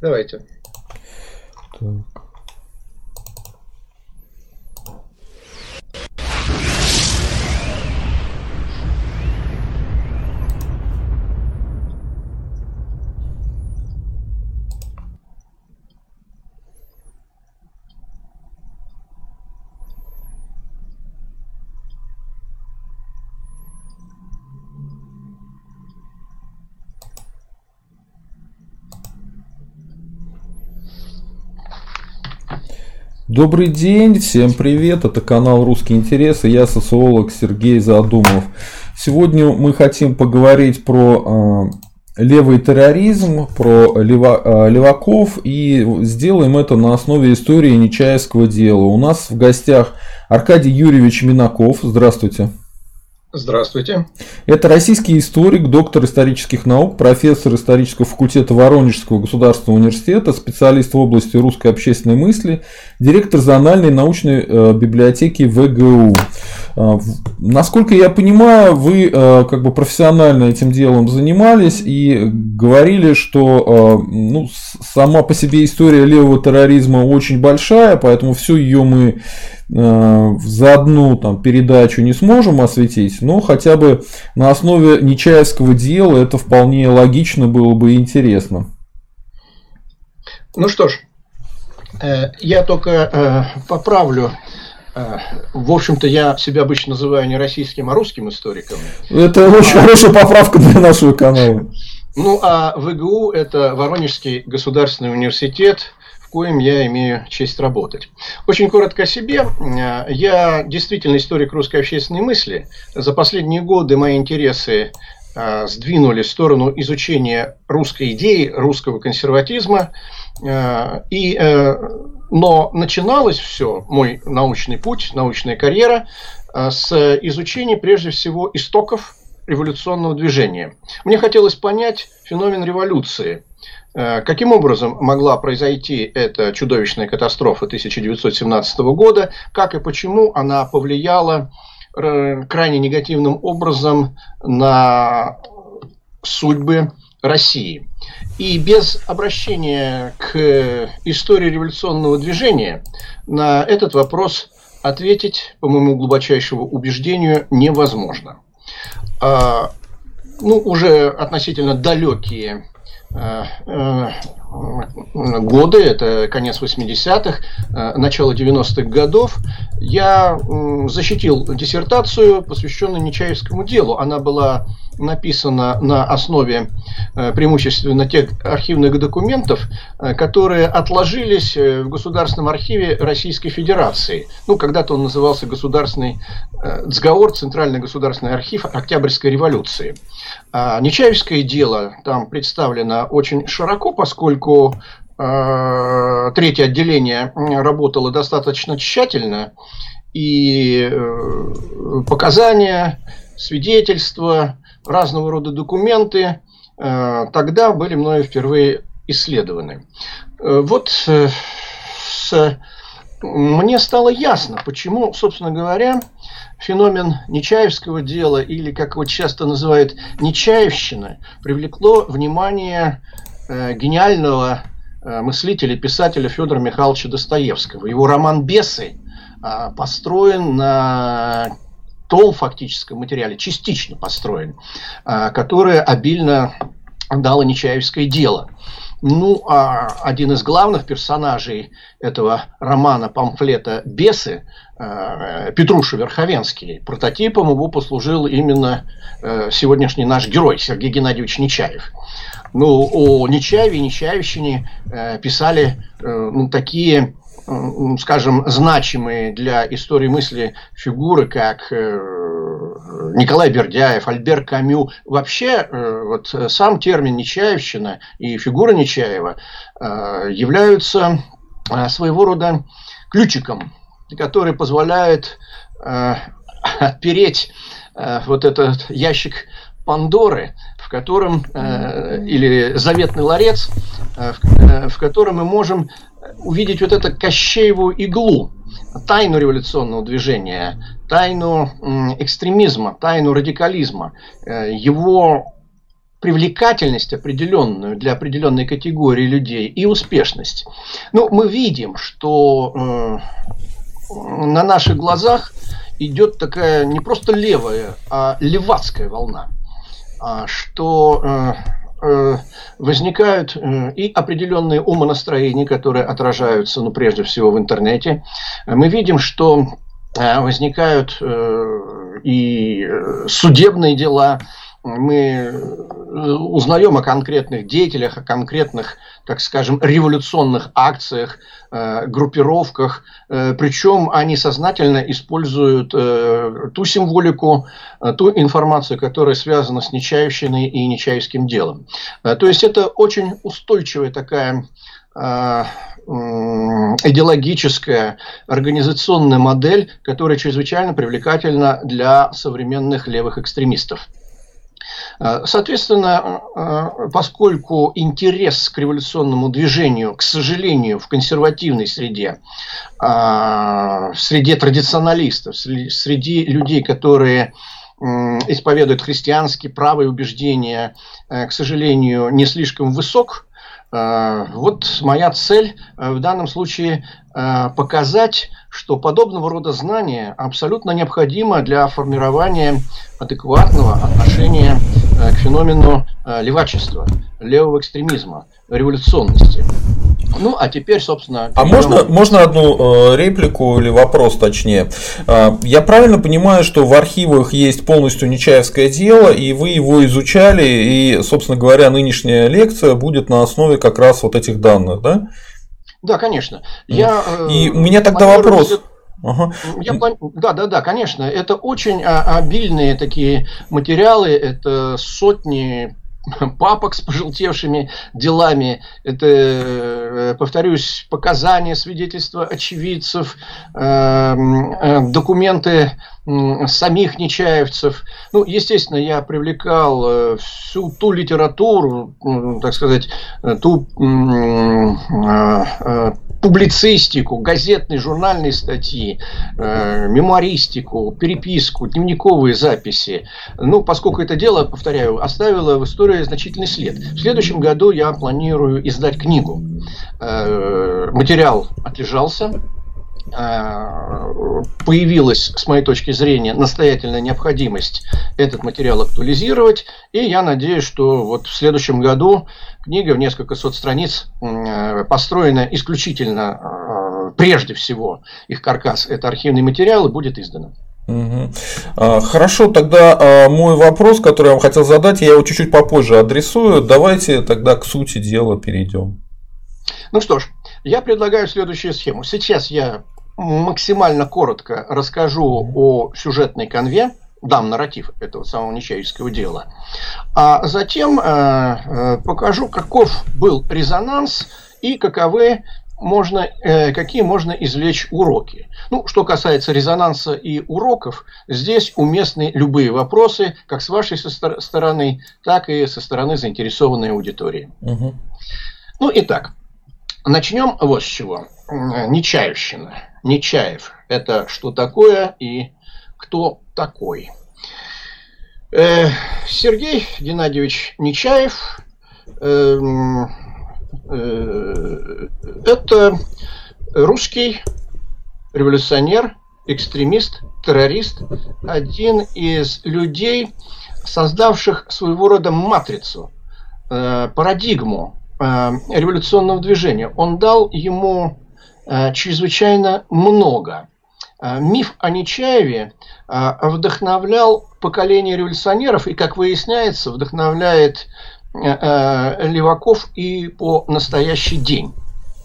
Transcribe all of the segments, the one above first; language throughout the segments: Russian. Давайте. Так. Добрый день, всем привет, это канал «Русские интересы», я социолог Сергей Задумов. Сегодня мы хотим поговорить про левый терроризм, про леваков, и сделаем это на основе истории Нечаевского дела. У нас в гостях Аркадий Юрьевич Минаков, здравствуйте. Здравствуйте. Это российский историк, доктор исторических наук, профессор исторического факультета Воронежского государственного университета, специалист в области русской общественной мысли, директор зональной научной библиотеки ВГУ. Насколько я понимаю, вы как бы профессионально этим делом занимались и говорили, что ну, сама по себе история левого терроризма очень большая, поэтому всю ее мы за одну там передачу не сможем осветить, но хотя бы на основе Нечаевского дела это вполне логично было бы и интересно. Ну что ж, я только поправлю. В общем-то, я себя обычно называю не российским, а русским историком. Это очень хорошая поправка для нашего канала. Ну, а ВГУ – это Воронежский государственный университет, коим я имею честь работать. Очень коротко о себе. Я действительно историк русской общественной мысли. За последние годы мои интересы сдвинули в сторону изучения русской идеи, русского консерватизма. Но начиналось все, мой научный путь, научная карьера, с изучения прежде всего истоков революционного движения. Мне хотелось понять феномен революции. Каким образом могла произойти эта чудовищная катастрофа 1917 года, как и почему она повлияла крайне негативным образом на судьбы России. И без обращения к истории революционного движения на этот вопрос ответить, по моему глубочайшему убеждению, невозможно. Ну, уже относительно далекие годы, это конец 80-х, начало 90-х годов, я защитил диссертацию, посвященную Нечаевскому делу. Она была написана на основе преимущественно тех архивных документов, которые отложились в Государственном архиве Российской Федерации. Ну, когда-то он назывался Государственный ЦГАОР, Центральный государственный архив Октябрьской революции. Нечаевское дело там представлено очень широко, поскольку Третье отделение работало достаточно тщательно, и показания, свидетельства, разного рода документы тогда были мною впервые исследованы. Мне стало ясно, почему, собственно говоря, феномен Нечаевского дела, или, как его часто называют, Нечаевщина, привлекло внимание гениального мыслителя, писателя Фёдора Михайловича Достоевского. Его роман «Бесы» построен на том фактическом материале, частично построен, которое обильно дало Нечаевское дело. Ну, а один из главных персонажей этого романа-памфлета «Бесы», Петруша Верховенский, прототипом его послужил именно сегодняшний наш герой Сергей Геннадьевич Нечаев. Ну, о Нечаеве и Нечаевщине писали такие, скажем, значимые для истории мысли фигуры, как Николай Бердяев, Альбер Камю. Вообще, вот сам термин «Нечаевщина» и фигура Нечаева являются своего рода ключиком, который позволяет отпереть вот этот ящик Пандоры, в котором, или заветный ларец, в котором мы можем увидеть вот эту Кощееву иглу, тайну революционного движения, тайну экстремизма, тайну радикализма, его привлекательность определенную для определенной категории людей и успешность. Ну, мы видим, что на наших глазах идет такая не просто левая, а левацкая волна, что возникают и определенные умонастроения, которые отражаются, ну, прежде всего, в интернете. Мы видим, что возникают и судебные дела. Мы узнаем о конкретных деятелях, о конкретных, так скажем, революционных акциях, группировках. Причем они сознательно используют ту символику, ту информацию, которая связана с нечаевщиной и нечаевским делом. То есть это очень устойчивая такая идеологическая, организационная модель, которая чрезвычайно привлекательна для современных левых экстремистов. Соответственно, поскольку интерес к революционному движению, к сожалению, в консервативной среде, в среде традиционалистов, среди людей, которые исповедуют христианские права и убеждения, к сожалению, не слишком высок, вот моя цель в данном случае показать, что подобного рода знания абсолютно необходимо для формирования адекватного отношения к феномену левачества, левого экстремизма, революционности. Ну, а теперь, собственно... А можно одну реплику или вопрос, точнее? Я правильно понимаю, что в архивах есть полностью Нечаевское дело, и вы его изучали, и, собственно говоря, нынешняя лекция будет на основе как раз вот этих данных, да? Да, конечно. И у меня тогда вопрос... Ага. Да, конечно. Это очень обильные такие материалы, это сотни папок с пожелтевшими делами, это, повторюсь, показания, свидетельства очевидцев, документы самих нечаевцев. Ну, естественно, я привлекал всю ту литературу, так сказать, ту публицистику, газетные, журнальные статьи, мемуаристику, переписку, дневниковые записи. Ну, поскольку это дело, повторяю, оставило в истории значительный след. В следующем году я планирую издать книгу. Материал отлежался. Появилась, с моей точки зрения, настоятельная необходимость этот материал актуализировать. И я надеюсь, что вот в следующем году книга в несколько сот страниц построена исключительно, прежде всего, их каркас – это архивный материал, и будет издана. Угу. Хорошо, тогда мой вопрос, который я вам хотел задать, я его чуть-чуть попозже адресую. Давайте тогда к сути дела перейдем. Ну что ж, я предлагаю следующую схему. Сейчас я максимально коротко расскажу о сюжетной канве, дам нарратив этого самого нечаевского дела, а затем покажу, каков был резонанс и какие можно извлечь уроки. Ну, что касается резонанса и уроков, здесь уместны любые вопросы, как с вашей стороны, так и со стороны заинтересованной аудитории. Угу. Ну, итак, начнем вот с чего. Нечаевщина. Нечаев – это что такое и кто такой? Сергей Геннадьевич Нечаев – это русский революционер, экстремист, террорист, один из людей, создавших своего рода матрицу, парадигму революционного движения. Он дал ему чрезвычайно много. Миф о Нечаеве вдохновлял поколение революционеров и, как выясняется, вдохновляет леваков и по настоящий день.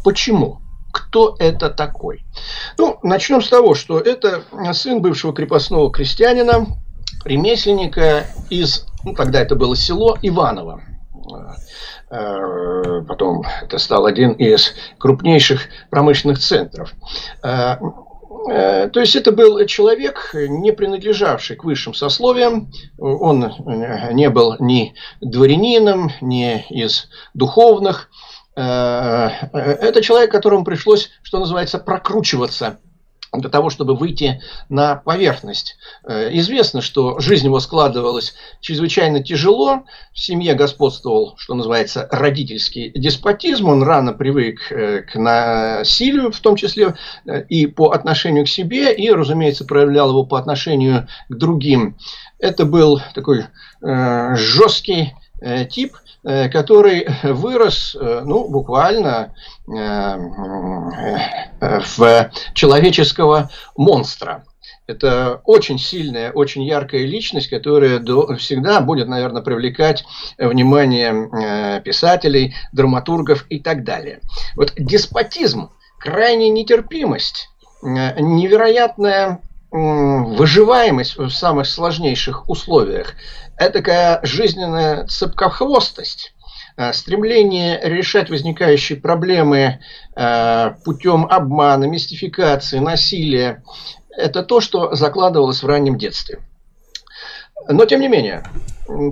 Почему? Кто это такой? Ну, начнем с того, что это сын бывшего крепостного крестьянина, ремесленника из, ну, тогда это было село Иваново. Потом это стал один из крупнейших промышленных центров. То есть это был человек, не принадлежавший к высшим сословиям. Он не был ни дворянином, ни из духовных. Это человек, которому пришлось, что называется, прокручиваться для того, чтобы выйти на поверхность. Известно, что жизнь его складывалась чрезвычайно тяжело. В семье господствовал, что называется, родительский деспотизм. Он рано привык к насилию, в том числе и по отношению к себе, и, разумеется, проявлял его по отношению к другим. Это был такой жесткий тип, который вырос, ну, буквально в человеческого монстра. Это очень сильная, очень яркая личность, которая всегда будет, наверное, привлекать внимание писателей, драматургов и так далее. Вот деспотизм, крайняя нетерпимость, невероятная выживаемость в самых сложнейших условиях, этакая жизненная цепкохвостость, стремление решать возникающие проблемы путем обмана, мистификации, насилия. Это то, что закладывалось в раннем детстве. Но, тем не менее,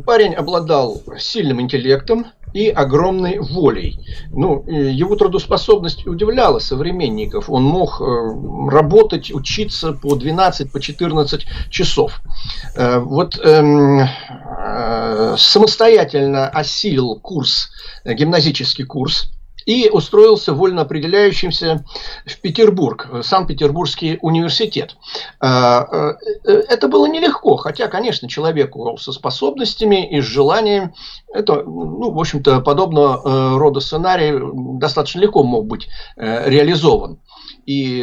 парень обладал сильным интеллектом и огромной волей. Ну, его трудоспособность удивляла современников. Он мог работать, учиться по 12, по 14 часов. Вот самостоятельно осилил курс, гимназический курс, и устроился вольно определяющимся в Петербург, в Санкт-Петербургский университет. Это было нелегко, хотя, конечно, человеку со способностями и с желанием, это, ну, в общем-то, подобного рода сценарий достаточно легко мог быть реализован. И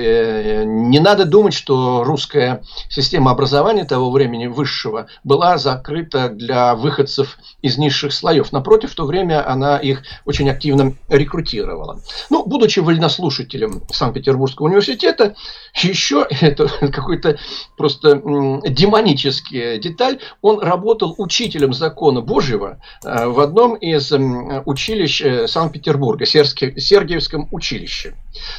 не надо думать, что русская система образования того времени высшего была закрыта для выходцев из низших слоев. Напротив, в то время она их очень активно рекрутировала. Ну, будучи вольнослушателем Санкт-Петербургского университета, еще это какой-то просто демоническая деталь, он работал учителем закона Божьего в одном из училищ Санкт-Петербурга, Сергиевском училище.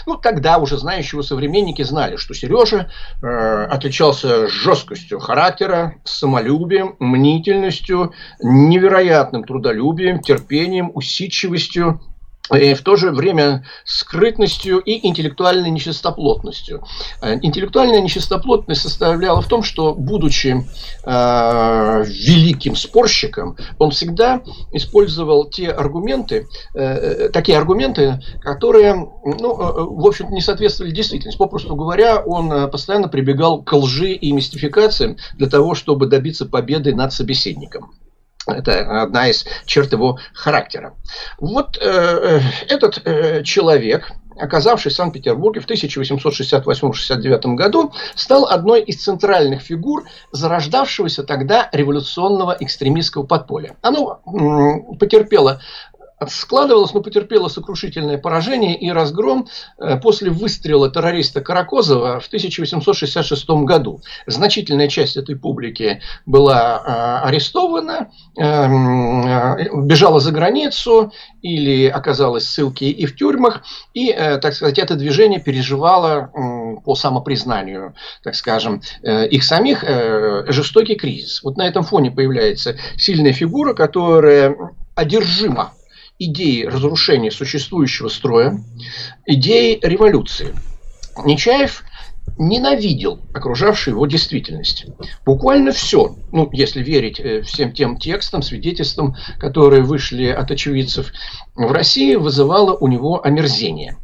Ну, тогда уже знающие современники знали, что Сережа отличался жесткостью характера, самолюбием, мнительностью, невероятным трудолюбием, терпением, усидчивостью, и в то же время скрытностью и интеллектуальной нечистоплотностью. Интеллектуальная нечистоплотность составляла в том, что, будучи великим спорщиком, он всегда использовал такие аргументы, которые, ну, в общем-то, не соответствовали действительности. Попросту говоря, он постоянно прибегал к лжи и мистификациям для того, чтобы добиться победы над собеседником. Это одна из черт его характера. Вот этот человек, оказавшись в Санкт-Петербурге в 1868-69 году, стал одной из центральных фигур зарождавшегося тогда революционного экстремистского подполья. Оно потерпело сокрушительное поражение и разгром после выстрела террориста Каракозова в 1866 году. Значительная часть этой публики была арестована, бежала за границу или оказалась в ссылке и в тюрьмах. И, так сказать, это движение переживало по самопризнанию, так скажем, их самих жестокий кризис. Вот на этом фоне появляется сильная фигура, которая одержима идеи разрушения существующего строя, идеи революции. Нечаев ненавидел окружавшую его действительность. Буквально все, ну, если верить всем тем текстам, свидетельствам, которые вышли от очевидцев в России, вызывало у него омерзение.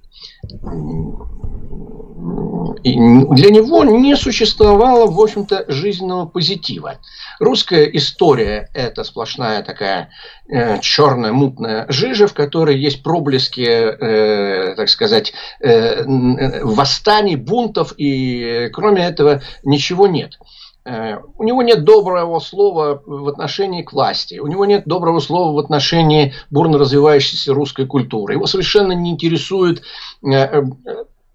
И для него не существовало, в общем-то, жизненного позитива. Русская история – это сплошная такая черная, мутная жижа, в которой есть проблески, так сказать, восстаний, бунтов, и кроме этого ничего нет. У него нет доброго слова в отношении к власти, у него нет доброго слова в отношении бурно развивающейся русской культуры. Его совершенно не интересует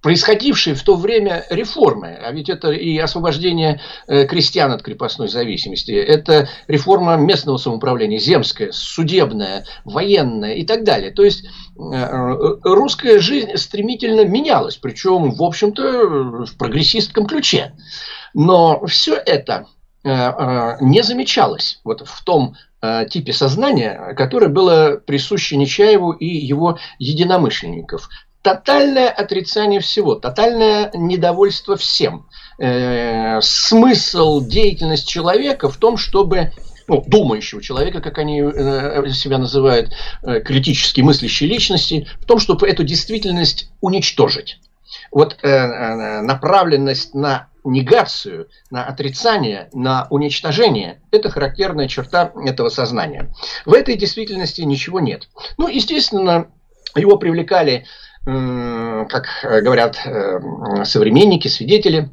происходившие в то время реформы, а ведь это и освобождение крестьян от крепостной зависимости, это реформа местного самоуправления, земская, судебная, военная и так далее. То есть русская жизнь стремительно менялась, причем, в общем-то, в прогрессистском ключе. Но все это не замечалось вот в том типе сознания, которое было присуще Нечаеву и его единомышленников. Тотальное отрицание всего, тотальное недовольство всем. Смысл деятельности человека в том, чтобы... Ну, думающего человека, как они себя называют, критически мыслящей личности, в том, чтобы эту действительность уничтожить. Вот направленность на негацию, на отрицание, на уничтожение – это характерная черта этого сознания. В этой действительности ничего нет. Ну, естественно, его привлекали, как говорят современники, свидетели,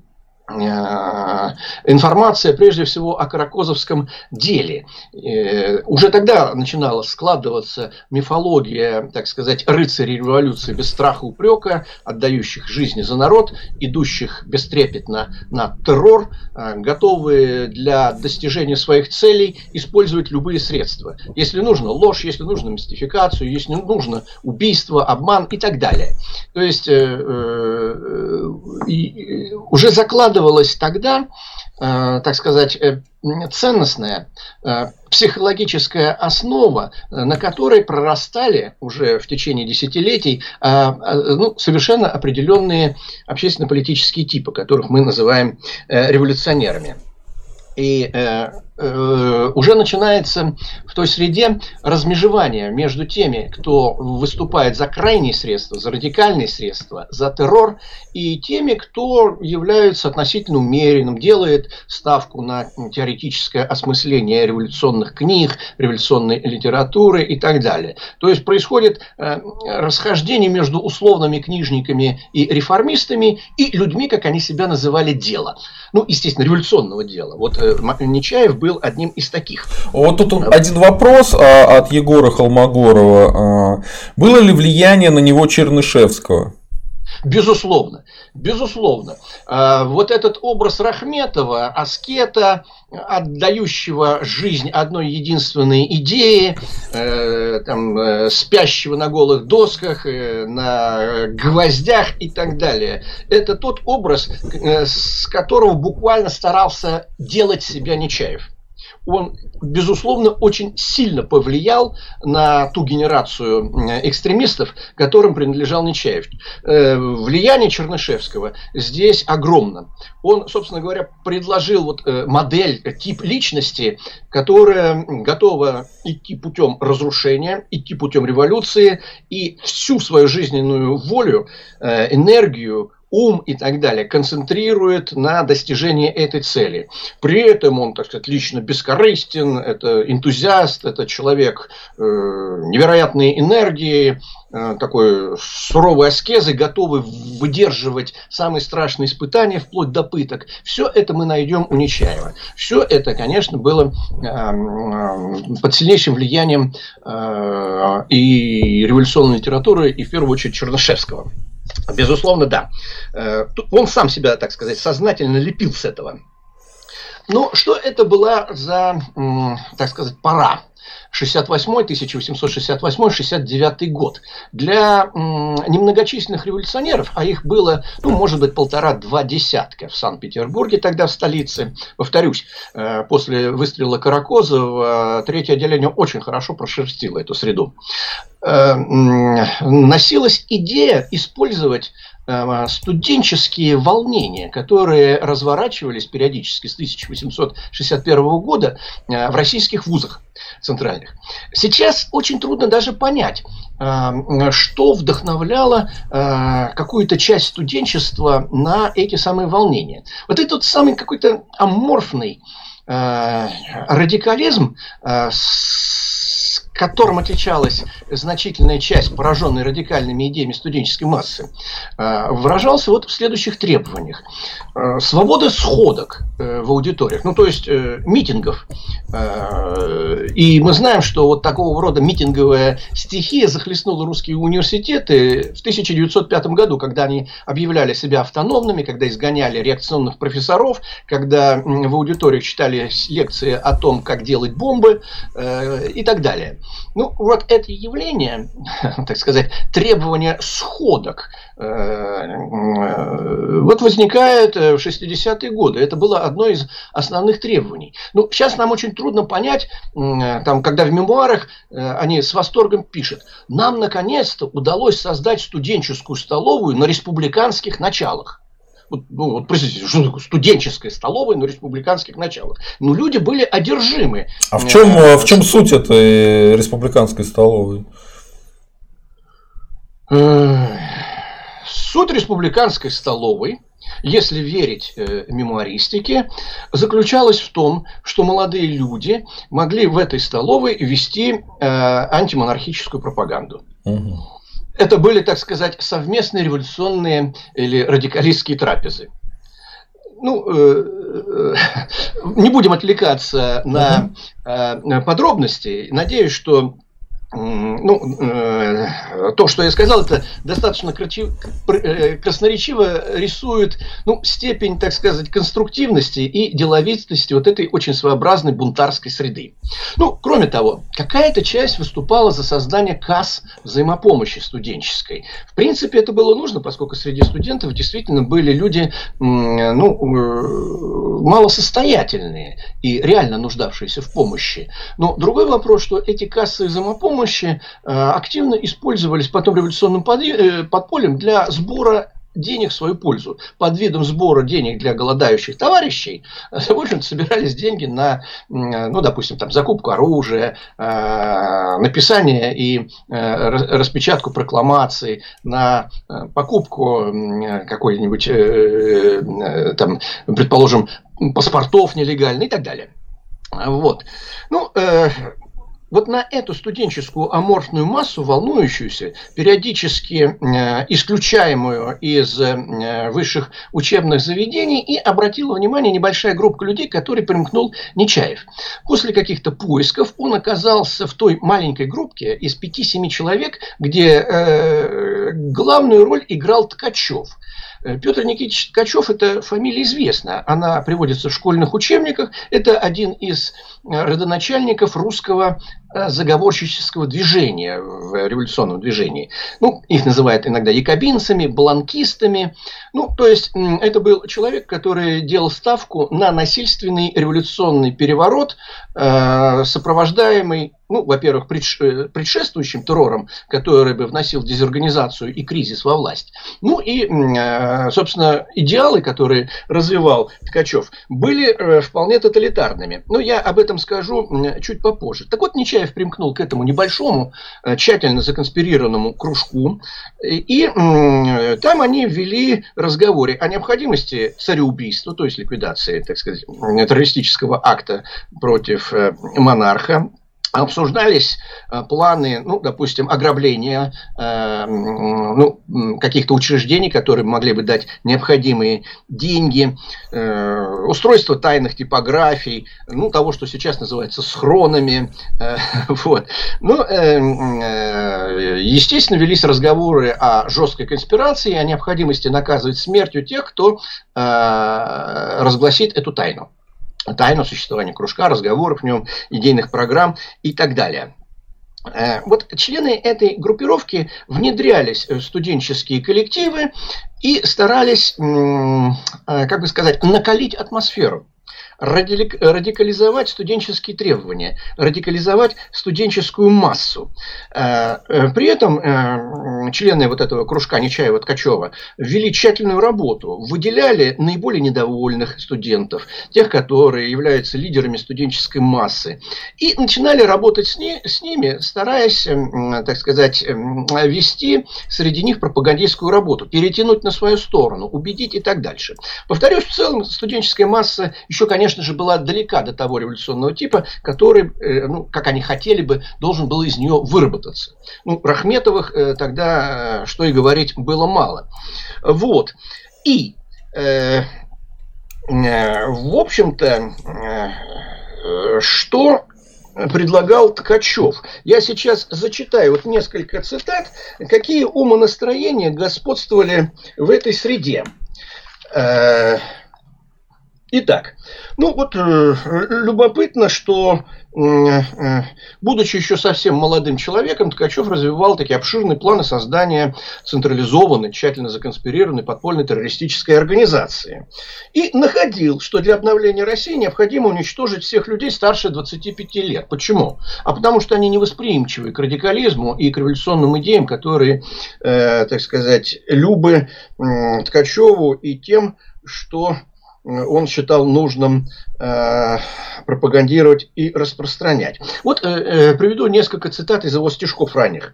информация прежде всего о Каракозовском деле. Уже тогда начинала складываться мифология, так сказать, рыцарей революции без страха упрека, отдающих жизни за народ, идущих бестрепетно на террор, готовые для достижения своих целей использовать любые средства. Если нужно ложь, если нужно мистификацию, если нужно убийство, обман и так далее. То есть уже закладывается тогда, так сказать, ценностная, психологическая основа, на которой прорастали уже в течение десятилетий совершенно определенные общественно-политические типы, которых мы называем революционерами. И уже начинается в той среде размежевание между теми, кто выступает за крайние средства, за радикальные средства, за террор, и теми, кто является относительно умеренным, делает ставку на теоретическое осмысление революционных книг, революционной литературы и так далее. То есть происходит расхождение между условными книжниками и реформистами и людьми, как они себя называли, дела. Ну, естественно, революционного дела. Вот Нечаев был одним из таких. Вот тут один вопрос от Егора Холмогорова. Было ли влияние на него Чернышевского? Безусловно. Безусловно. Вот этот образ Рахметова, аскета, отдающего жизнь одной единственной идее, спящего на голых досках, на гвоздях и так далее. Это тот образ, с которого буквально старался делать себя Нечаев. Он, безусловно, очень сильно повлиял на ту генерацию экстремистов, которым принадлежал Нечаев. Влияние Чернышевского здесь огромно. Он, собственно говоря, предложил вот модель, тип личности, которая готова идти путем разрушения, идти путем революции и всю свою жизненную волю, энергию, ум и так далее концентрирует на достижении этой цели. При этом он, так сказать, лично бескорыстен, это энтузиаст, это человек невероятной энергии, такой суровой аскезы, готовый выдерживать самые страшные испытания, вплоть до пыток. Все это мы найдем у Нечаева. Все это, конечно, было под сильнейшим влиянием и революционной литературы, и в первую очередь Чернышевского. Безусловно, да. Он сам себя, так сказать, сознательно лепил с этого. Но что это была за, так сказать, пора? 1868-69 год. Для немногочисленных революционеров, а их было, ну, может быть, 1,5-2 десятка в Санкт-Петербурге, тогда в столице. Повторюсь, после выстрела Каракозова Третье отделение очень хорошо прошерстило эту среду. Носилась идея использовать студенческие волнения, которые разворачивались периодически с 1861 года в российских вузах центральных. Сейчас очень трудно даже понять, что вдохновляло какую-то часть студенчества на эти самые волнения. Вот этот самый какой-то аморфный радикализм, которым отличалась значительная часть пораженной радикальными идеями студенческой массы, выражался вот в следующих требованиях. Свобода сходок в аудиториях, ну то есть митингов. И мы знаем, что вот такого рода митинговая стихия захлестнула русские университеты в 1905 году, когда они объявляли себя автономными, когда изгоняли реакционных профессоров, когда в аудиториях читали лекции о том, как делать бомбы и так далее. Ну, вот это явление, так сказать, требование сходок, вот возникает в 60-е годы. Это было одно из основных требований. Ну, сейчас нам очень трудно понять, там, когда в мемуарах они с восторгом пишут: нам наконец-то удалось создать студенческую столовую на республиканских началах. Вот, простите, что такое студенческая столовая на республиканских началах? Ну, люди были одержимы. А в чем суть этой республиканской столовой? Суть республиканской столовой, если верить мемуаристике, заключалась в том, что молодые люди могли в этой столовой вести антимонархическую пропаганду. Угу. Это были, так сказать, совместные революционные или радикалистские трапезы. Ну, не будем отвлекаться на подробности. Надеюсь, что то, что я сказал, это достаточно красноречиво рисует степень, так сказать, конструктивности и деловитости вот этой очень своеобразной бунтарской среды. Ну, кроме того, какая-то часть выступала за создание касс взаимопомощи студенческой. В принципе, это было нужно, поскольку среди студентов действительно были люди малосостоятельные и реально нуждавшиеся в помощи. Но другой вопрос, что эти кассы взаимопомощи активно использовались потом революционным подпольем для сбора денег в свою пользу. Под видом сбора денег для голодающих товарищей, в общем-то, собирались деньги на, допустим, там, закупку оружия, написание и распечатку прокламаций, на покупку какой-нибудь, там, предположим, паспортов нелегальных и так далее. Вот. Вот на эту студенческую аморфную массу, волнующуюся, периодически исключаемую из высших учебных заведений, и обратила внимание небольшая группа людей, которой примкнул Нечаев. После каких-то поисков он оказался в той маленькой группке из 5-7 человек, где главную роль играл Ткачёв. Петр Никитич Ткачёв – это фамилия известна, она приводится в школьных учебниках, это один из родоначальников русского заговорщического движения в революционном движении. Ну, их называют иногда якобинцами, бланкистами. Ну, то есть, это был человек, который делал ставку на насильственный революционный переворот, сопровождаемый, во-первых, предшествующим террором, который бы вносил дезорганизацию и кризис во власть. Ну, и, собственно, идеалы, которые развивал Ткачёв, были вполне тоталитарными. Но я об этом скажу чуть попозже. Так вот, Нечаев примкнул к этому небольшому, тщательно законспирированному кружку, и там они вели разговоры о необходимости цареубийства, то есть ликвидации, так сказать, террористического акта против монарха. Обсуждались планы, допустим, ограбления каких-то учреждений, которые могли бы дать необходимые деньги, устройство тайных типографий, того, что сейчас называется схронами. Вот. Естественно, велись разговоры о жесткой конспирации, о необходимости наказывать смертью тех, кто разгласит эту тайну. Тайну существования кружка, разговоров в нем, идейных программ и так далее. Вот члены этой группировки внедрялись в студенческие коллективы и старались, как бы сказать, накалить атмосферу, радикализовать студенческие требования, радикализовать студенческую массу. При этом члены вот этого кружка Нечаева-Ткачёва ввели тщательную работу, выделяли наиболее недовольных студентов, тех, которые являются лидерами студенческой массы, и начинали работать с ними, стараясь, так сказать, вести среди них пропагандистскую работу, перетянуть на свою сторону, убедить и так дальше. Повторюсь, в целом студенческая масса еще, конечно же, была далека до того революционного типа, который, как они хотели бы, должен был из нее выработаться. Рахметовых тогда, что и говорить, было мало. Вот. И, в общем-то, что предлагал Ткачёв? Я сейчас зачитаю вот несколько цитат, какие умонастроения господствовали в этой среде. Итак, ну вот любопытно, что, будучи еще совсем молодым человеком, Ткачёв развивал такие обширные планы создания централизованной, тщательно законспирированной подпольной террористической организации. И находил, что для обновления России необходимо уничтожить всех людей старше 25 лет. Почему? А потому что они невосприимчивы к радикализму и к революционным идеям, которые, так сказать, любы Ткачёву и тем, что он считал нужным пропагандировать и распространять. Вот приведу несколько цитат из его стишков ранних.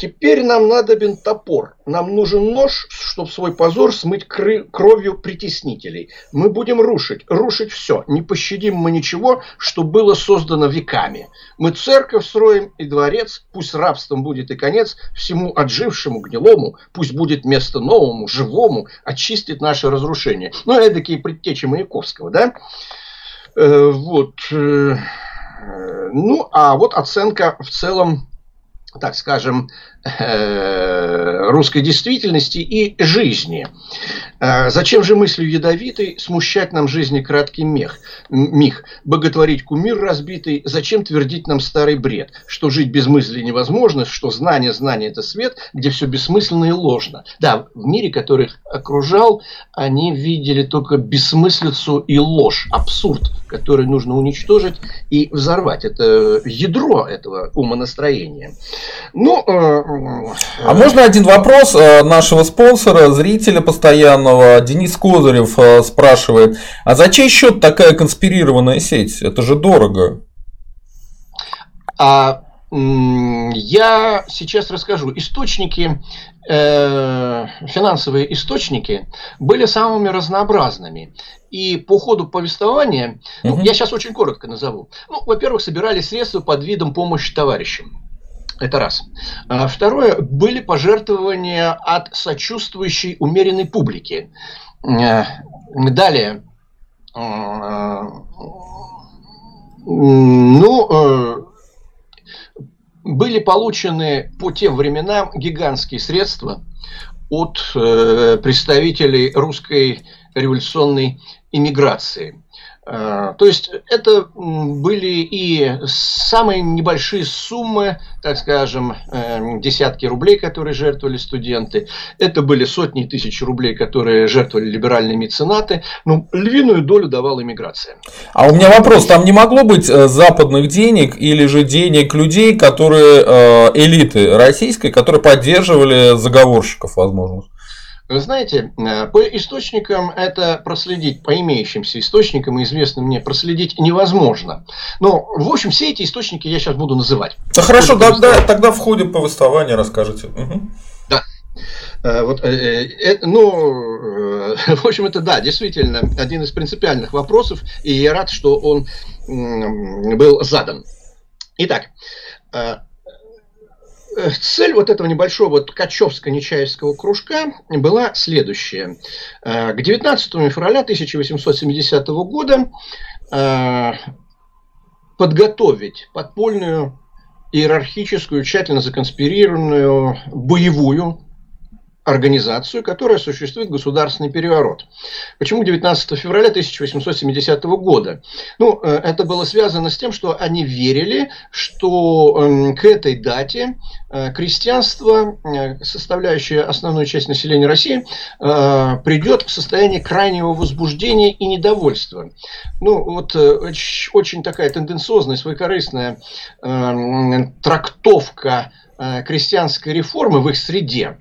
«Теперь нам надобен топор, нам нужен нож, чтобы свой позор смыть кровью притеснителей. Мы будем рушить все, не пощадим мы ничего, что было создано веками. Мы церковь строим и дворец, пусть рабством будет и конец, всему отжившему, гнилому, пусть будет место новому, живому, очистит наше разрушение». Ну, эдакие предтечи Маяковского, да? Вот. Ну, а вот оценка в целом, так скажем, русской действительности и жизни. «Зачем же мыслью ядовитой смущать нам жизни краткий миг? Боготворить кумир разбитый, зачем твердить нам старый бред? Что жить без мысли невозможно, что знание это свет, где все бессмысленно и ложно». Да, в мире, который их окружал, они видели только бессмыслицу и ложь, абсурд, который нужно уничтожить и взорвать. Это ядро этого умонастроения. Ну, а можно один вопрос нашего спонсора, зрителя постоянного? Денис Козырев спрашивает: а за чей счет такая конспирированная сеть? Это же дорого. Я сейчас расскажу. Источники, финансовые источники были самыми разнообразными. И по ходу повествования, я сейчас очень коротко назову. Ну, во-первых, собирали средства под видом помощи товарищам. Это раз. Второе, были пожертвования от сочувствующей умеренной публики. Далее, были получены по тем временам гигантские средства от представителей русской революционной эмиграции. То есть, это были и самые небольшие суммы, так скажем, десятки рублей, которые жертвовали студенты. Это были сотни тысяч рублей, которые жертвовали либеральные меценаты. Но львиную долю давала эмиграция. А у меня вопрос. Там не могло быть западных денег или же денег людей, которые элиты российской, которые поддерживали заговорщиков, возможно? Вы знаете, по источникам это проследить, по имеющимся источникам и известным мне проследить невозможно. Но, в общем, все эти источники я сейчас буду называть. Да хорошо, тогда в ходе повествования расскажете. Да. В общем, это да, действительно, один из принципиальных вопросов, и я рад, что он был задан. Итак. Цель вот этого небольшого Ткачёвско-Нечаевского кружка была следующая. К 19 февраля 1870 года подготовить подпольную, иерархическую, тщательно законспирированную, боевую организацию, которая осуществит государственный переворот. Почему 19 февраля 1870 года? Ну, это было связано с тем, что они верили, что к этой дате крестьянство, составляющее основную часть населения России, придет в состояние крайнего возбуждения и недовольства. Ну, вот очень такая тенденциозная, своекорыстная трактовка крестьянской реформы в их среде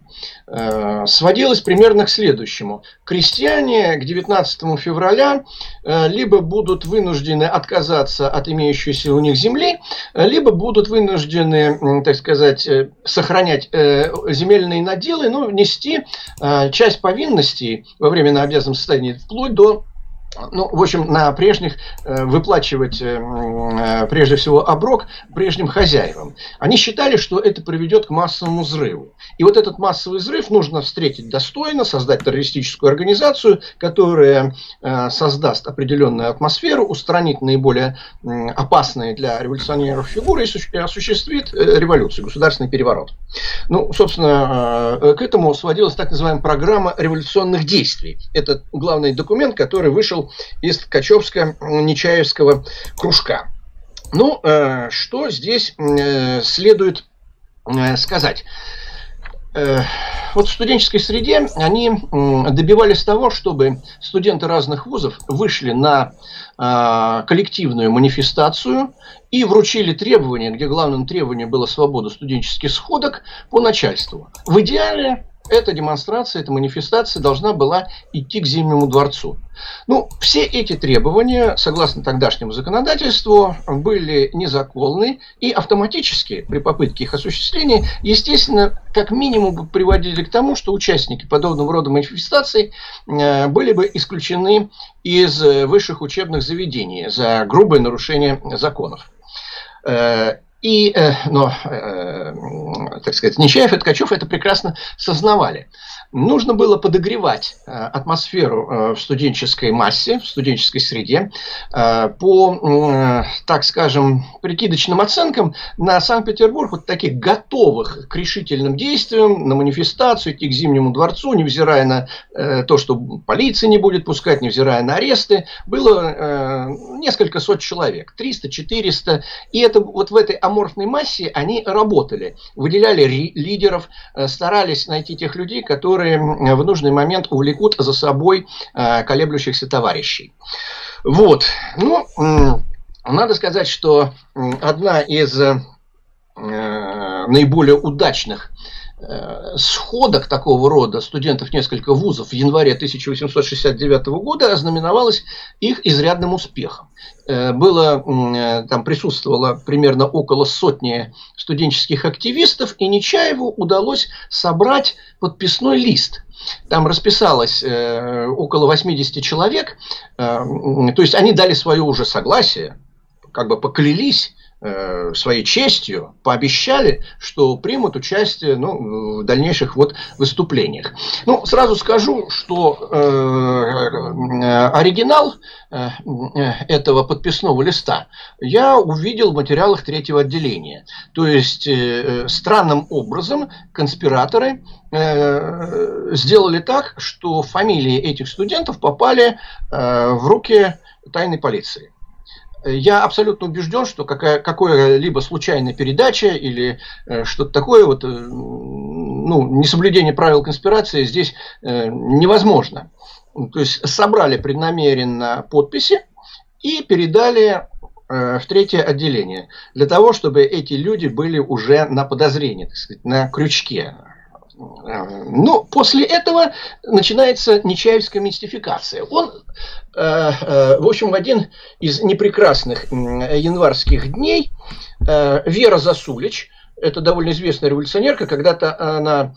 сводилось примерно к следующему. Крестьяне к 19 февраля либо будут вынуждены отказаться от имеющейся у них земли, либо будут вынуждены, так сказать, сохранять земельные наделы, но нести часть повинностей во временно обязанном состоянии вплоть до... Ну, в общем, на прежних выплачивать, прежде всего, оброк прежним хозяевам. Они считали, что это приведет к массовому взрыву. И вот этот массовый взрыв нужно встретить достойно, создать террористическую организацию, которая создаст определенную атмосферу, устранит наиболее опасные для революционеров фигуры и осуществит революцию, государственный переворот. Ну, собственно, к этому сводилась так называемая программа революционных действий. Это главный документ, который вышел вышел из Ткачёвско-Нечаевского кружка. Ну, что здесь следует сказать? Вот в студенческой среде они добивались того, чтобы студенты разных вузов вышли на коллективную манифестацию и вручили требования, где главным требованием было свобода студенческих сходок, по начальству. В идеале эта демонстрация, эта манифестация должна была идти к Зимнему дворцу. Ну, все эти требования, согласно тогдашнему законодательству, были незаконны, и автоматически при попытке их осуществления, естественно, как минимум приводили к тому, что участники подобного рода манифестаций были бы исключены из высших учебных заведений за грубое нарушение законов. И, но, так сказать, Нечаев и Ткачёв это прекрасно сознавали. Нужно было подогревать атмосферу в студенческой массе, в студенческой среде по, так скажем, прикидочным оценкам на Санкт-Петербург вот таких готовых к решительным действиям, на манифестацию, идти к Зимнему дворцу, невзирая на то, что полиция не будет пускать, невзирая на аресты, было несколько сот человек, 300-400, и это вот в этой аморфной массе они работали, выделяли лидеров, старались найти тех людей, которые в нужный момент увлекут за собой колеблющихся товарищей. Вот. Ну, надо сказать, что одна из наиболее удачных сходок такого рода студентов нескольких вузов в январе 1869 года ознаменовалась их изрядным успехом. Было, там присутствовало примерно около сотни студенческих активистов, и Нечаеву удалось собрать подписной лист. Там расписалось около 80 человек, то есть они дали свое уже согласие, как бы поклялись своей честью, пообещали, что примут участие в дальнейших выступлениях. Ну, сразу скажу, что оригинал этого подписного листа я увидел в материалах Третьего отделения. То есть, странным образом конспираторы сделали так, что фамилии этих студентов попали в руки тайной полиции. Я абсолютно убежден, что какая-либо случайная передача или что-то такое, несоблюдение правил конспирации здесь невозможно. То есть собрали преднамеренно подписи и передали в Третье отделение, для того, чтобы эти люди были уже на подозрении, так сказать, на крючке. Но после этого начинается нечаевская мистификация. Он, в общем, в один из непрекрасных январских дней Вера Засулич, это довольно известная революционерка, когда-то она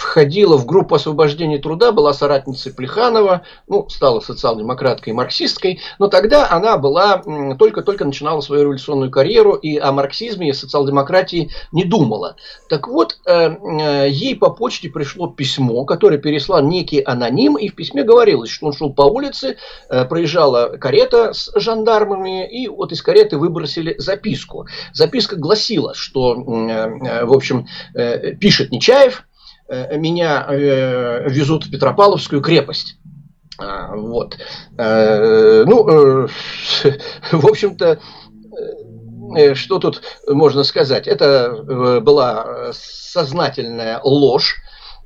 входила в группу освобождения труда, была соратницей Плеханова, стала социал-демократкой и марксисткой, но тогда она была только-только начинала свою революционную карьеру и о марксизме и социал-демократии не думала. Так вот, ей по почте пришло письмо, которое переслал некий аноним, и в письме говорилось, что он шел по улице, проезжала карета с жандармами, и вот из кареты выбросили записку. Записка гласила, что, в общем, пишет Нечаев: меня везут в Петропавловскую крепость. Вот. Ну, в общем-то, что тут можно сказать? Это была сознательная ложь.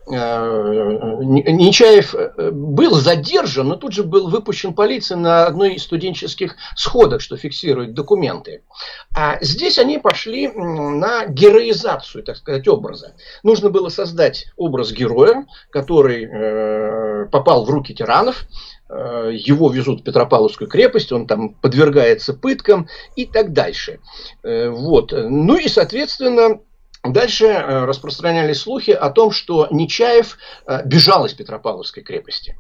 Нечаев был задержан, но тут же был выпущен полицией на одной из студенческих сходок, что фиксируют документы. А здесь они пошли на героизацию, так сказать, образа. Нужно было создать образ героя, который попал в руки тиранов, его везут в Петропавловскую крепость, он там подвергается пыткам и так дальше. Вот. Ну и, соответственно, дальше распространялись слухи о том, что Нечаев бежал из Петропавловской крепости.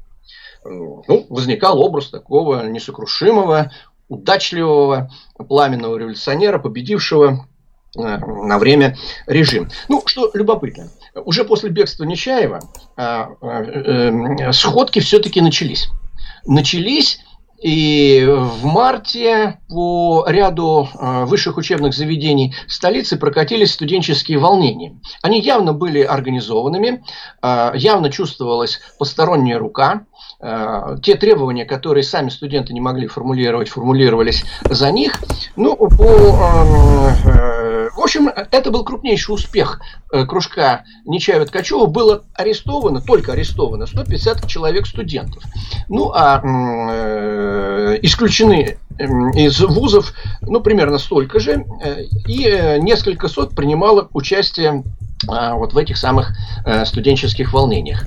Ну, возникал образ такого несокрушимого, удачливого, пламенного революционера, победившего на время режим. Ну, что любопытно, уже после бегства Нечаева сходки все-таки начались. И в марте по ряду высших учебных заведений столицы прокатились студенческие волнения. Они явно были организованными, явно чувствовалась посторонняя рука. Те требования, которые сами студенты не могли формулировать, формулировались за них. Ну, в общем, это был крупнейший успех кружка Нечаева-Ткачёва. Было арестовано, только арестовано 150 человек студентов. Ну, а исключены из вузов, ну, примерно столько же. И несколько сот принимало участие вот в этих самых студенческих волнениях.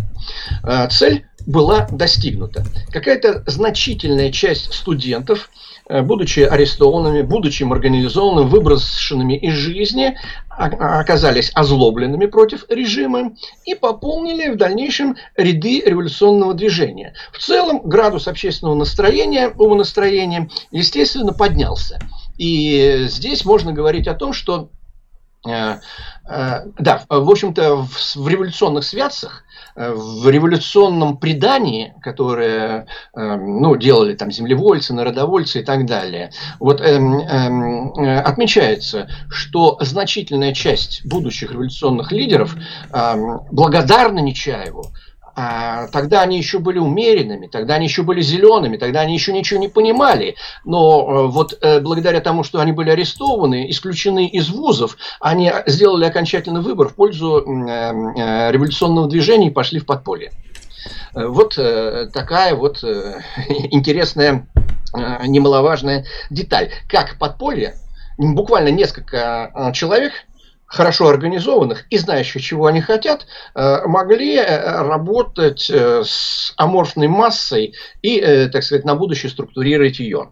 Цель была достигнута. Какая-то значительная часть студентов, будучи арестованными, будучи маргинализованными, выброшенными из жизни, оказались озлобленными против режима и пополнили в дальнейшем ряды революционного движения. В целом градус общественного настроения, умонастроения, естественно, поднялся. И здесь можно говорить о том, что да, в общем-то, в революционных святцах, в революционном предании, которое, ну, делали там землевольцы, народовольцы и так далее, вот отмечается, что значительная часть будущих революционных лидеров благодарна Нечаеву. Тогда они еще были умеренными, тогда они еще были зелеными, тогда они еще ничего не понимали. Но вот благодаря тому, что они были арестованы, исключены из вузов, они сделали окончательный выбор в пользу революционного движения и пошли в подполье. Вот такая вот интересная, немаловажная деталь. Как подполье, буквально несколько человек, хорошо организованных и знающих, чего они хотят, могли работать с аморфной массой и, так сказать, на будущее структурировать ее.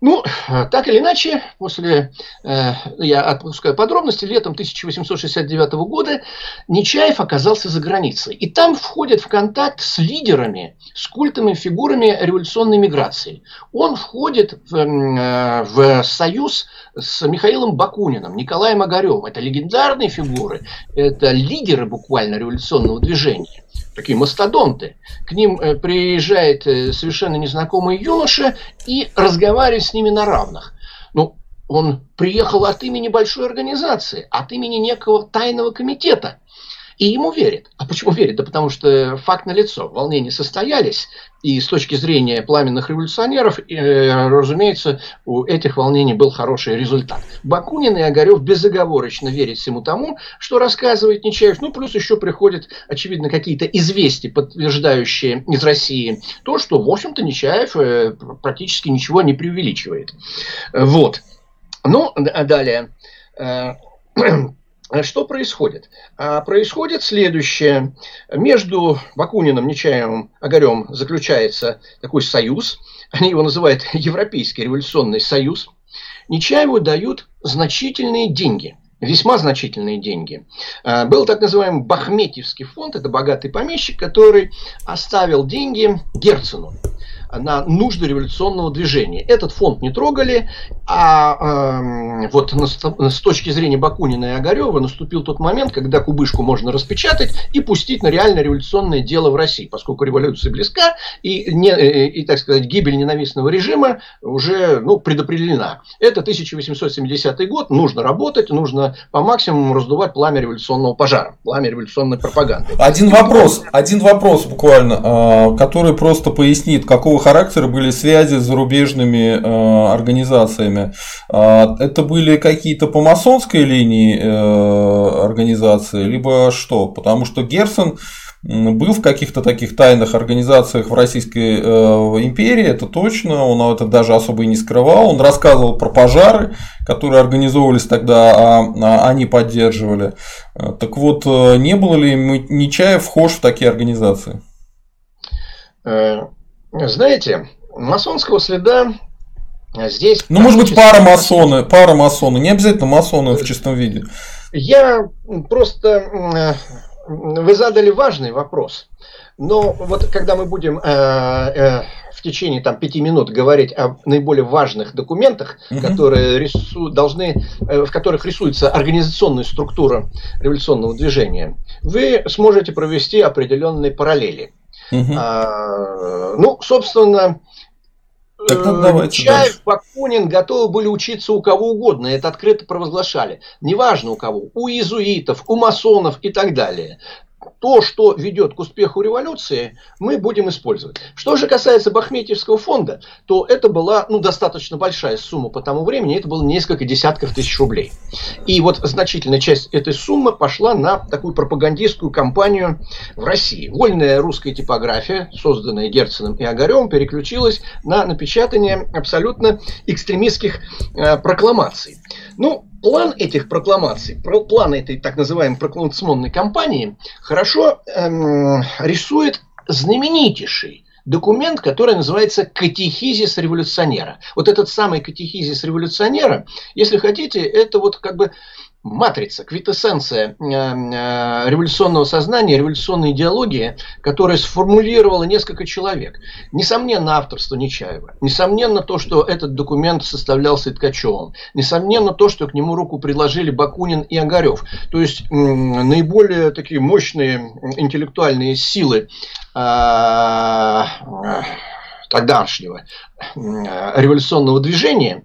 Ну, так или иначе, после, я отпускаю подробности, летом 1869 года Нечаев оказался за границей. И там входит в контакт с лидерами, с культовыми фигурами революционной миграции. Он входит в союз с Михаилом Бакуниным, Николаем Огарёвым. Это легендарные фигуры, это лидеры буквально революционного движения. Такие мастодонты. К ним приезжает совершенно незнакомый юноша и разговаривает с ними на равных. Ну, он приехал от имени большой организации, от имени некого тайного комитета. И ему верят. А почему верят? Да потому что факт налицо. Волнения состоялись. И с точки зрения пламенных революционеров, разумеется, у этих волнений был хороший результат. Бакунин и Огарёв безоговорочно верят всему тому, что рассказывает Нечаев. Ну, плюс еще приходят, очевидно, какие-то известия, подтверждающие из России то, что, в общем-то, Нечаев практически ничего не преувеличивает. Вот. Ну, далее. Что происходит? Происходит следующее. Между Бакуниным, Нечаевым, Огарёвым заключается такой союз. Они его называют Европейский революционный союз. Нечаеву дают значительные деньги. Весьма значительные деньги. Был так называемый Бахметьевский фонд. Это богатый помещик, который оставил деньги Герцену на нужды революционного движения. Этот фонд не трогали, а вот с точки зрения Бакунина и Огарёва наступил тот момент, когда кубышку можно распечатать и пустить на реально революционное дело в России, поскольку революция близка и так сказать, гибель ненавистного режима уже, ну, предопределена. Это 1870 год, нужно работать, нужно по максимуму раздувать пламя революционного пожара, пламя революционной пропаганды. Один вопрос буквально, который просто пояснит, какого характера были связи с зарубежными организациями. Это были какие-то по масонской линии организации, либо что? Потому что Герцен был в каких-то таких тайных организациях в Российской империи, это точно, он это даже особо и не скрывал, он рассказывал про пожары, которые организовывались тогда, а они поддерживали. Так вот, не было ли Нечаев вхож в такие организации? Знаете, масонского следа здесь... Ну, может быть, пара масоны, не обязательно масоны в чистом виде. Я просто... Вы задали важный вопрос, но вот когда мы будем в течение там, 5 минут говорить о наиболее важных документах, которые в которых рисуется организационная структура революционного движения, вы сможете провести определенные параллели. Ну, собственно, Нечаев, Бакунин готовы были учиться у кого угодно, это открыто провозглашали. Неважно у кого, у иезуитов, у масонов и так далее. То, что ведет к успеху революции, мы будем использовать. Что же касается Бахметьевского фонда, то это была достаточно большая сумма по тому времени, это было несколько десятков тысяч рублей. И вот значительная часть этой суммы пошла на такую пропагандистскую кампанию в России. Вольная русская типография, созданная Герценом и Огарёвым, переключилась на напечатание абсолютно экстремистских прокламаций. План этих прокламаций, план этой так называемой прокламационной кампании хорошо рисует знаменитейший документ, который называется «Катехизис революционера». Вот этот самый «Катехизис революционера», если хотите, это вот как бы матрица, квинтэссенция революционного сознания, революционной идеологии, которая сформулировала несколько человек. Несомненно, авторство Нечаева. Несомненно, то, что этот документ составлялся Ткачёвым. Несомненно, то, что к нему руку приложили Бакунин и Огарёв. То есть, наиболее такие мощные интеллектуальные силы тогдашнего революционного движения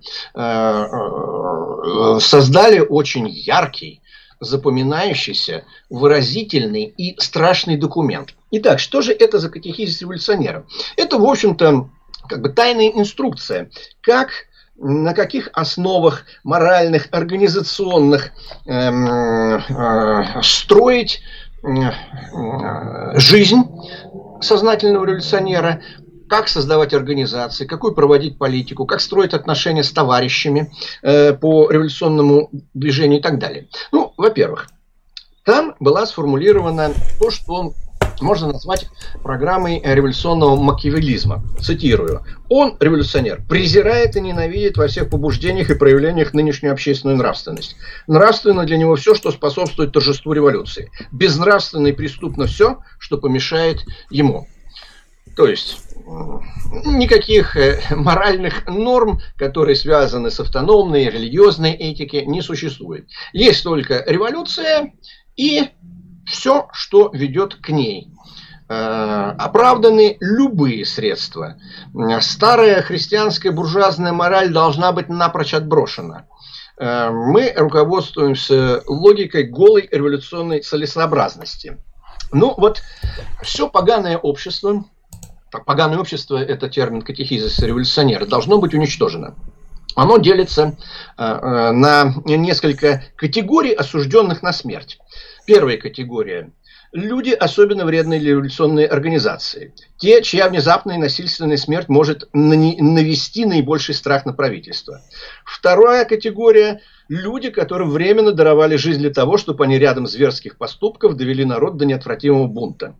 создали очень яркий, запоминающийся, выразительный и страшный документ. Итак, что же это за катехизис революционера? Это, в общем-то, как бы тайная инструкция, как, на каких основах моральных, организационных строить жизнь сознательного революционера, как создавать организации, какую проводить политику, как строить отношения с товарищами по революционному движению и так далее. Во-первых, там была сформулирована то, что можно назвать программой революционного макиавеллизма. Цитирую. «Он, революционер, презирает и ненавидит во всех побуждениях и проявлениях нынешнюю общественную нравственность. Нравственно для него все, что способствует торжеству революции. Безнравственно и преступно все, что помешает ему». То есть, никаких моральных норм, которые связаны с автономной, религиозной этикой, не существует. Есть только революция и все, что ведет к ней. Оправданы любые средства. Старая христианская буржуазная мораль должна быть напрочь отброшена. Мы руководствуемся логикой голой революционной целесообразности. Все поганое общество... Поганое общество, это термин катехизис революционера, должно быть уничтожено. Оно делится на несколько категорий, осужденных на смерть. Первая категория – люди, особенно вредные для революционной организации. Те, чья внезапная и насильственная смерть может навести наибольший страх на правительство. Вторая категория – люди, которым временно даровали жизнь для того, чтобы они рядом зверских поступков довели народ до неотвратимого бунта.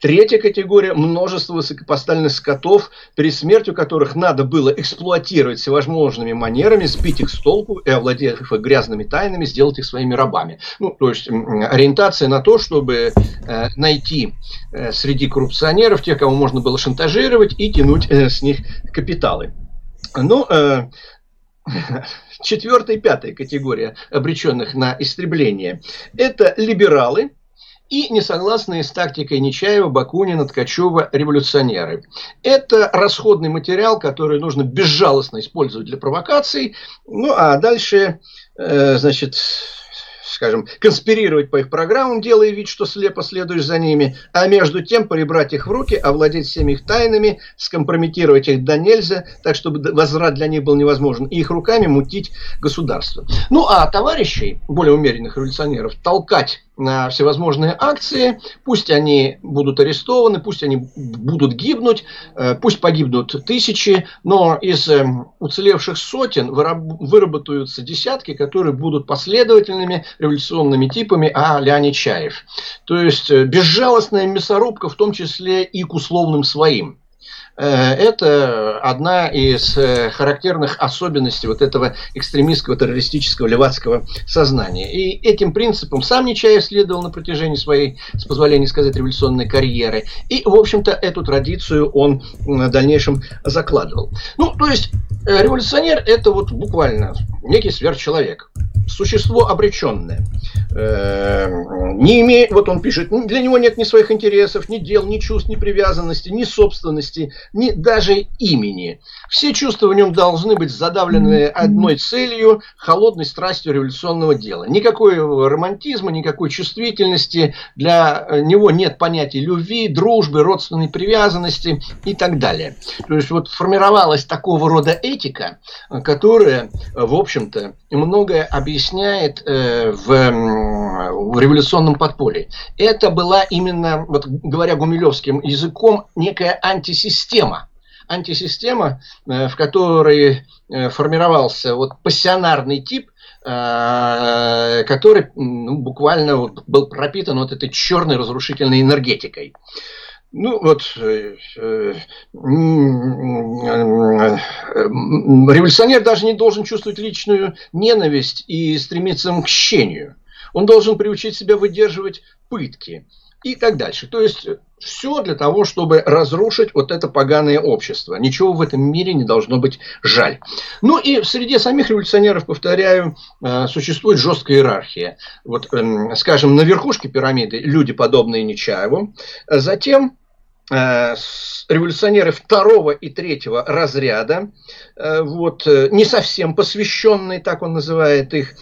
Третья категория – множество высокопоставленных скотов, перед смертью которых надо было эксплуатировать всевозможными манерами, сбить их с толку и, овладев их грязными тайнами, сделать их своими рабами. То есть, ориентация на то, чтобы найти среди коррупционеров тех, кого можно было шантажировать и тянуть с них капиталы. Четвертая и пятая категория обреченных на истребление – это либералы и несогласные с тактикой Нечаева, Бакунина, Ткачёва революционеры. Это расходный материал, который нужно безжалостно использовать для провокаций, а дальше, скажем, конспирировать по их программам, делая вид, что слепо следуешь за ними, а между тем прибрать их в руки, овладеть всеми их тайнами, скомпрометировать их до нельзя, так чтобы возврат для них был невозможен, и их руками мутить государство. А товарищей, более умеренных революционеров, толкать на всевозможные акции, пусть они будут арестованы, пусть они будут гибнуть, пусть погибнут тысячи, но из уцелевших сотен выработаются десятки, которые будут последовательными революционными типами а-ля Нечаев. То есть, безжалостная мясорубка, в том числе и к условным своим. Это одна из характерных особенностей вот этого экстремистского, террористического, левацкого сознания. И этим принципом сам Нечаев следовал на протяжении своей, с позволения сказать, революционной карьеры. И, в общем-то, эту традицию он в дальнейшем закладывал. То есть, революционер – это вот буквально некий сверхчеловек. существо обреченное. Не имеет, вот он пишет, для него нет ни своих интересов, ни дел, ни чувств, ни привязанности, ни собственности, ни даже имени. Все чувства в нем должны быть задавлены одной целью, холодной страстью революционного дела. Никакого романтизма, никакой чувствительности, для него нет понятий любви, дружбы, родственной привязанности и так далее. То есть вот формировалась такого рода этика, которая, в общем-то, многое объясняет в революционном подполье. Это была именно, вот, говоря гумилевским языком, некая антисистема. Антисистема, в которой формировался вот пассионарный тип, который буквально вот был пропитан вот этой черной разрушительной энергетикой. Ну вот, революционер даже не должен чувствовать личную ненависть и стремиться к мщению. Он должен приучить себя выдерживать пытки и так дальше. То есть все для того, чтобы разрушить вот это поганое общество. Ничего в этом мире не должно быть жаль. Ну и в среде самих революционеров, повторяю, существует жесткая иерархия. Вот, скажем, на верхушке пирамиды люди, подобные Нечаеву. Затем революционеры второго и третьего разряда, вот, не совсем посвященные, так он называет их,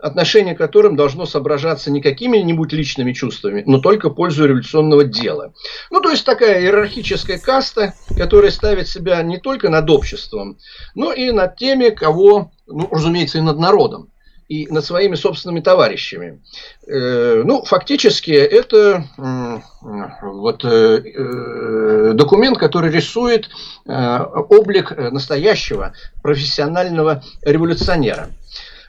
отношение к которым должно соображаться не какими-нибудь личными чувствами, но только в пользу революционного дела. Ну, то есть такая иерархическая каста, которая ставит себя не только над обществом, но и над теми, кого, ну, разумеется, и над народом, и над своими собственными товарищами. Ну, фактически, это вот, документ, который рисует облик настоящего профессионального революционера.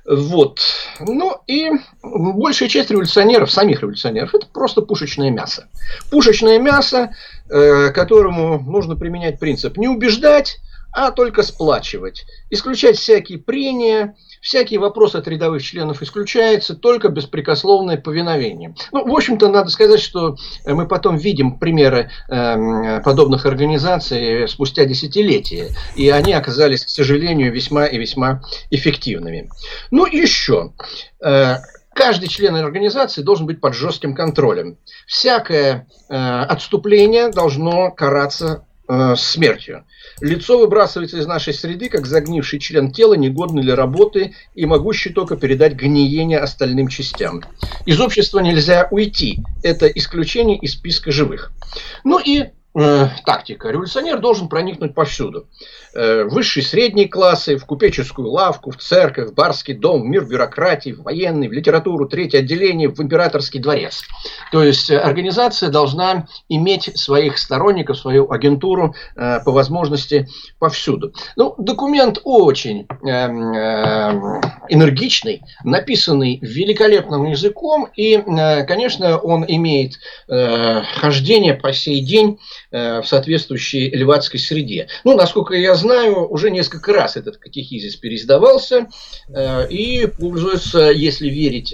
Вот. Ну и большая часть революционеров, самих революционеров, это просто пушечное мясо. Пушечное мясо, которому нужно применять принцип не убеждать, а только сплачивать. Исключать всякие прения, всякие вопросы от рядовых членов исключаются, только беспрекословное повиновение. Ну, в общем-то, надо сказать, что мы потом видим примеры подобных организаций спустя десятилетия. И они оказались, к сожалению, весьма и весьма эффективными. Ну, еще. Каждый член организации должен быть под жестким контролем. Всякое отступление должно караться смертью. Лицо выбрасывается из нашей среды, как загнивший член тела, негодный для работы и могущий только передать гниение остальным частям. Из общества нельзя уйти. Это исключение из списка живых. Ну и тактика. Революционер должен проникнуть повсюду. Высшие, средние классы, в купеческую лавку, в церковь, в барский дом, в мир бюрократии, в военный, в литературу, третье отделение, в императорский дворец. То есть организация должна иметь своих сторонников, свою агентуру по возможности повсюду. Ну, документ очень энергичный, написанный великолепным языком и, конечно, он имеет хождение по сей день в соответствующей левацкой среде. Ну, насколько я знаю, уже несколько раз этот катехизис переиздавался и пользуется, если верить,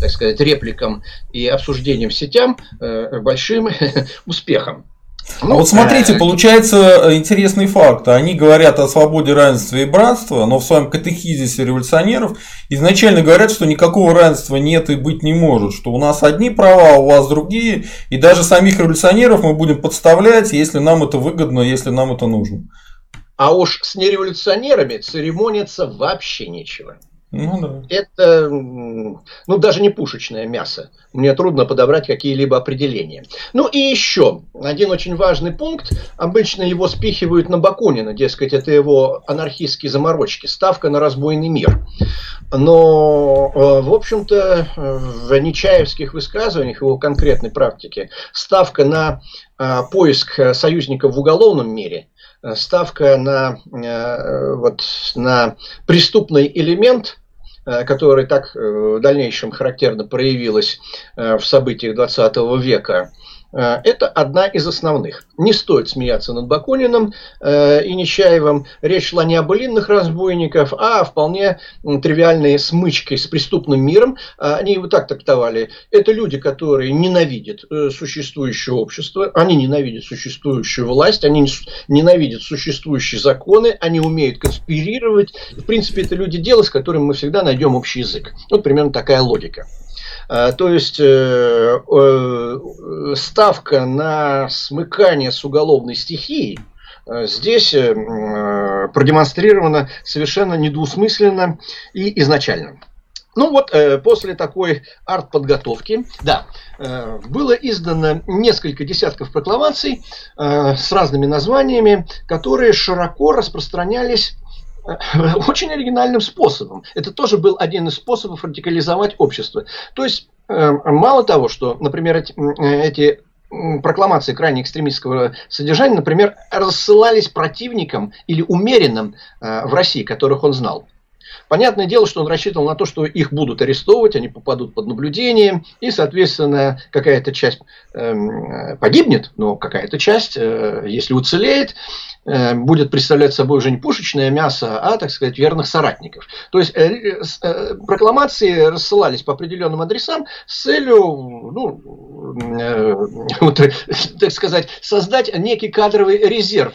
так сказать, репликам и обсуждениям в сетях, большим успехом. Ну, вот смотрите, получается интересный факт. Они говорят о свободе, равенстве и братстве, но в своем катехизисе революционеров изначально говорят, что никакого равенства нет и быть не может, что у нас одни права, а у вас другие, и даже самих революционеров мы будем подставлять, если нам это выгодно, если нам это нужно. А уж с нереволюционерами церемониться вообще нечего. Ну, да. Это, ну, даже не пушечное мясо. Мне трудно подобрать какие-либо определения. Ну и еще один очень важный пункт. Обычно его спихивают на Бакунина. Дескать, это его анархистские заморочки. Ставка на разбойный мир. Но, в общем-то, в нечаевских высказываниях, его конкретной практике, ставка на поиск союзников в уголовном мире, ставка на, вот, на преступный элемент, который так в дальнейшем характерно проявилось в событиях 20 века, Это одна из основных. Не стоит смеяться над Бакуниным и Нечаевым. Речь шла не об былинных разбойников, а о вполне тривиальной смычке с преступным миром. Они его так трактовали. Это люди, которые ненавидят существующее общество, они ненавидят существующую власть, они ненавидят существующие законы, они умеют конспирировать. В принципе, это люди дела, с которыми мы всегда найдем общий язык. Вот примерно такая логика. То есть ставка на смыкание с уголовной стихией здесь продемонстрирована совершенно недвусмысленно и изначально. Ну вот, после такой артподготовки, да, было издано несколько десятков прокламаций с разными названиями, которые широко распространялись очень оригинальным способом. Это тоже был один из способов радикализовать общество. То есть, мало того, что, например, эти прокламации крайне экстремистского содержания, например, рассылались противникам или умеренным в России, которых он знал. Понятное дело, что он рассчитывал на то, что их будут арестовывать, они попадут под наблюдение, и, соответственно, какая-то часть погибнет, но какая-то часть, если уцелеет, будет представлять собой уже не пушечное мясо, а, так сказать, верных соратников. То есть, прокламации рассылались по определенным адресам с целью, так сказать, создать некий кадровый резерв,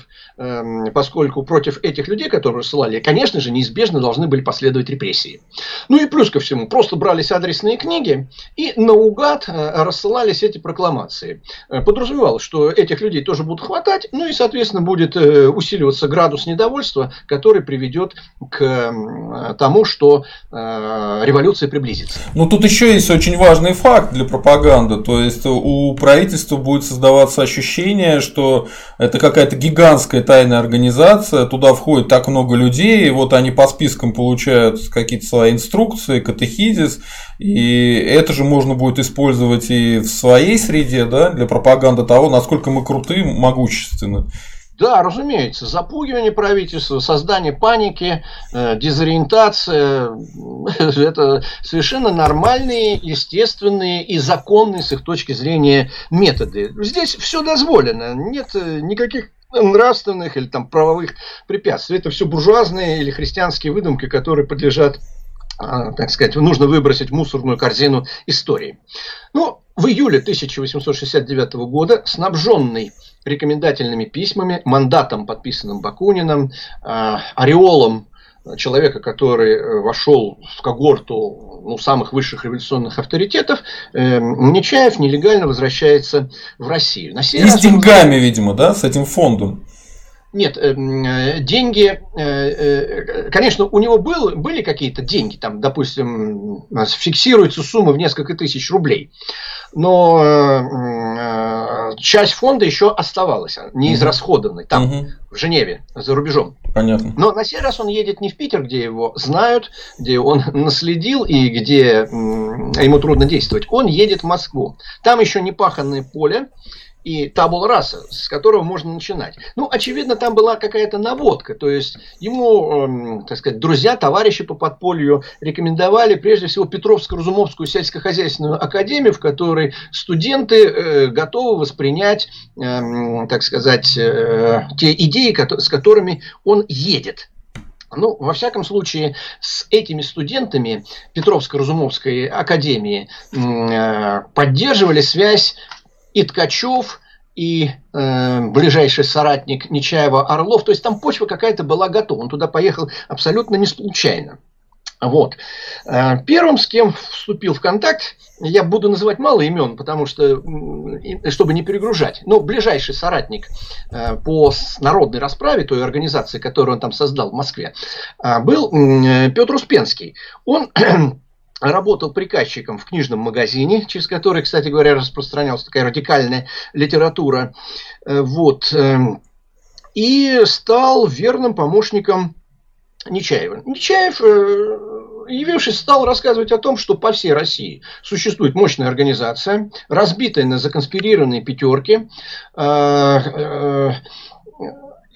поскольку против этих людей, которые рассылали, конечно же, неизбежно должны были последовать репрессии. Ну и плюс ко всему, просто брались адресные книги и наугад рассылались эти прокламации. Подразумевалось, что этих людей тоже будут хватать, ну и, соответственно, будет усиливаться градус недовольства, который приведет к тому, что революция приблизится. Но тут еще есть очень важный факт для пропаганды, то есть у правительства будет создаваться ощущение, что это какая-то гигантская тайная организация, туда входит так много людей, и вот они по списку получают какие-то свои инструкции, катехизис, и это же можно будет использовать и в своей среде, да, для пропаганды того, насколько мы круты, могущественны. Да, разумеется, запугивание правительства, создание паники, дезориентация – это совершенно нормальные, естественные и законные с их точки зрения методы. Здесь все дозволено, нет никаких нравственных или там правовых препятствий. Это все буржуазные или христианские выдумки, которые подлежат, так сказать, нужно выбросить в мусорную корзину истории. Ну, в июле 1869 года, снабженный рекомендательными письмами, мандатом, подписанным Бакуниным, ореолом человека, который вошел в когорту самых высших революционных авторитетов, Нечаев нелегально возвращается в Россию. На сей раз с деньгами, видимо, да, с этим фондом. Нет, деньги, конечно, у него были какие-то деньги, там, допустим, фиксируется сумма в несколько тысяч рублей, но часть фонда еще оставалась, неизрасходованной, там, в Женеве, за рубежом. Понятно. Но на сей раз он едет не в Питер, где его знают, где он наследил и где ему трудно действовать, он едет в Москву, там еще не паханное поле, и табула раса, с которого можно начинать. Ну, очевидно, там была какая-то наводка. То есть, ему, так сказать, друзья, товарищи по подполью рекомендовали, прежде всего, Петровско-Разумовскую сельскохозяйственную академию, в которой студенты готовы воспринять, так сказать, те идеи, с которыми он едет. Ну, во всяком случае, с этими студентами Петровско-Разумовской академии поддерживали связь и Ткачёв, и ближайший соратник Нечаева Орлов. То есть, там почва какая-то была готова. Он туда поехал абсолютно не случайно. Вот. Первым, с кем вступил в контакт, я буду называть мало имен, потому что, чтобы не перегружать. Но ближайший соратник по народной расправе, той организации, которую он там создал в Москве, был Петр Успенский. Он работал приказчиком в книжном магазине, через который, кстати говоря, распространялась такая радикальная литература. Вот. И стал верным помощником Нечаева. Нечаев, явившись, стал рассказывать о том, что по всей России существует мощная организация, разбитая на законспирированные пятерки,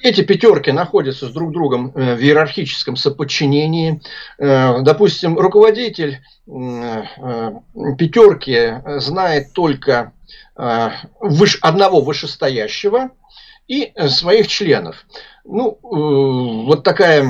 Эти пятерки находятся с друг другом в иерархическом соподчинении. Допустим, руководитель пятерки знает только одного вышестоящего и своих членов. Ну, вот такая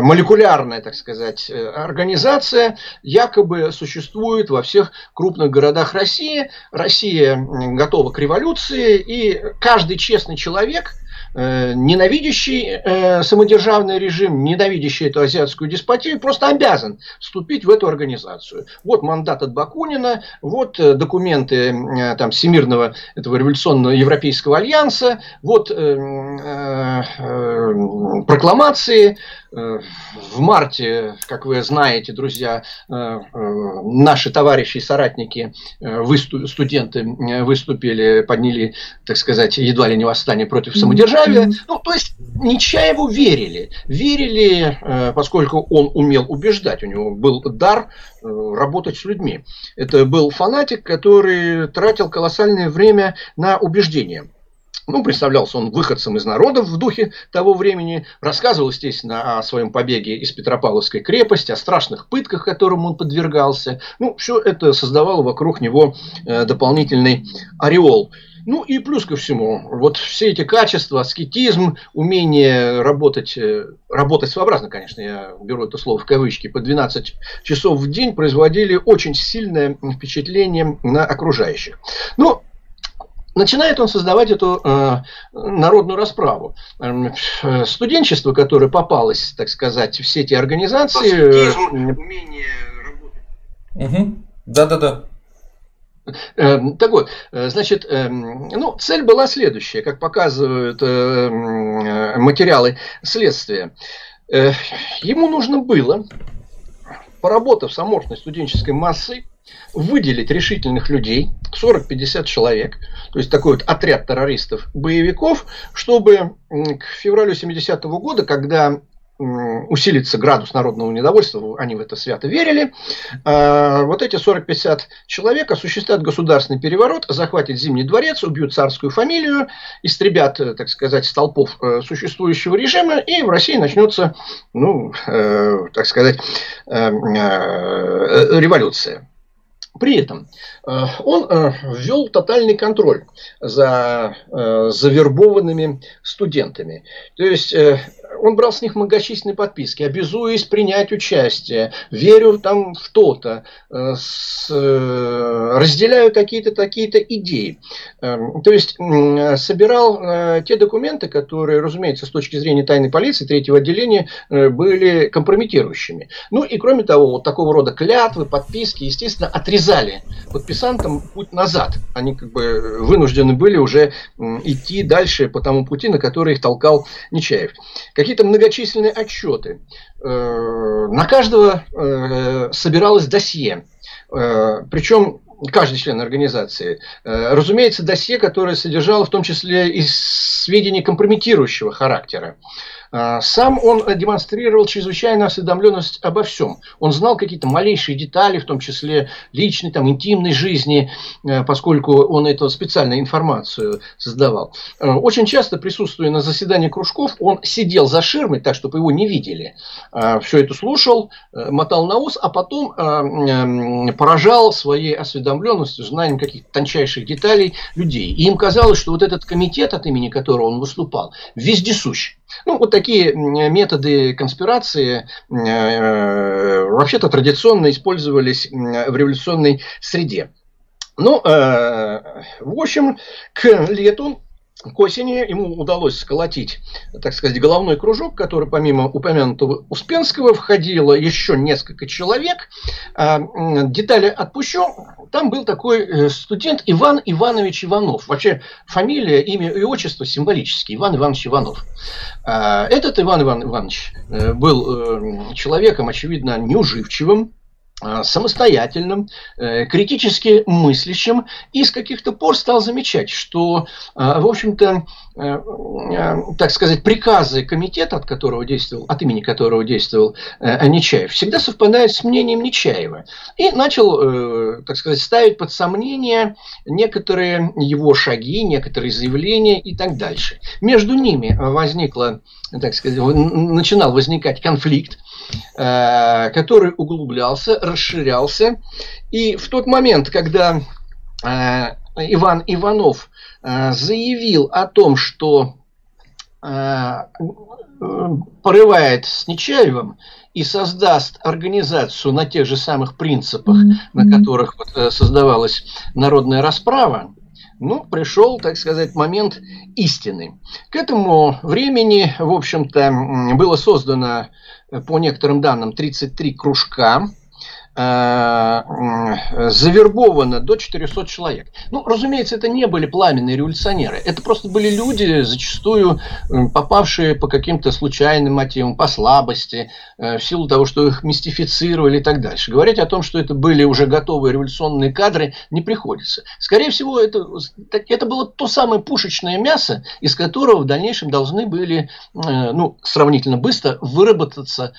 молекулярная, так сказать, организация якобы существует во всех крупных городах России. Россия готова к революции, и каждый честный человек, ненавидящий самодержавный режим, ненавидящий эту азиатскую деспотию, просто обязан вступить в эту организацию. Вот мандат от Бакунина, вот документы там, Всемирного этого революционного европейского альянса, вот прокламации. В марте, как вы знаете, друзья, наши товарищи и соратники, студенты выступили, подняли, так сказать, едва ли не восстание против самодержавия. Ну, то есть Нечаеву верили. Верили, поскольку он умел убеждать. У него был дар работать с людьми. Это был фанатик, который тратил колоссальное время на убеждения. Ну, представлялся он выходцем из народов в духе того времени. Рассказывал, естественно, о своем побеге из Петропавловской крепости, о страшных пытках, которым он подвергался. Ну, все это создавало вокруг него дополнительный ореол. Ну, и плюс ко всему, вот все эти качества, аскетизм, умение работать своеобразно, конечно, я беру это слово в кавычки, по 12 часов в день производили очень сильное впечатление на окружающих. Ну, начинает он создавать эту народную расправу. Студенчество, которое попалось, так сказать, в сети организации... Умение работать. Да-да-да. Так вот, значит, ну, цель была следующая, как показывают материалы следствия. Ему нужно было, поработав с аморфной студенческой массой, выделить решительных людей, 40-50 человек, то есть такой вот отряд террористов-боевиков, чтобы к февралю 70-го года, когда усилится градус народного недовольства, они в это свято верили, вот эти 40-50 человек осуществят государственный переворот, захватят Зимний дворец, убьют царскую фамилию, истребят, так сказать, столпов существующего режима, и в России начнется, ну, так сказать, революция. При этом он ввел тотальный контроль за завербованными студентами. То есть он брал с них многочисленные подписки, обязуясь принять участие, верю там в то-то, разделяю какие-то такие-то идеи. То есть собирал те документы, которые, разумеется, с точки зрения тайной полиции, Третьего отделения, были компрометирующими. Ну и кроме того, вот такого рода клятвы, подписки, естественно, отрезали подписантам путь назад. Они как бы вынуждены были уже идти дальше по тому пути, на который их толкал Нечаев. Какие-то многочисленные отчеты. На каждого собиралось досье. Причем каждый член организации. Разумеется, досье, которое содержало в том числе и сведения компрометирующего характера. Сам он демонстрировал чрезвычайную осведомленность обо всем. Он знал какие-то малейшие детали, в том числе личной, там, интимной жизни, поскольку он эту специальную информацию создавал. Очень часто, присутствуя на заседании кружков, он сидел за ширмой, так, чтобы его не видели. Все это слушал, мотал на ус, а потом поражал своей осведомленностью, знанием каких-то тончайших деталей людей. И им казалось, что вот этот комитет, от имени которого он выступал, вездесущ. Ну, вот такие методы конспирации вообще-то традиционно использовались в революционной среде. Ну, в общем, к лету, к осени ему удалось сколотить, так сказать, головной кружок, который помимо упомянутого Успенского входило еще несколько человек. Детали отпущу. Там был такой студент Иван Иванович Иванов. Вообще фамилия, имя и отчество символические. Иван Иванович Иванов. Этот Иван Иванович был человеком, очевидно, неуживчивым. самостоятельным, критически мыслящим, и с каких-то пор стал замечать, что, в общем-то, так сказать, приказы комитета, от имени которого действовал Нечаев, всегда совпадают с мнением Нечаева. И начал, так сказать, ставить под сомнение некоторые его шаги, некоторые заявления и так дальше. Между ними начинал возникать конфликт, который углублялся, расширялся. И в тот момент, когда Иван Иванов заявил о том, что порывает с Нечаевым и создаст организацию на тех же самых принципах, на которых создавалась народная расправа, пришел, так сказать, момент истины. К этому времени, в общем-то, было создано, по некоторым данным, 33 кружка, завербовано до 400 человек. Разумеется, это не были пламенные революционеры. Это просто были люди, зачастую попавшие по каким-то случайным мотивам, по слабости, в силу того, что их мистифицировали и так дальше. Говорить о том, что это были уже готовые революционные кадры, не приходится. Скорее всего, это было то самое пушечное мясо, из которого в дальнейшем должны были сравнительно быстро выработаться,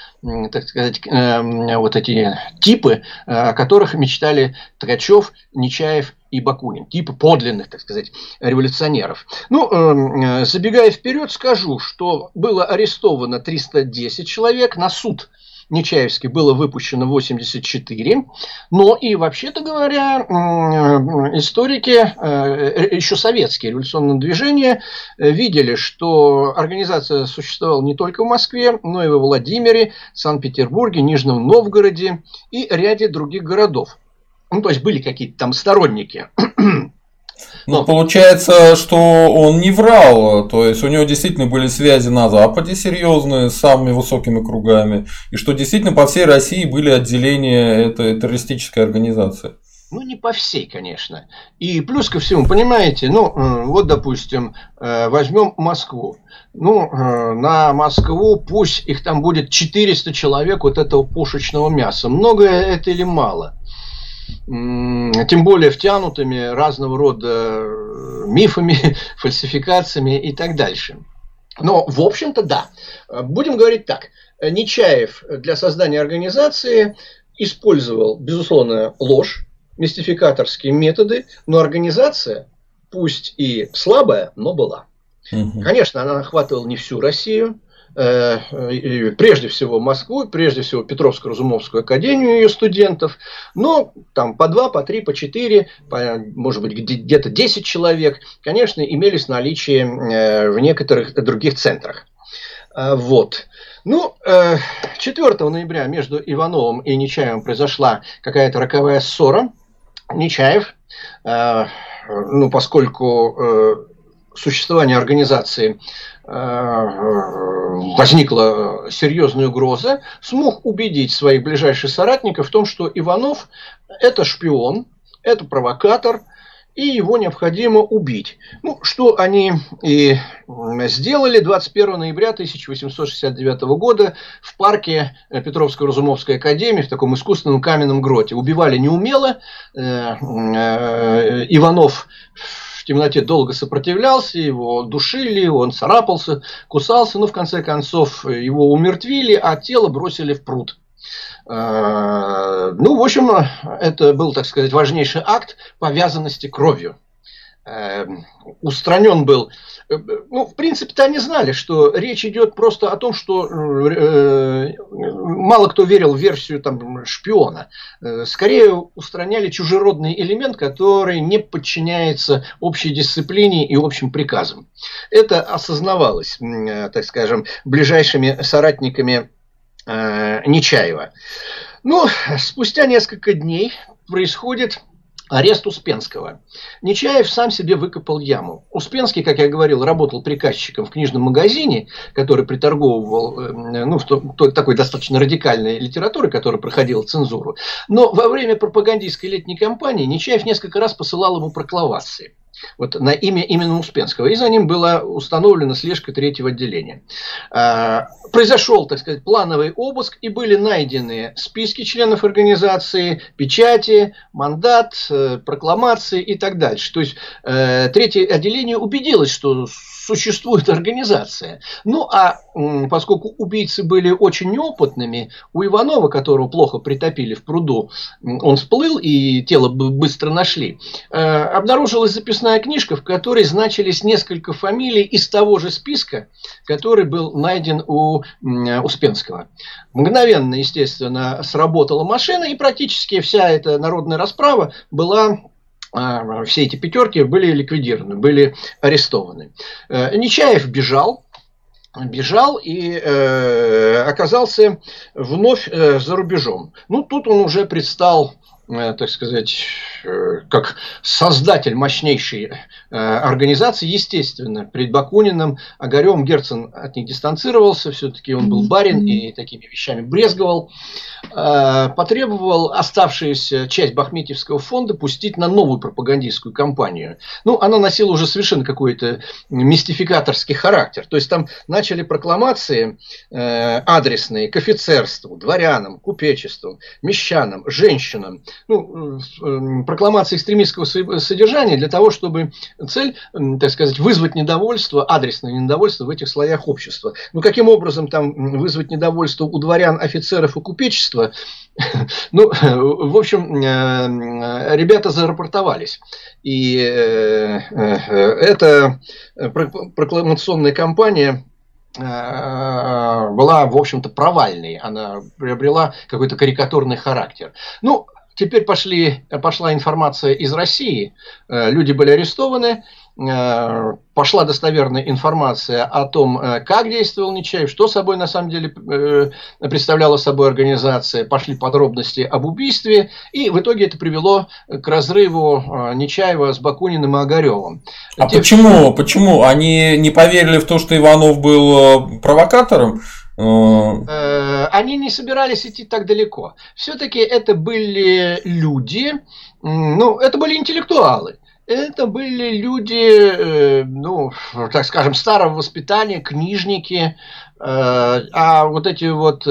так сказать, вот эти типы, о которых мечтали Ткачёв, Нечаев и Бакунин. Типы подлинных, так сказать, революционеров. Забегая вперед, скажу, что было арестовано 310 человек, на суд Нечаевский было выпущено 84, но и, вообще-то говоря, историки, еще советские революционные движения, видели, что организация существовала не только в Москве, но и во Владимире, Санкт-Петербурге, Нижнем Новгороде и ряде других городов. То есть были какие-то там сторонники. Но получается, что он не врал, то есть у него действительно были связи на Западе серьезные, с самыми высокими кругами, и что действительно по всей России были отделения этой террористической организации. Не по всей, конечно. И плюс ко всему, понимаете, допустим, возьмем Москву. На Москву пусть их там будет 400 человек вот этого пушечного мяса. Много это или мало? Тем более втянутыми разного рода мифами, фальсификациями и так дальше. Но, в общем-то, да. Будем говорить так. Нечаев для создания организации использовал, безусловно, ложь, мистификаторские методы, но организация, пусть и слабая, но была. Конечно, она охватывала не всю Россию. Прежде всего Москву, прежде всего Петровско-Разумовскую академию ее студентов, но там по 2, по 3, по 4, может быть, где-то 10 человек, конечно, имелись в наличии в некоторых других центрах. 4 ноября между Ивановым и Нечаевым произошла какая-то роковая ссора. Нечаев, поскольку существование организации возникла серьезная угроза, смог убедить своих ближайших соратников в том, что Иванов – это шпион, это провокатор, и его необходимо убить. Что они и сделали 21 ноября 1869 года в парке Петровско-Разумовской академии в таком искусственном каменном гроте. Убивали неумело, Иванов в темноте долго сопротивлялся, его душили, он царапался, кусался, но в конце концов его умертвили, а тело бросили в пруд. В общем, это был, так сказать, важнейший акт повязанности кровью. Устранен был. В принципе-то они знали, что речь идет просто о том, что мало кто верил в версию шпиона. Скорее устраняли чужеродный элемент, который не подчиняется общей дисциплине и общим приказам. Это осознавалось, так скажем, ближайшими соратниками Нечаева. Спустя несколько дней происходит арест Успенского. Нечаев сам себе выкопал яму. Успенский, как я говорил, работал приказчиком в книжном магазине, который приторговывал такой достаточно радикальной литературы, которая проходила цензуру. Но во время пропагандистской летней кампании Нечаев несколько раз посылал ему прокламации. Вот на имя именно Успенского. И за ним была установлена слежка третьего отделения. Произошел, так сказать, плановый обыск, и были найдены списки членов организации, печати, мандат, прокламации и так дальше. То есть третье отделение убедилось, что существует организация. Ну а поскольку убийцы были очень неопытными, у Иванова, которого плохо притопили в пруду, он всплыл и тело быстро нашли, обнаружилась записная книжка, в которой значились несколько фамилий из того же списка, который был найден у Успенского. Мгновенно, естественно, сработала машина, и практически вся эта народная расправа была... Все эти пятерки были ликвидированы, были арестованы. Нечаев бежал и оказался вновь за рубежом. Ну, тут он уже предстал, так сказать, как создатель мощнейшей организации, естественно, перед Бакуниным, Огарёвым. Герцен от них дистанцировался, все-таки он был барин и такими вещами брезговал. Потребовал оставшуюся часть Бахметьевского фонда пустить на новую пропагандистскую кампанию. Ну, она носила уже совершенно какой-то мистификаторский характер. То есть там начали прокламации адресные к офицерству, дворянам, купечеству, мещанам, женщинам. Ну, прокламация экстремистского содержания для того, чтобы цель, так сказать, вызвать недовольство, адресное недовольство в этих слоях общества. Ну, каким образом там вызвать недовольство у дворян, офицеров и купечества? Ну, в общем, ребята зарапортовались. И эта прокламационная кампания... была, в общем-то, провальной. Она приобрела какой-то карикатурный характер. Ну, теперь пошла информация из России. Люди были арестованы. Пошла достоверная информация о том, как действовал Нечаев, что собой на самом деле представляла собой организация. Пошли подробности об убийстве. И в итоге это привело к разрыву Нечаева с Бакуниным и Огарёвым. А почему? Они не поверили в то, что Иванов был провокатором? Они не собирались идти так далеко. Все-таки это были люди, ну, это были интеллектуалы. Это были люди, ну, так скажем, старого воспитания, книжники, а вот эти вот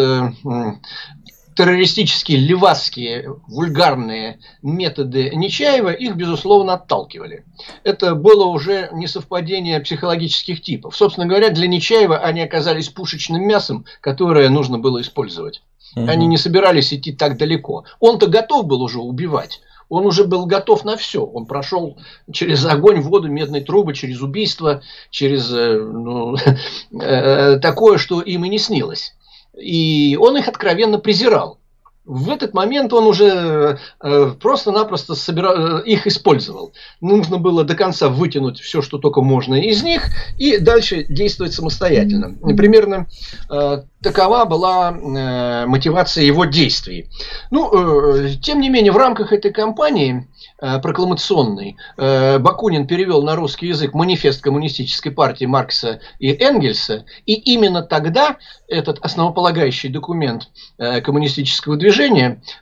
террористические, левацкие, вульгарные методы Нечаева их, безусловно, отталкивали. Это было уже несовпадение психологических типов. Собственно говоря, для Нечаева они оказались пушечным мясом, которое нужно было использовать. Они не собирались идти так далеко. Он-то готов был уже убивать. Он уже был готов на все. Он прошел через огонь, воду, медные трубы, через убийство, через такое, что им и не снилось. И он их откровенно презирал. В этот момент он уже просто-напросто их использовал. Нужно было до конца вытянуть все, что только можно из них, и дальше действовать самостоятельно. Примерно такова была мотивация его действий. Ну, тем не менее, в рамках этой кампании прокламационной Бакунин перевел на русский язык манифест коммунистической партии Маркса и Энгельса. И именно тогда этот основополагающий документ коммунистического движения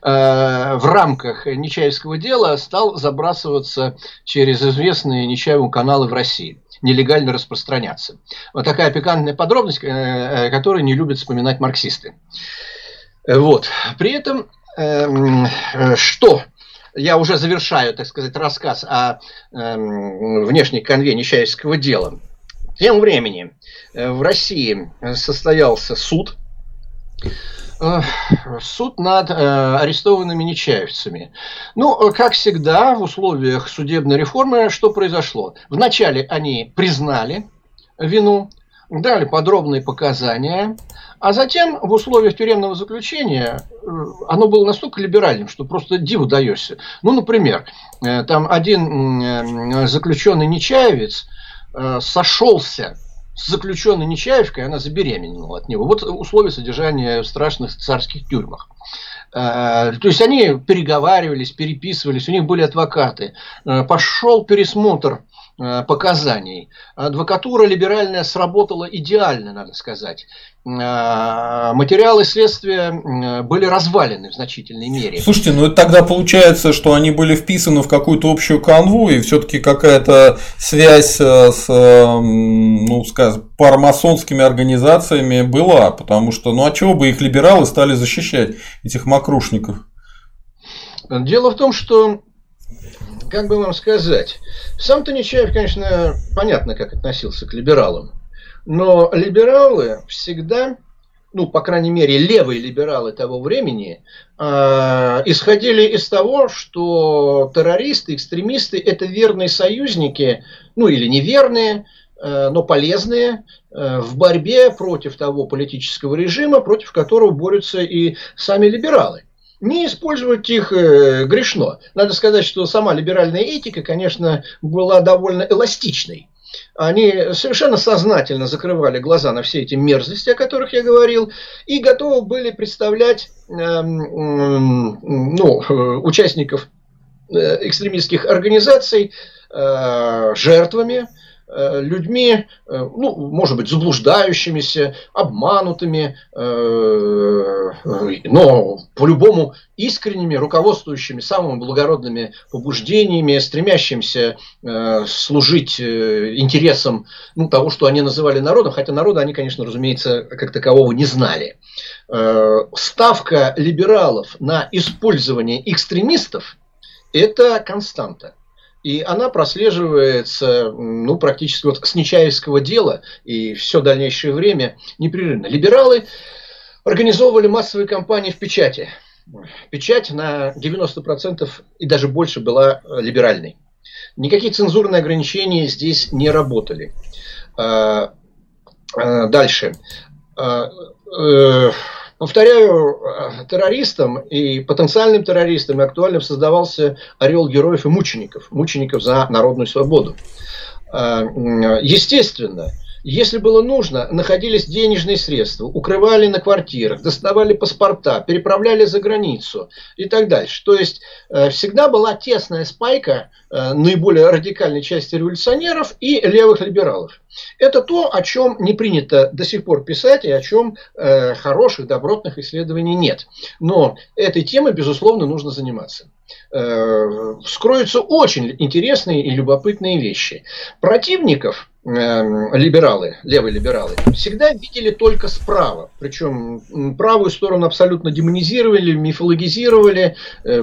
в рамках Нечаевского дела стал забрасываться через известные Нечаеву каналы в России, нелегально распространяться. Вот такая пикантная подробность, которую не любят вспоминать марксисты. Вот. При этом, что я уже завершаю, так сказать, рассказ о внешней канве Нечаевского дела. Тем временем в России состоялся суд над арестованными нечаевцами. Ну, как всегда, в условиях судебной реформы что произошло? Вначале они признали вину, дали подробные показания, а затем в условиях тюремного заключения оно было настолько либеральным, что просто диву даешься. Ну, например, там один заключенный нечаевец сошелся с заключенной Нечаевкой, она забеременела от него. Вот условия содержания в страшных царских тюрьмах. То есть они переговаривались, переписывались, у них были адвокаты. Пошел пересмотр показаний. Адвокатура либеральная сработала идеально, надо сказать. Материалы следствия были развалены в значительной мере. Слушайте, ну это тогда получается, что они были вписаны в какую-то общую канву, и все-таки какая-то связь с, ну, скажем, парамасонскими организациями была, потому что, ну а чего бы их либералы стали защищать, этих мокрушников? Дело в том, что, как бы вам сказать, сам-то Нечаев, конечно, понятно, как относился к либералам, но либералы всегда, ну, по крайней мере, левые либералы того времени, исходили из того, что террористы, экстремисты – это верные союзники, ну, или неверные, но полезные в борьбе против того политического режима, против которого борются и сами либералы. Не использовать их грешно. Надо сказать, что сама либеральная этика, конечно, была довольно эластичной. Они совершенно сознательно закрывали глаза на все эти мерзости, о которых я говорил, и готовы были представлять участников экстремистских организаций жертвами, людьми, ну, может быть, заблуждающимися, обманутыми, но по-любому искренними, руководствующими самыми благородными побуждениями, стремящимися служить интересам, ну, того, что они называли народом, хотя народа они, конечно, разумеется, как такового не знали. Ставка либералов на использование экстремистов – это константа. И она прослеживается, ну, практически вот с Нечаевского дела и все дальнейшее время непрерывно. Либералы организовывали массовые кампании в печати. Печать на 90% и даже больше была либеральной. Никакие цензурные ограничения здесь не работали. Дальше. Повторяю, террористам и потенциальным террористам и актуальным создавался ореол героев и мучеников. Мучеников за народную свободу. Естественно, если было нужно, находились денежные средства, укрывали на квартирах, доставали паспорта, переправляли за границу и так дальше. То есть, всегда была тесная спайка наиболее радикальной части революционеров и левых либералов. Это то, о чем не принято до сих пор писать и о чем хороших, добротных исследований нет. Но этой темой, безусловно, нужно заниматься. Вскроются очень интересные и любопытные вещи. Противников либералы, левые либералы, всегда видели только справа. Причем правую сторону абсолютно демонизировали, мифологизировали,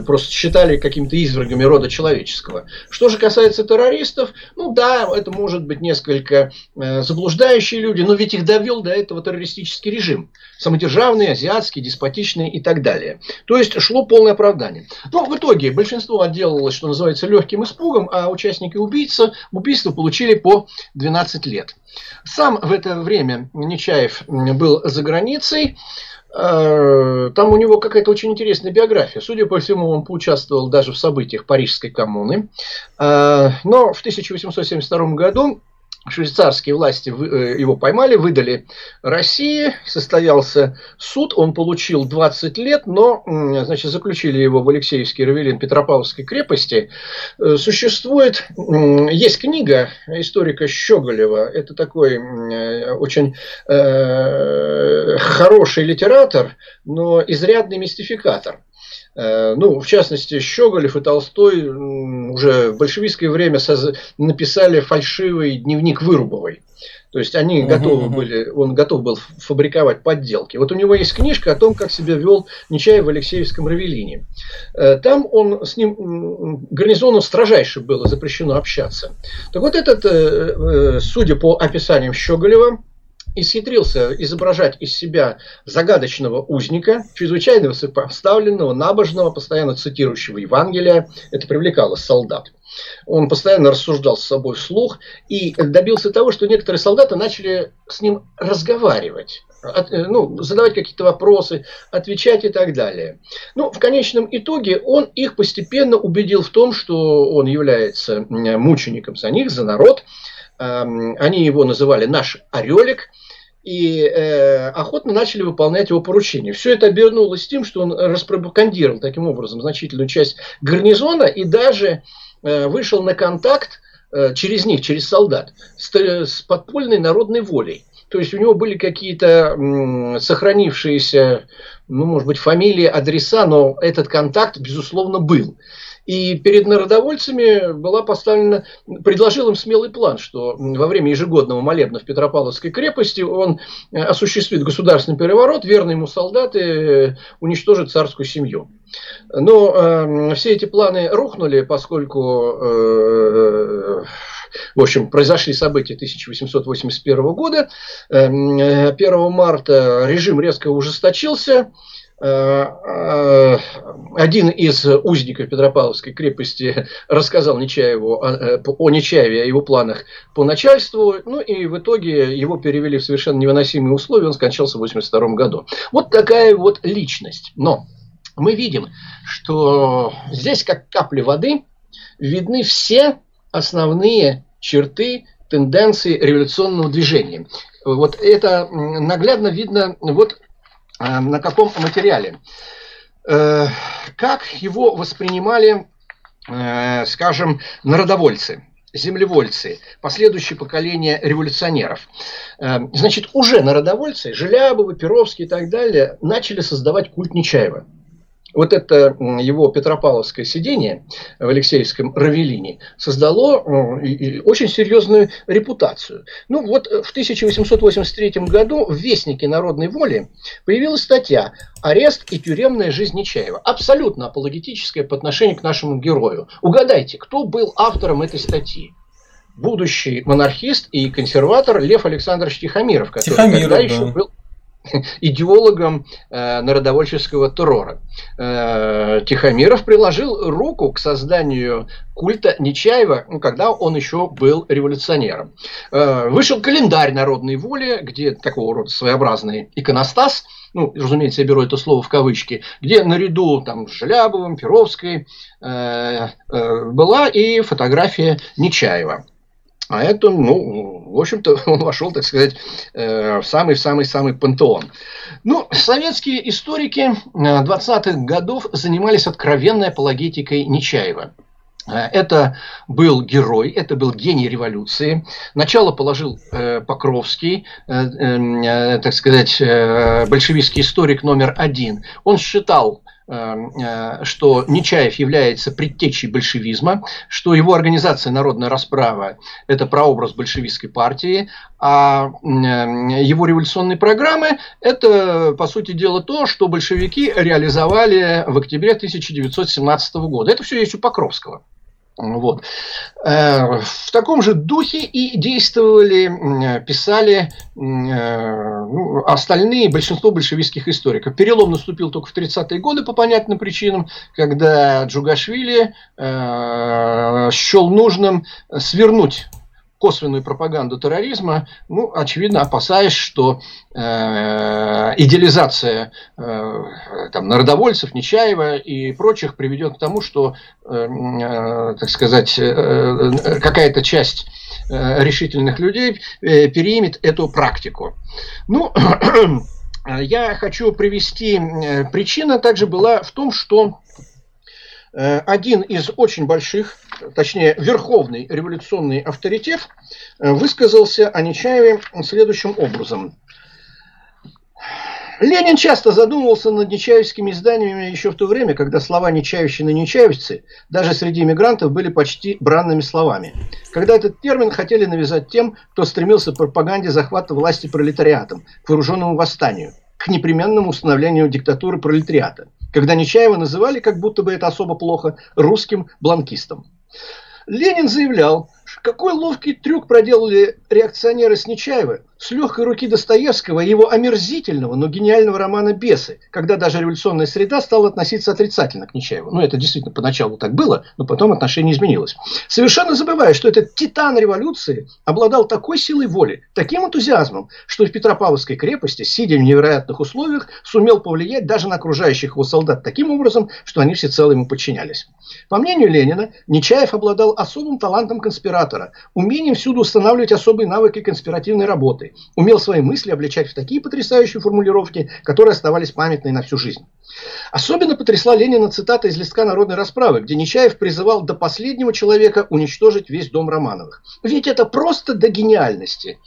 просто считали какими-то извергами рода человеческого. Что же касается террористов, ну да, это может быть несколько заблуждающие люди, но ведь их довел до этого террористический режим. Самодержавный, азиатский, деспотичный и так далее. То есть шло полное оправдание. Но в итоге большинство отделалось, что называется, легким испугом, а участники убийства получили по 12 лет. Сам в это время Нечаев был за границей. Там у него какая-то очень интересная биография. Судя по всему, он поучаствовал даже в событиях Парижской коммуны. Но в 1872 году швейцарские власти его поймали, выдали России, состоялся суд, он получил 20 лет, но, значит, заключили его в Алексеевский равелин Петропавловской крепости. Существует, есть книга историка Щеголева, это такой очень хороший литератор, но изрядный мистификатор. Ну, в частности, Щеголев и Толстой уже в большевистское время написали фальшивый дневник Вырубовой. То есть, они готовы были, он готов был фабриковать подделки. Вот у него есть книжка о том, как себя вел Нечаев в Алексеевском равелине. Там он, с ним гарнизону строжайше было запрещено общаться. Так вот этот, судя по описаниям Щеголева, исхитрился изображать из себя загадочного узника, чрезвычайно высокопоставленного, набожного, постоянно цитирующего Евангелие. Это привлекало солдат. Он постоянно рассуждал с собой вслух и добился того, что некоторые солдаты начали с ним разговаривать, задавать какие-то вопросы, отвечать и так далее. Но в конечном итоге он их постепенно убедил в том, что он является мучеником за них, за народ. Они его называли «наш орелик», и охотно начали выполнять его поручения. Все это обернулось тем, что он распропагандировал таким образом значительную часть гарнизона и даже вышел на контакт через них, через солдат, с подпольной народной волей. То есть у него были какие-то сохранившиеся, ну, может быть, фамилии, адреса, но этот контакт, безусловно, был. И перед народовольцами была поставлена, предложил им смелый план, что во время ежегодного молебна в Петропавловской крепости он осуществит государственный переворот, верные ему солдаты уничтожат царскую семью. Но все эти планы рухнули, поскольку, в общем, произошли события 1881 года. 1 марта режим резко ужесточился. Один из узников Петропавловской крепости рассказал Нечаеву о Нечаеве, о его планах по начальству. Ну и в итоге его перевели в совершенно невыносимые условия. Он скончался в 1982 году. Вот такая вот личность. Но мы видим, что здесь как капли воды видны все основные черты, тенденции революционного движения. Вот это наглядно видно вот на каком материале. Как его воспринимали, скажем, народовольцы, землевольцы, последующие поколения революционеров. Значит, уже народовольцы, Желябовы, Перовский и так далее, начали создавать культ Нечаева. Вот это его петропавловское сидение в Алексеевском равелине создало очень серьезную репутацию. Ну вот в 1883 году в Вестнике народной воли появилась статья «Арест и тюремная жизнь Нечаева». Абсолютно апологетическая по отношению к нашему герою. Угадайте, кто был автором этой статьи? Будущий монархист и консерватор Лев Александрович Тихомиров, который тогда еще был идеологом народовольческого террора. Тихомиров приложил руку к созданию культа Нечаева, ну, когда он еще был революционером. Вышел календарь народной воли, где такого рода своеобразный иконостас, ну, разумеется, я беру это слово в кавычки, где наряду там, с Желябовым, Перовской была и фотография Нечаева. А это, ну, в общем-то, он вошел, так сказать, в самый-самый-самый пантеон. Ну, советские историки 20-х годов занимались откровенной апологетикой Нечаева. Это был герой, это был гений революции. Начало положил Покровский, так сказать, большевистский историк номер один. Он считал, что Нечаев является предтечей большевизма, что его организация «Народная расправа» – это прообраз большевистской партии, а его революционные программы – это, по сути дела, то, что большевики реализовали в октябре 1917 года. Это все есть у Покровского. Вот. В таком же духе и действовали, писали остальные, большинство большевистских историков. Перелом наступил только в 30-е годы по понятным причинам, когда Джугашвили счел нужным свернуть косвенную пропаганду терроризма, ну, очевидно, опасаясь, что идеализация там, народовольцев, Нечаева и прочих приведет к тому, что, так сказать, какая-то часть решительных людей переимет эту практику. Ну, я хочу привести, причина также была в том, что один из очень больших, точнее, верховный революционный авторитет высказался о Нечаеве следующим образом. Ленин часто задумывался над нечаевскими изданиями еще в то время, когда слова «нечаевщина» и «нечаевцы» даже среди эмигрантов были почти бранными словами. Когда этот термин хотели навязать тем, кто стремился к пропаганде захвата власти пролетариатом, к вооруженному восстанию, к непременному установлению диктатуры пролетариата, когда Нечаева называли, как будто бы это особо плохо, русским бланкистом. Ленин заявлял, какой ловкий трюк проделали реакционеры с Нечаева с легкой руки Достоевского и его омерзительного, но гениального романа «Бесы», когда даже революционная среда стала относиться отрицательно к Нечаеву. Ну, это действительно поначалу так было, но потом отношение изменилось. Совершенно забывая, что этот титан революции обладал такой силой воли, таким энтузиазмом, что в Петропавловской крепости, сидя в невероятных условиях, сумел повлиять даже на окружающих его солдат таким образом, что они всецело ему подчинялись. По мнению Ленина, Нечаев обладал особым талантом конспирации императора, умением всюду устанавливать особые навыки конспиративной работы, умел свои мысли обличать в такие потрясающие формулировки, которые оставались памятны на всю жизнь. Особенно потрясла Ленина цитата из листка «Народной расправы», где Нечаев призывал до последнего человека уничтожить весь дом Романовых. Ведь это просто до гениальности.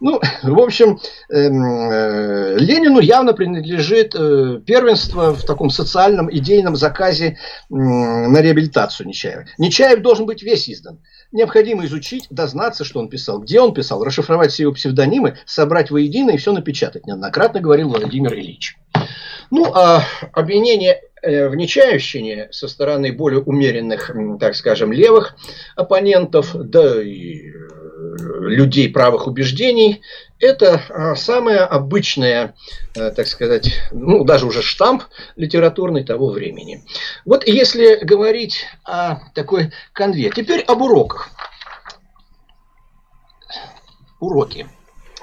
Ну, в общем, Ленину явно принадлежит первенство в таком социальном, идейном заказе на реабилитацию Нечаева. Нечаев должен быть весь издан. Необходимо изучить, дознаться, что он писал, где он писал, расшифровать все его псевдонимы, собрать воедино и все напечатать, неоднократно говорил Владимир Ильич. Ну, а обвинение в нечаевщине со стороны более умеренных, так скажем, левых оппонентов, да и людей правых убеждений, это самое обычное, так сказать, ну, даже уже штамп литературный того времени. Вот если говорить о такой конве. Теперь об уроках. Уроки.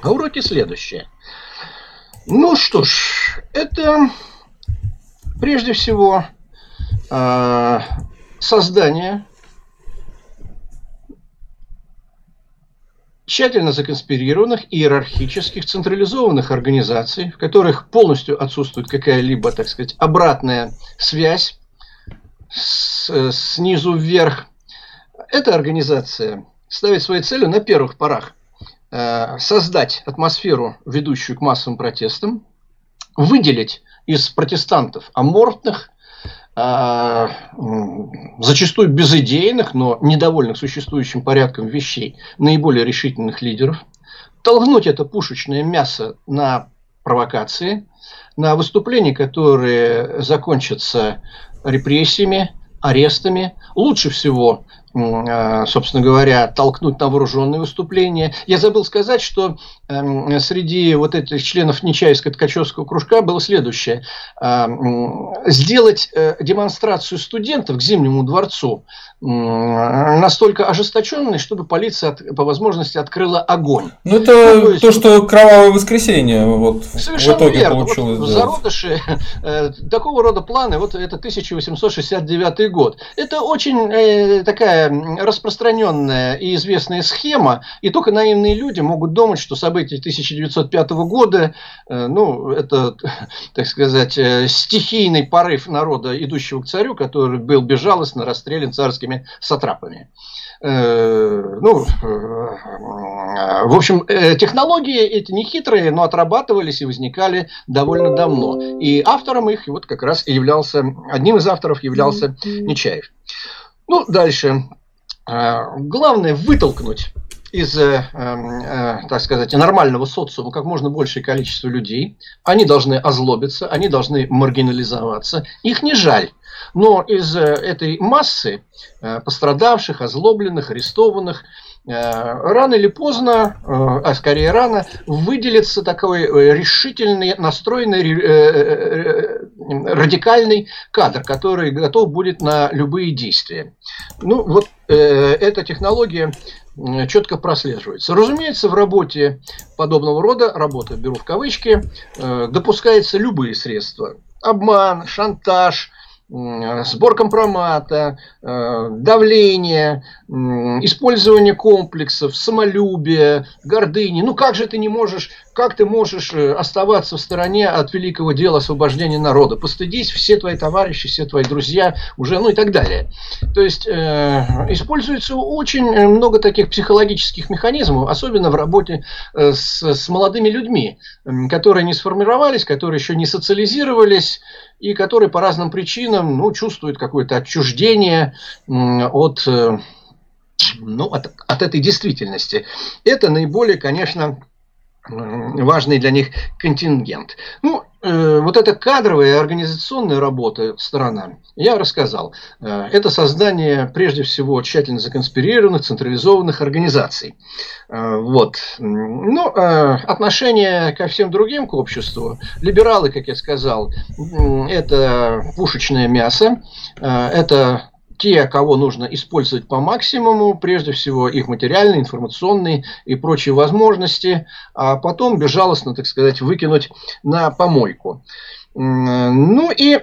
А уроки следующие. Ну что ж, это прежде всего создание тщательно законспирированных иерархических централизованных организаций, в которых полностью отсутствует какая-либо, так сказать, обратная связь снизу вверх. Эта организация ставит своей целью на первых порах создать атмосферу, ведущую к массовым протестам, выделить из протестантов аморфных, зачастую безыдейных, но недовольных существующим порядком вещей, наиболее решительных лидеров, толкнуть это пушечное мясо на провокации, на выступления, которые закончатся репрессиями, арестами. Лучше всего, собственно говоря, толкнуть на вооруженные выступления. Я забыл сказать, что среди вот этих членов Нечаевско-Ткачевского кружка было следующее. Сделать демонстрацию студентов к Зимнему дворцу настолько ожесточенной, чтобы полиция по возможности открыла огонь. Ну, это то, что кровавое воскресенье вот, совершенно в итоге верно. Получилось. Вот, да. В зародыше такого рода планы, вот это 1869 год. Это очень такая распространенная и известная схема, и только наивные люди могут думать, что события 1905 года, ну, это, так сказать, стихийный порыв народа, идущего к царю, который был безжалостно расстрелян царскими сатрапами. Ну, в общем, технологии эти нехитрые, но отрабатывались и возникали довольно давно. И автором их, вот как раз одним из авторов являлся Нечаев. Ну, дальше. Главное вытолкнуть из, так сказать, нормального социума как можно большее количество людей. Они должны озлобиться, они должны маргинализоваться. Их не жаль. Но из этой массы пострадавших, озлобленных, арестованных, рано или поздно, а скорее рано, выделится такой решительный, настроенный, радикальный кадр, который готов будет на любые действия. Ну, вот эта технология четко прослеживается. Разумеется, в работе подобного рода, работа, беру в кавычки, допускаются любые средства. Обман, шантаж, сбор компромата, давление, использование комплексов, самолюбие, гордыни. Ну как же ты не можешь, как ты можешь оставаться в стороне от великого дела освобождения народа? Постыдись, все твои товарищи, все твои друзья уже, ну и так далее. То есть используется очень много таких психологических механизмов, особенно в работе с молодыми людьми, которые не сформировались, которые еще не социализировались и которые по разным причинам, ну, чувствуют какое-то отчуждение от, ну, от этой действительности. Это наиболее, конечно, важный для них контингент. Ну, вот эта кадровая и организационная работа сторона, я рассказал, это создание прежде всего тщательно законспирированных, централизованных организаций. Вот. Ну, отношение ко всем другим, к обществу. Либералы, как я сказал, это пушечное мясо, это те, кого нужно использовать по максимуму, прежде всего их материальные, информационные и прочие возможности, а потом безжалостно, так сказать, выкинуть на помойку. Ну и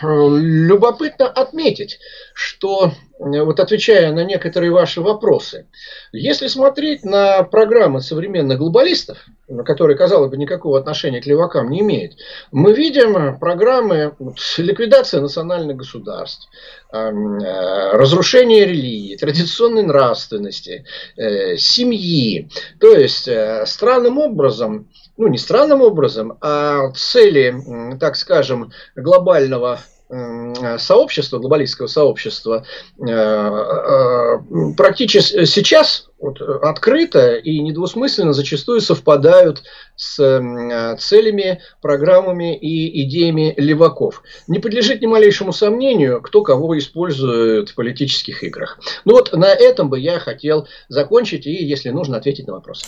любопытно отметить, что, вот отвечая на некоторые ваши вопросы, если смотреть на программы современных глобалистов, которые, казалось бы, никакого отношения к левакам не имеют, мы видим программы ликвидации национальных государств, разрушение религии, традиционной нравственности, семьи. То есть, странным образом, ну не странным образом, а цели, так скажем, глобального сообщества, глобалистского сообщества практически сейчас вот открыто и недвусмысленно зачастую совпадают с целями, программами и идеями леваков. Не подлежит ни малейшему сомнению, кто кого использует в политических играх. Ну вот на этом бы я хотел закончить и, если нужно, ответить на вопросы.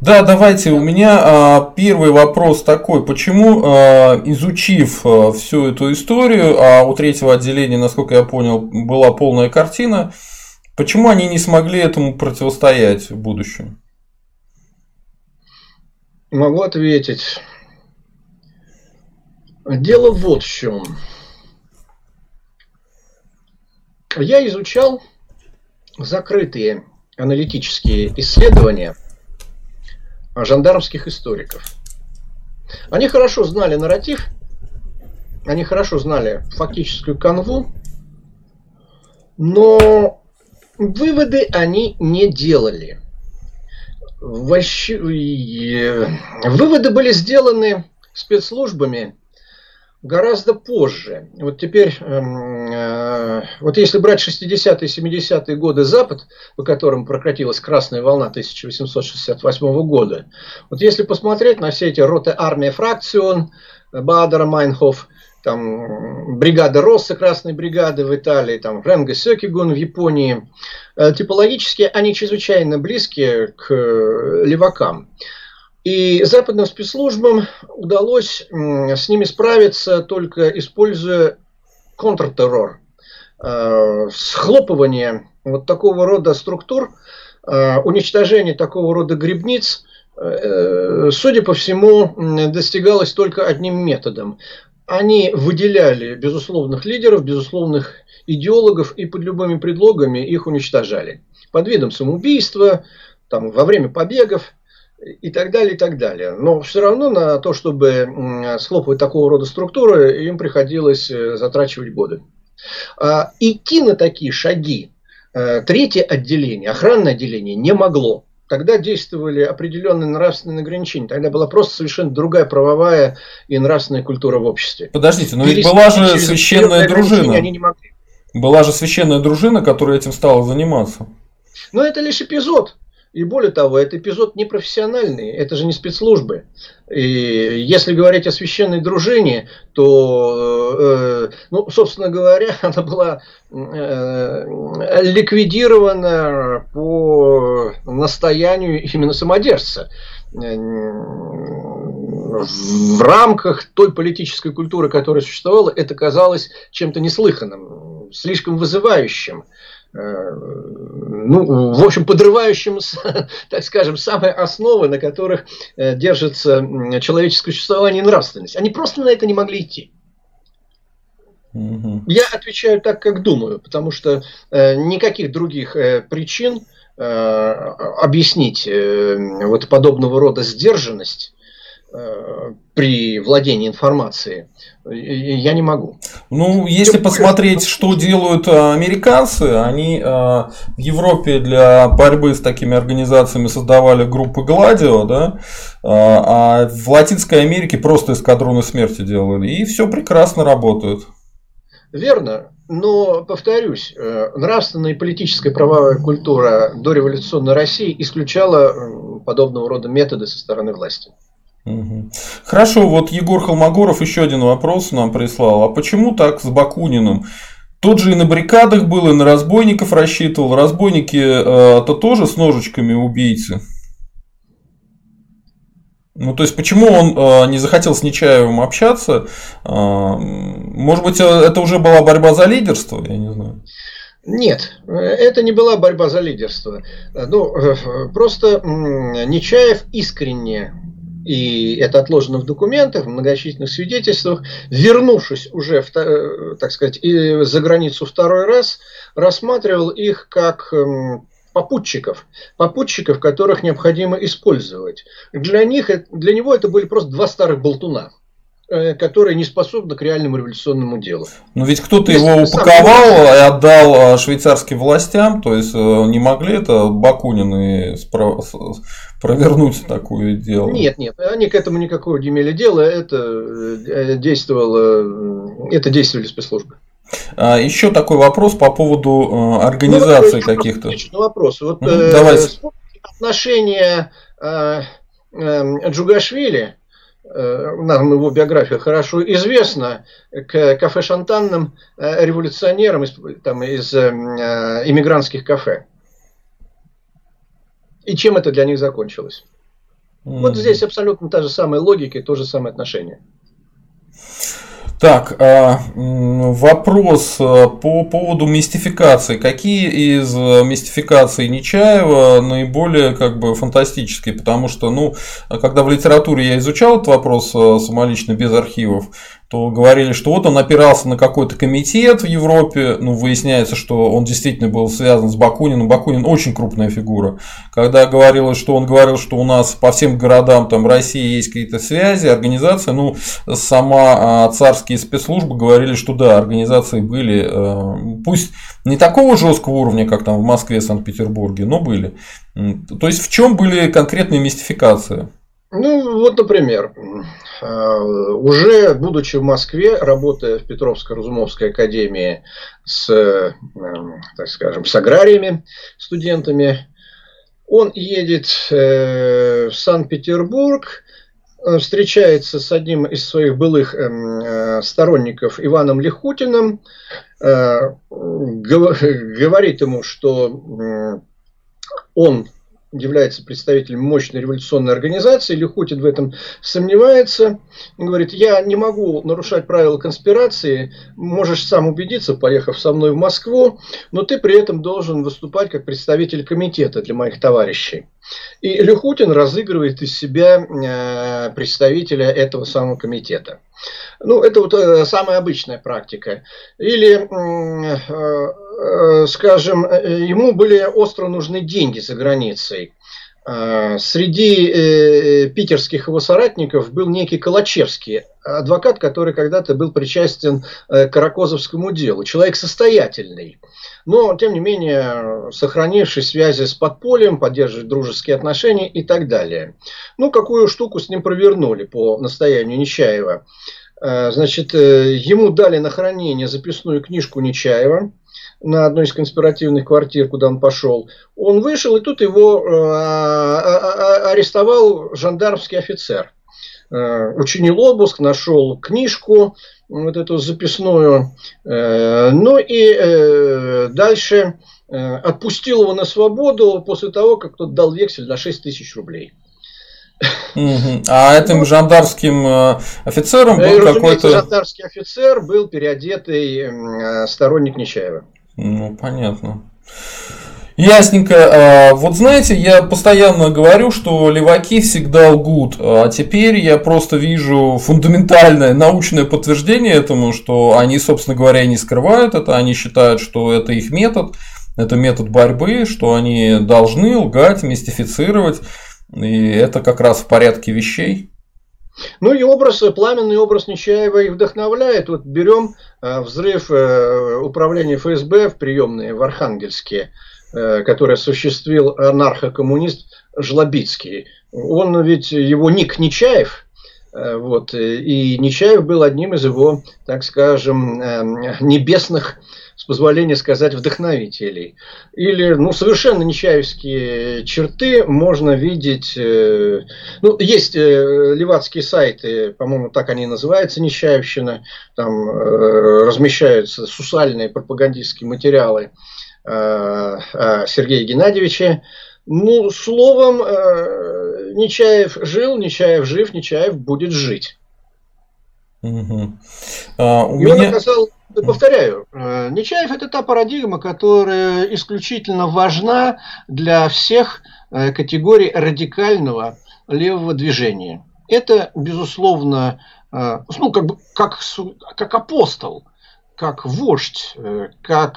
Да, давайте. У меня первый вопрос такой. Почему, изучив всю эту историю, а у третьего отделения, насколько я понял, была полная картина, почему они не смогли этому противостоять в будущем? Могу ответить. Дело вот в чем. Я изучал закрытые аналитические исследования жандармских историков. Они хорошо знали нарратив, они хорошо знали фактическую канву, но выводы они не делали. Выводы были сделаны спецслужбами гораздо позже. Вот теперь, вот если брать 60-е, 70-е годы Запад, по которым прокатилась Красная волна 1868 года, вот если посмотреть на все эти роты армии фракцион, Баадера, Майнхоф, там бригада Росса, Красной бригады в Италии, там Ренго Сёкигун в Японии, типологически они чрезвычайно близки к левакам. И западным спецслужбам удалось с ними справиться, только используя контртеррор, схлопывание вот такого рода структур, уничтожение такого рода грибниц, судя по всему, достигалось только одним методом. Они выделяли безусловных лидеров, безусловных идеологов и под любыми предлогами их уничтожали. Под видом самоубийства, там, во время побегов и так далее, и так далее. Но все равно на то, чтобы схлопывать такого рода структуры, им приходилось затрачивать годы. Идти на такие шаги третье отделение, охранное отделение не могло. Тогда действовали определенные нравственные ограничения. Тогда была просто совершенно другая правовая и нравственная культура в обществе. Подождите, но ведь была же священная дружина. Они не могли. Была же священная дружина, которая этим стала заниматься. Но это лишь эпизод. И более того, это эпизод непрофессиональный. Это же не спецслужбы. И если говорить о священной дружине, то, ну, собственно говоря, она была ликвидирована по настоянию именно самодержца. В рамках той политической культуры, которая существовала, это казалось чем-то неслыханным, слишком вызывающим. Ну, в общем, подрывающим, так скажем, самые основы, на которых держится человеческое существование и нравственность. Они просто на это не могли идти. Угу. Я отвечаю так, как думаю, потому что никаких других причин объяснить вот подобного рода сдержанность при владении информацией я не могу. Ну, если посмотреть, что делают американцы, они в Европе для борьбы с такими организациями создавали группы Гладио, да, а в Латинской Америке просто эскадроны смерти делали, и все прекрасно работает. Верно, но, повторюсь, нравственная и политическая правовая культура дореволюционной России исключала подобного рода методы со стороны власти. Хорошо, вот Егор Холмогоров еще один вопрос нам прислал. А почему так с Бакуниным? Тот же и на баррикадах был, и на разбойников рассчитывал. Разбойники-то тоже с ножичками убийцы? Ну, то есть, почему он не захотел с Нечаевым общаться? Может быть, это уже была борьба за лидерство? Я не знаю. Нет, это не была борьба за лидерство. Ну, просто Нечаев искренне и это отложено в документах, в многочисленных свидетельствах, вернувшись уже, так сказать, за границу второй раз, рассматривал их как попутчиков, которых необходимо использовать. Для него это были просто два старых болтуна, которые не способны к реальному революционному делу. Но ведь кто-то его упаковал и отдал швейцарским властям, то есть не могли это Бакунины провернуть такое дело? Нет, нет, они к этому никакого не имели дела, это действовали спецслужбы. Еще такой вопрос по поводу организаций каких-то. Вопрос. Вот, отношение Джугашвили, нам его биография хорошо известна, к кафе-шантанным революционерам из эмигрантских кафе. И чем это для них закончилось? Вот здесь абсолютно та же самая логика и то же самое отношение. Так, вопрос по поводу мистификации. Какие из мистификаций Нечаева наиболее фантастические? Потому что, когда в литературе я изучал этот вопрос самолично, без архивов, то говорили, что вот он опирался на какой-то комитет в Европе. Выясняется, что он действительно был связан с Бакуниным. Бакунин очень крупная фигура. Когда говорилось, что он говорил, что у нас по всем городам России есть какие-то связи, организации, сама царские спецслужбы говорили, что да, организации были, пусть не такого жесткого уровня, как в Москве, Санкт-Петербурге, но были. То есть в чем были конкретные мистификации? Например, уже будучи в Москве, работая в Петровско-Разумовской академии с аграриями, студентами, он едет в Санкт-Петербург, встречается с одним из своих былых сторонников Иваном Лихутиным, говорит ему, что он является представителем мощной революционной организации. Лихутин в этом сомневается. Он говорит: я не могу нарушать правила конспирации, можешь сам убедиться, поехав со мной в Москву, но ты при этом должен выступать как представитель комитета для моих товарищей. И Лихутин разыгрывает из себя представителя этого самого комитета. Это самая обычная практика. Или, скажем, ему были остро нужны деньги за границей. Среди питерских его соратников был некий Калачевский, адвокат, который когда-то был причастен к Каракозовскому делу. Человек состоятельный, но, тем не менее, сохранивший связи с подпольем, поддерживает дружеские отношения и так далее. Какую штуку с ним провернули по настоянию Нечаева. Значит, ему дали на хранение записную книжку Нечаева на одной из конспиративных квартир, куда он пошел. Он вышел, и тут его арестовал жандармский офицер. Учинил обыск, нашел книжку, вот эту записную. Дальше отпустил его на свободу после того, как тот дал вексель на 6 тысяч рублей. А этим жандармским офицером был какой-то... Жандармский офицер был переодетый сторонник Нечаева. Понятно. Ясненько. Вот знаете, я постоянно говорю, что леваки всегда лгут, а теперь я просто вижу фундаментальное научное подтверждение этому, что они, собственно говоря, не скрывают это, они считают, что это их метод, это метод борьбы, что они должны лгать, мистифицировать. И это как раз в порядке вещей. И пламенный образ Нечаева их вдохновляет. Вот берем взрыв управления ФСБ в приемные в Архангельске, который осуществил анархокоммунист Жлобицкий. Он ведь, его ник Нечаев, и Нечаев был одним из его, так скажем, небесных, с позволения сказать, вдохновителей. Или, совершенно нечаевские черты можно видеть. Есть левацкие сайты, по-моему, так они и называются, Нечаевщина. Там размещаются сусальные пропагандистские материалы Сергея Геннадьевича. Словом, Нечаев жил, Нечаев жив, Нечаев будет жить. Угу. Повторяю, Нечаев — это та парадигма, которая исключительно важна для всех категорий радикального левого движения. Это, безусловно, ну, как апостол, как вождь, как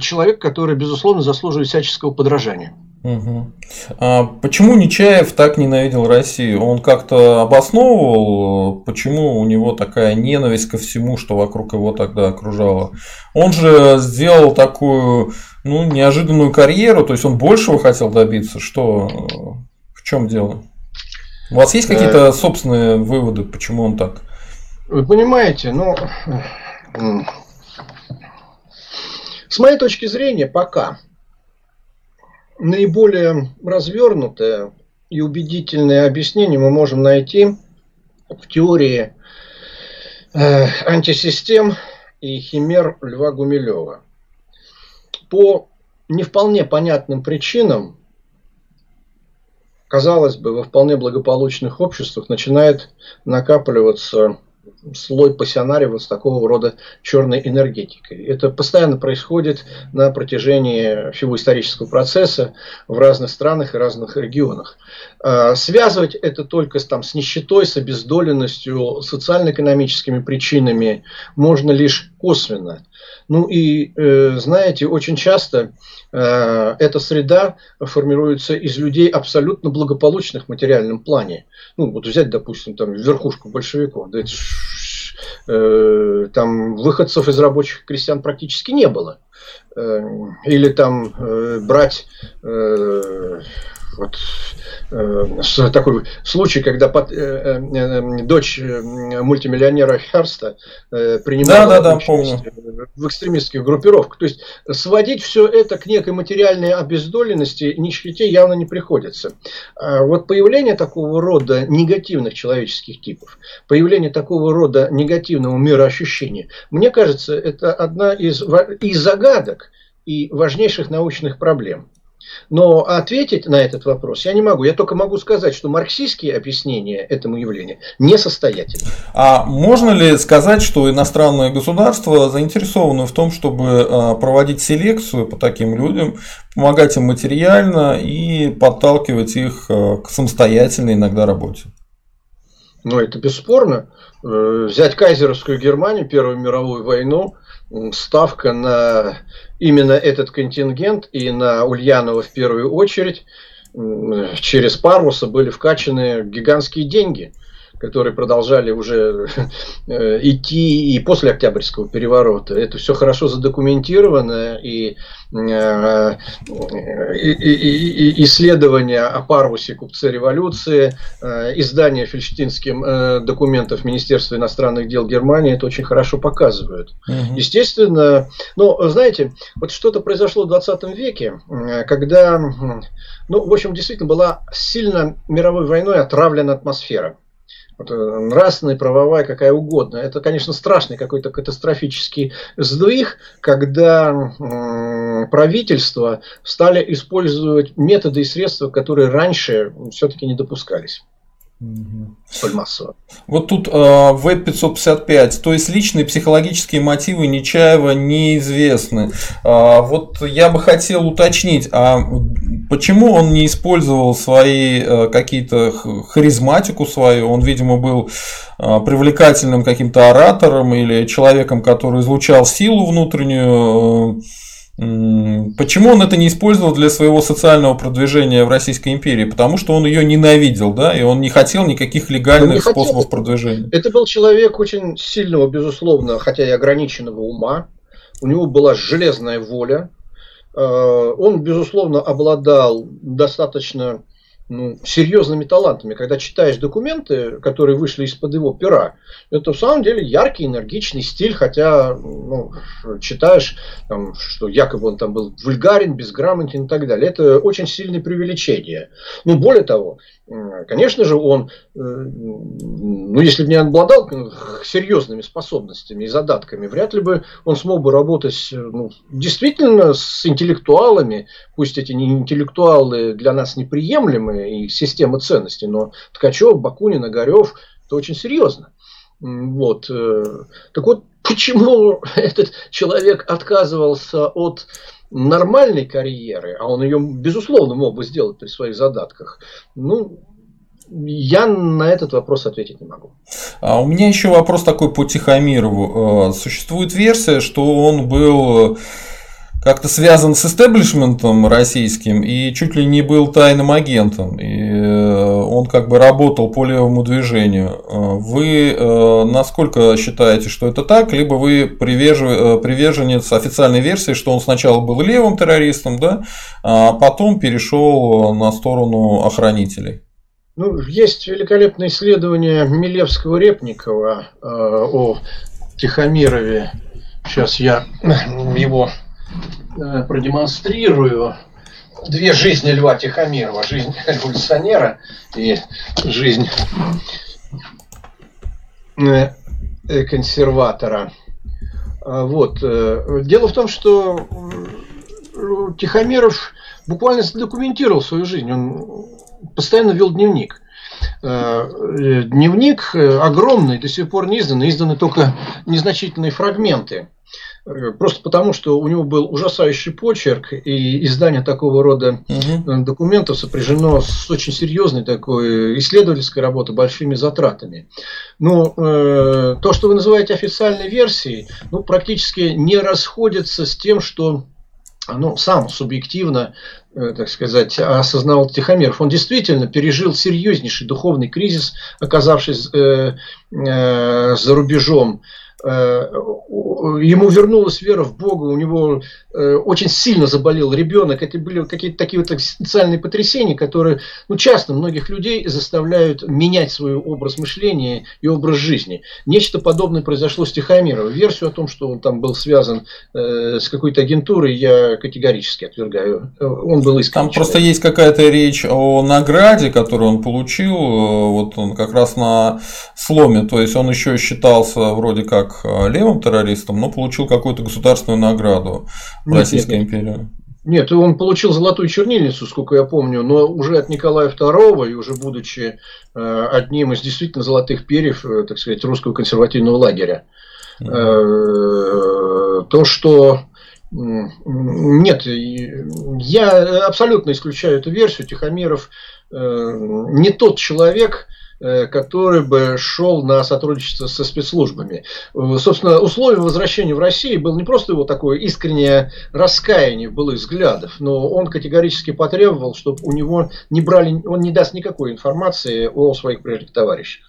человек, который, безусловно, заслуживает всяческого подражания. Угу. А почему Нечаев так ненавидел Россию? Он как-то обосновывал, почему у него такая ненависть ко всему, что вокруг его тогда окружало? Он же сделал такую, ну, неожиданную карьеру, то есть он большего хотел добиться. Что, в чем дело? У вас есть какие-то собственные выводы, почему он так? Вы понимаете, ну, с моей точки зрения, пока наиболее развернутое и убедительное объяснение мы можем найти в теории антисистем и химер Льва Гумилева. По не вполне понятным причинам, казалось бы, во вполне благополучных обществах начинает накапливаться слой пассионариев с такого рода черной энергетикой. Это постоянно происходит на протяжении всего исторического процесса в разных странах и разных регионах. Связывать это только с нищетой, с обездоленностью, социально-экономическими причинами можно лишь косвенно. Ну и, знаете, очень часто эта среда формируется из людей абсолютно благополучных в материальном плане. Ну, вот взять, допустим, там верхушку большевиков, да, там выходцев из рабочих крестьян практически не было. Или там брать вот такой случай, когда дочь мультимиллионера Херста принимала в экстремистских группировках. То есть сводить все это к некой материальной обездоленности, нищете явно не приходится. А вот появление такого рода негативных человеческих типов, появление такого рода негативного мироощущения, мне кажется, это одна из загадок и важнейших научных проблем. Но ответить на этот вопрос я не могу. Я только могу сказать, что марксистские объяснения этому явлению несостоятельны. А можно ли сказать, что иностранные государства заинтересованы в том, чтобы проводить селекцию по таким людям, помогать им материально и подталкивать их к самостоятельной иногда работе? Ну, это бесспорно. Взять кайзеровскую Германию, Первую мировую войну, ставка на именно этот контингент и на Ульянова в первую очередь. Через Парвуса были вкачаны гигантские деньги, которые продолжали уже идти и после Октябрьского переворота. Это все хорошо задокументировано, и исследования о Парвусе, купце революции, издание фельштинским документов Министерства иностранных дел Германии это очень хорошо показывают. Угу. Естественно, но знаете, вот что-то произошло в 20 веке, когда, ну, в общем, действительно была сильно мировой войной отравлена атмосфера. Нравственная, правовая, какая угодно. Это, конечно, страшный какой-то катастрофический сдвиг, когда правительства стали использовать методы и средства, которые раньше все-таки не допускались. Столь массово. Вот тут В555, то есть личные психологические мотивы Нечаева неизвестны. Вот я бы хотел уточнить, а почему он не использовал свои какие-то харизматику свою? Он, видимо, был привлекательным каким-то оратором или человеком, который излучал силу внутреннюю. Почему он это не использовал для своего социального продвижения в Российской империи? Потому что он ее ненавидел, да, и он не хотел никаких легальных способов продвижения. Это был человек очень сильного, безусловно, хотя и ограниченного ума. У него была железная воля. Он, безусловно, обладал достаточно серьезными талантами. Когда читаешь документы, которые вышли из-под его пера, это в самом деле яркий, энергичный стиль, хотя читаешь, там, что якобы он там был вульгарен, безграмотен и так далее. Это очень сильное преувеличение. Но более того, конечно же, он, если бы не обладал серьезными способностями и задатками, вряд ли бы он смог бы работать действительно с интеллектуалами, пусть эти интеллектуалы для нас неприемлемы, и система ценностей, но Ткачёв, Бакунин, Огарёв – это очень серьезно. Вот. Так вот, почему этот человек отказывался от нормальной карьеры, а он ее, безусловно, мог бы сделать при своих задатках, Я на этот вопрос ответить не могу. У меня еще вопрос такой по Тихомирову. Существует версия, что он был как-то связан с истеблишментом российским и чуть ли не был тайным агентом. И он как бы работал по левому движению. Вы насколько считаете, что это так? Либо вы приверженец официальной версии, что он сначала был левым террористом, да, а потом перешел на сторону охранителей? Ну, есть великолепное исследование Милевского-Репникова о Тихомирове. Сейчас я его продемонстрирую. Две жизни Льва Тихомирова. Жизнь революционера и жизнь консерватора. Вот. Дело в том, что Тихомиров буквально задокументировал свою жизнь. Он постоянно вел дневник. Дневник огромный, до сих пор не изданный. Изданы только незначительные фрагменты. Просто потому, что у него был ужасающий почерк, и издание такого рода документов сопряжено с очень серьезной такой исследовательской работой, большими затратами. Но то, что вы называете официальной версией, ну, практически не расходится с тем, что ну, сам субъективно, так сказать, осознавал Тихомиров. Он действительно пережил серьезнейший духовный кризис, оказавшись за рубежом. Ему вернулась вера в Бога, у него очень сильно заболел ребенок. Это были какие-то такие вот социальные потрясения, которые, ну, часто многих людей заставляют менять свой образ мышления и образ жизни. Нечто подобное произошло с Тихомировым. Версию о том, что он там был связан с какой-то агентурой, я категорически отвергаю. Он был искренний. Там просто есть какая-то речь о награде, которую он получил. Вот он как раз на сломе, то есть он еще считался вроде как левым террористом, но получил какую-то государственную награду в Российской империи. Нет, он получил золотую чернильницу, сколько я помню, но уже от Николая II, и уже будучи одним из действительно золотых перьев, так сказать, русского консервативного лагеря. То, что... Нет, я абсолютно исключаю эту версию. Тихомиров не тот человек, который бы шел на сотрудничество со спецслужбами. Собственно, условием возвращения в Россию было не просто его такое искреннее раскаяние в былых взглядов, но он категорически потребовал, чтобы у него не брали, он не даст никакой информации о своих прежних товарищах.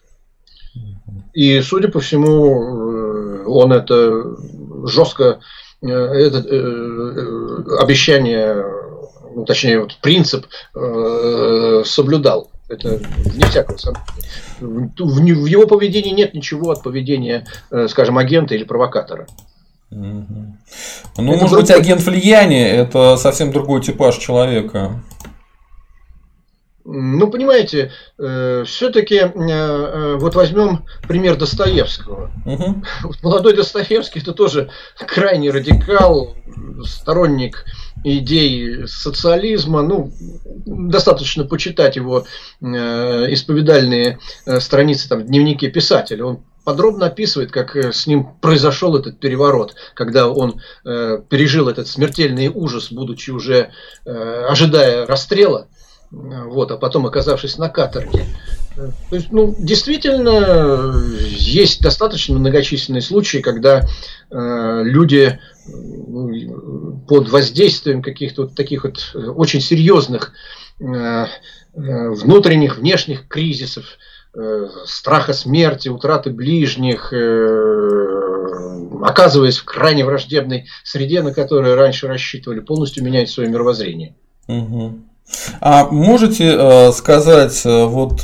И, судя по всему, он это жестко, это обещание, ну, точнее, вот принцип соблюдал. Это не всякого сомнения. В его поведении нет ничего от поведения, скажем, агента или провокатора. Ну, может быть, агент влияния – это совсем другой типаж человека. Ну, понимаете, все-таки вот возьмем пример Достоевского. Молодой Достоевский – это тоже крайний радикал, сторонник идей социализма. Ну, достаточно почитать его исповедальные страницы, там, дневники писателя. Он подробно описывает, как с ним произошел этот переворот, когда он пережил этот смертельный ужас, будучи уже, ожидая расстрела. Вот, а потом оказавшись на каторге. То есть, ну, действительно, есть достаточно многочисленные случаи, когда люди под воздействием каких-то вот таких вот очень серьезных внутренних, внешних кризисов, страха смерти, утраты ближних, оказываясь в крайне враждебной среде, на которую раньше рассчитывали, полностью меняют свое мировоззрение. Угу. А можете сказать, вот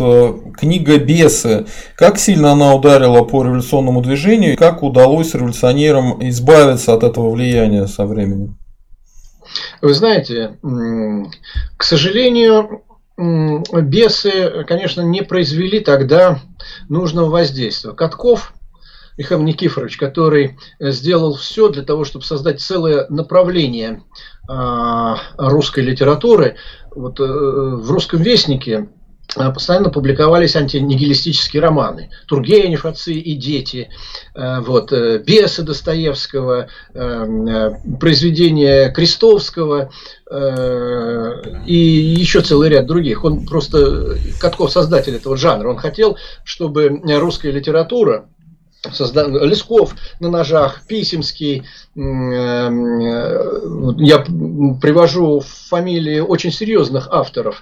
книга «Бесы», как сильно она ударила по революционному движению, и как удалось революционерам избавиться от этого влияния со временем? Вы знаете, к сожалению, «Бесы», конечно, не произвели тогда нужного воздействия. Катков Михаил Никифорович, который сделал все для того, чтобы создать целое направление русской литературы. Вот в «Русском вестнике» постоянно публиковались антинигилистические романы. Тургенев, «Отцы и дети», вот, «Бесы» Достоевского, произведения Крестовского и еще целый ряд других. Он просто, Катков, создатель этого жанра, он хотел, чтобы русская литература, Лесков на ножах, Писемский, я привожу фамилии очень серьезных авторов.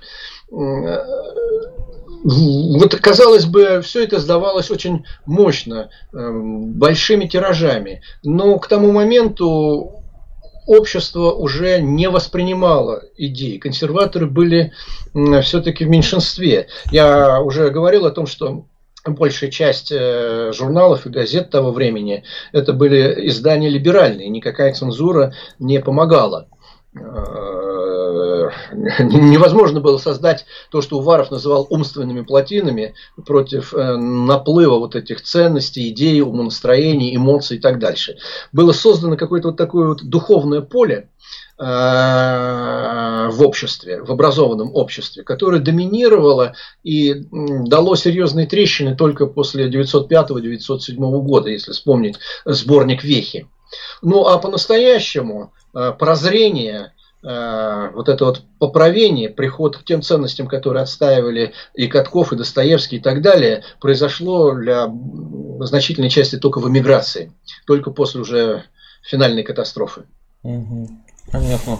Вот, казалось бы, все это сдавалось очень мощно, большими тиражами, но к тому моменту общество уже не воспринимало идеи, консерваторы были все-таки в меньшинстве. Я уже говорил о том, что большая часть журналов и газет того времени это были издания либеральные, никакая цензура не помогала. Невозможно было создать то, что Уваров называл умственными плотинами против наплыва вот этих ценностей, идей, умонастроений, эмоций и так дальше. Было создано какое-то вот такое вот духовное поле в обществе, в образованном обществе, которое доминировало и дало серьезные трещины только после 1905-1907 года, если вспомнить сборник «Вехи». Ну, а по-настоящему прозрение, вот это вот поправение, приход к тем ценностям, которые отстаивали и Катков, и Достоевский, и так далее, произошло для значительной части только в эмиграции, только после уже финальной катастрофы. Угу. Понятно.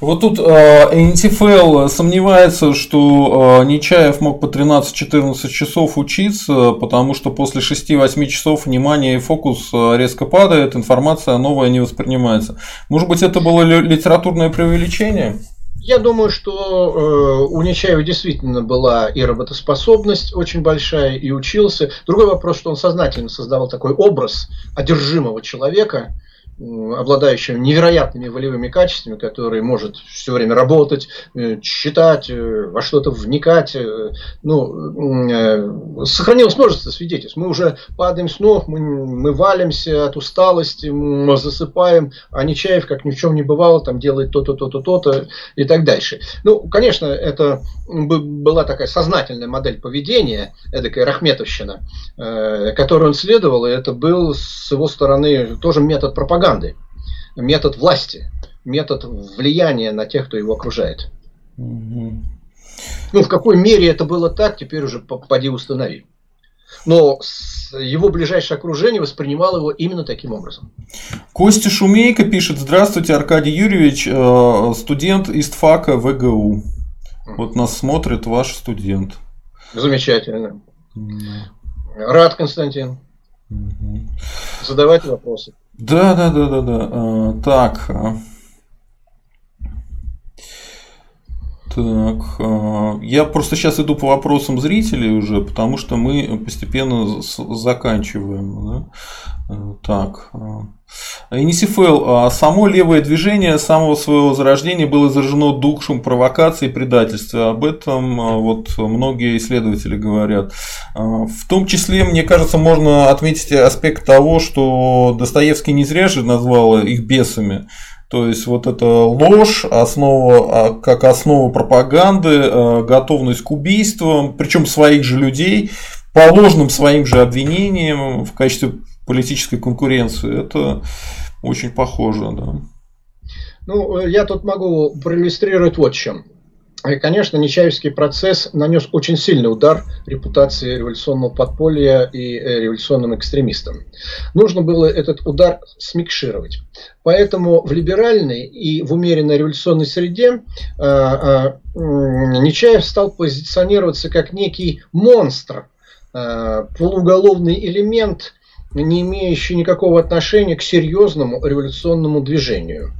Вот тут НТФЛ сомневается, что Нечаев мог по 13-14 часов учиться, потому что после 6-8 часов внимание и фокус резко падает, информация новая не воспринимается. Может быть, это было литературное преувеличение? Я думаю, что у Нечаева действительно была и работоспособность очень большая, и учился. Другой вопрос, что он сознательно создавал такой образ одержимого человека, обладающего невероятными волевыми качествами, который может все время работать, читать, во что-то вникать. Ну, сохранилось множество свидетельств. Мы уже падаем с ног, мы валимся от усталости, мы засыпаем, а Нечаев, как ни в чем не бывало, там делает то-то, то-то, то-то и так дальше. Ну, конечно, это была такая сознательная модель поведения, эдакая рахметовщина, которую он следовал, и это был с его стороны тоже метод пропаганды, метод власти, метод влияния на тех, кто его окружает. Угу. Ну, в какой мере это было так, теперь уже поди установи. Но его ближайшее окружение воспринимало его именно таким образом. Костя Шумейко пишет: «Здравствуйте, Аркадий Юрьевич, студент из ИСТФАКа ВГУ. Вот нас смотрит ваш студент». Замечательно. Рад, Константин. Угу. Задавайте вопросы. Да. Так. Так. Я просто сейчас иду по вопросам зрителей уже, потому что мы постепенно заканчиваем. Да? Так. НСФЛ. Само левое движение с самого своего зарождения было заражено духом провокации и предательства. Об этом вот многие исследователи говорят. В том числе, мне кажется, можно отметить аспект того, что Достоевский не зря же назвал их бесами. То есть, вот эта ложь, основа, как основа пропаганды, готовность к убийствам, причем своих же людей, по ложным своим же обвинениям в качестве политической конкуренции. Это очень похоже, да. Ну, я тут могу проиллюстрировать вот чем. Конечно, Нечаевский процесс нанес очень сильный удар репутации революционного подполья и революционным экстремистам. Нужно было этот удар смикшировать. Поэтому в либеральной и в умеренной революционной среде Нечаев стал позиционироваться как некий монстр, полууголовный элемент, не имеющий никакого отношения к серьезному революционному движению.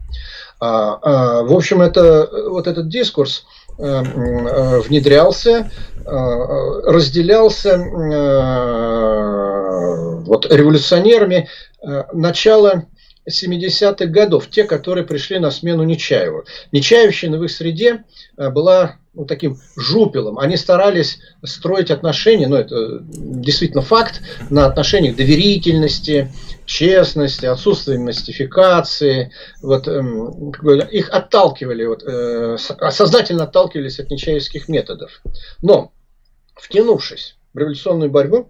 В общем, это, вот этот дискурс внедрялся, разделялся вот, революционерами начала 70-х годов, те, которые пришли на смену Нечаеву. Нечаевщина в их среде была таким жупелом. Они старались строить отношения, но это действительно факт, на отношениях доверительности, честности, отсутствия мистификации. Вот, их отталкивали, сознательно отталкивались от нечаевских методов. Но втянувшись в революционную борьбу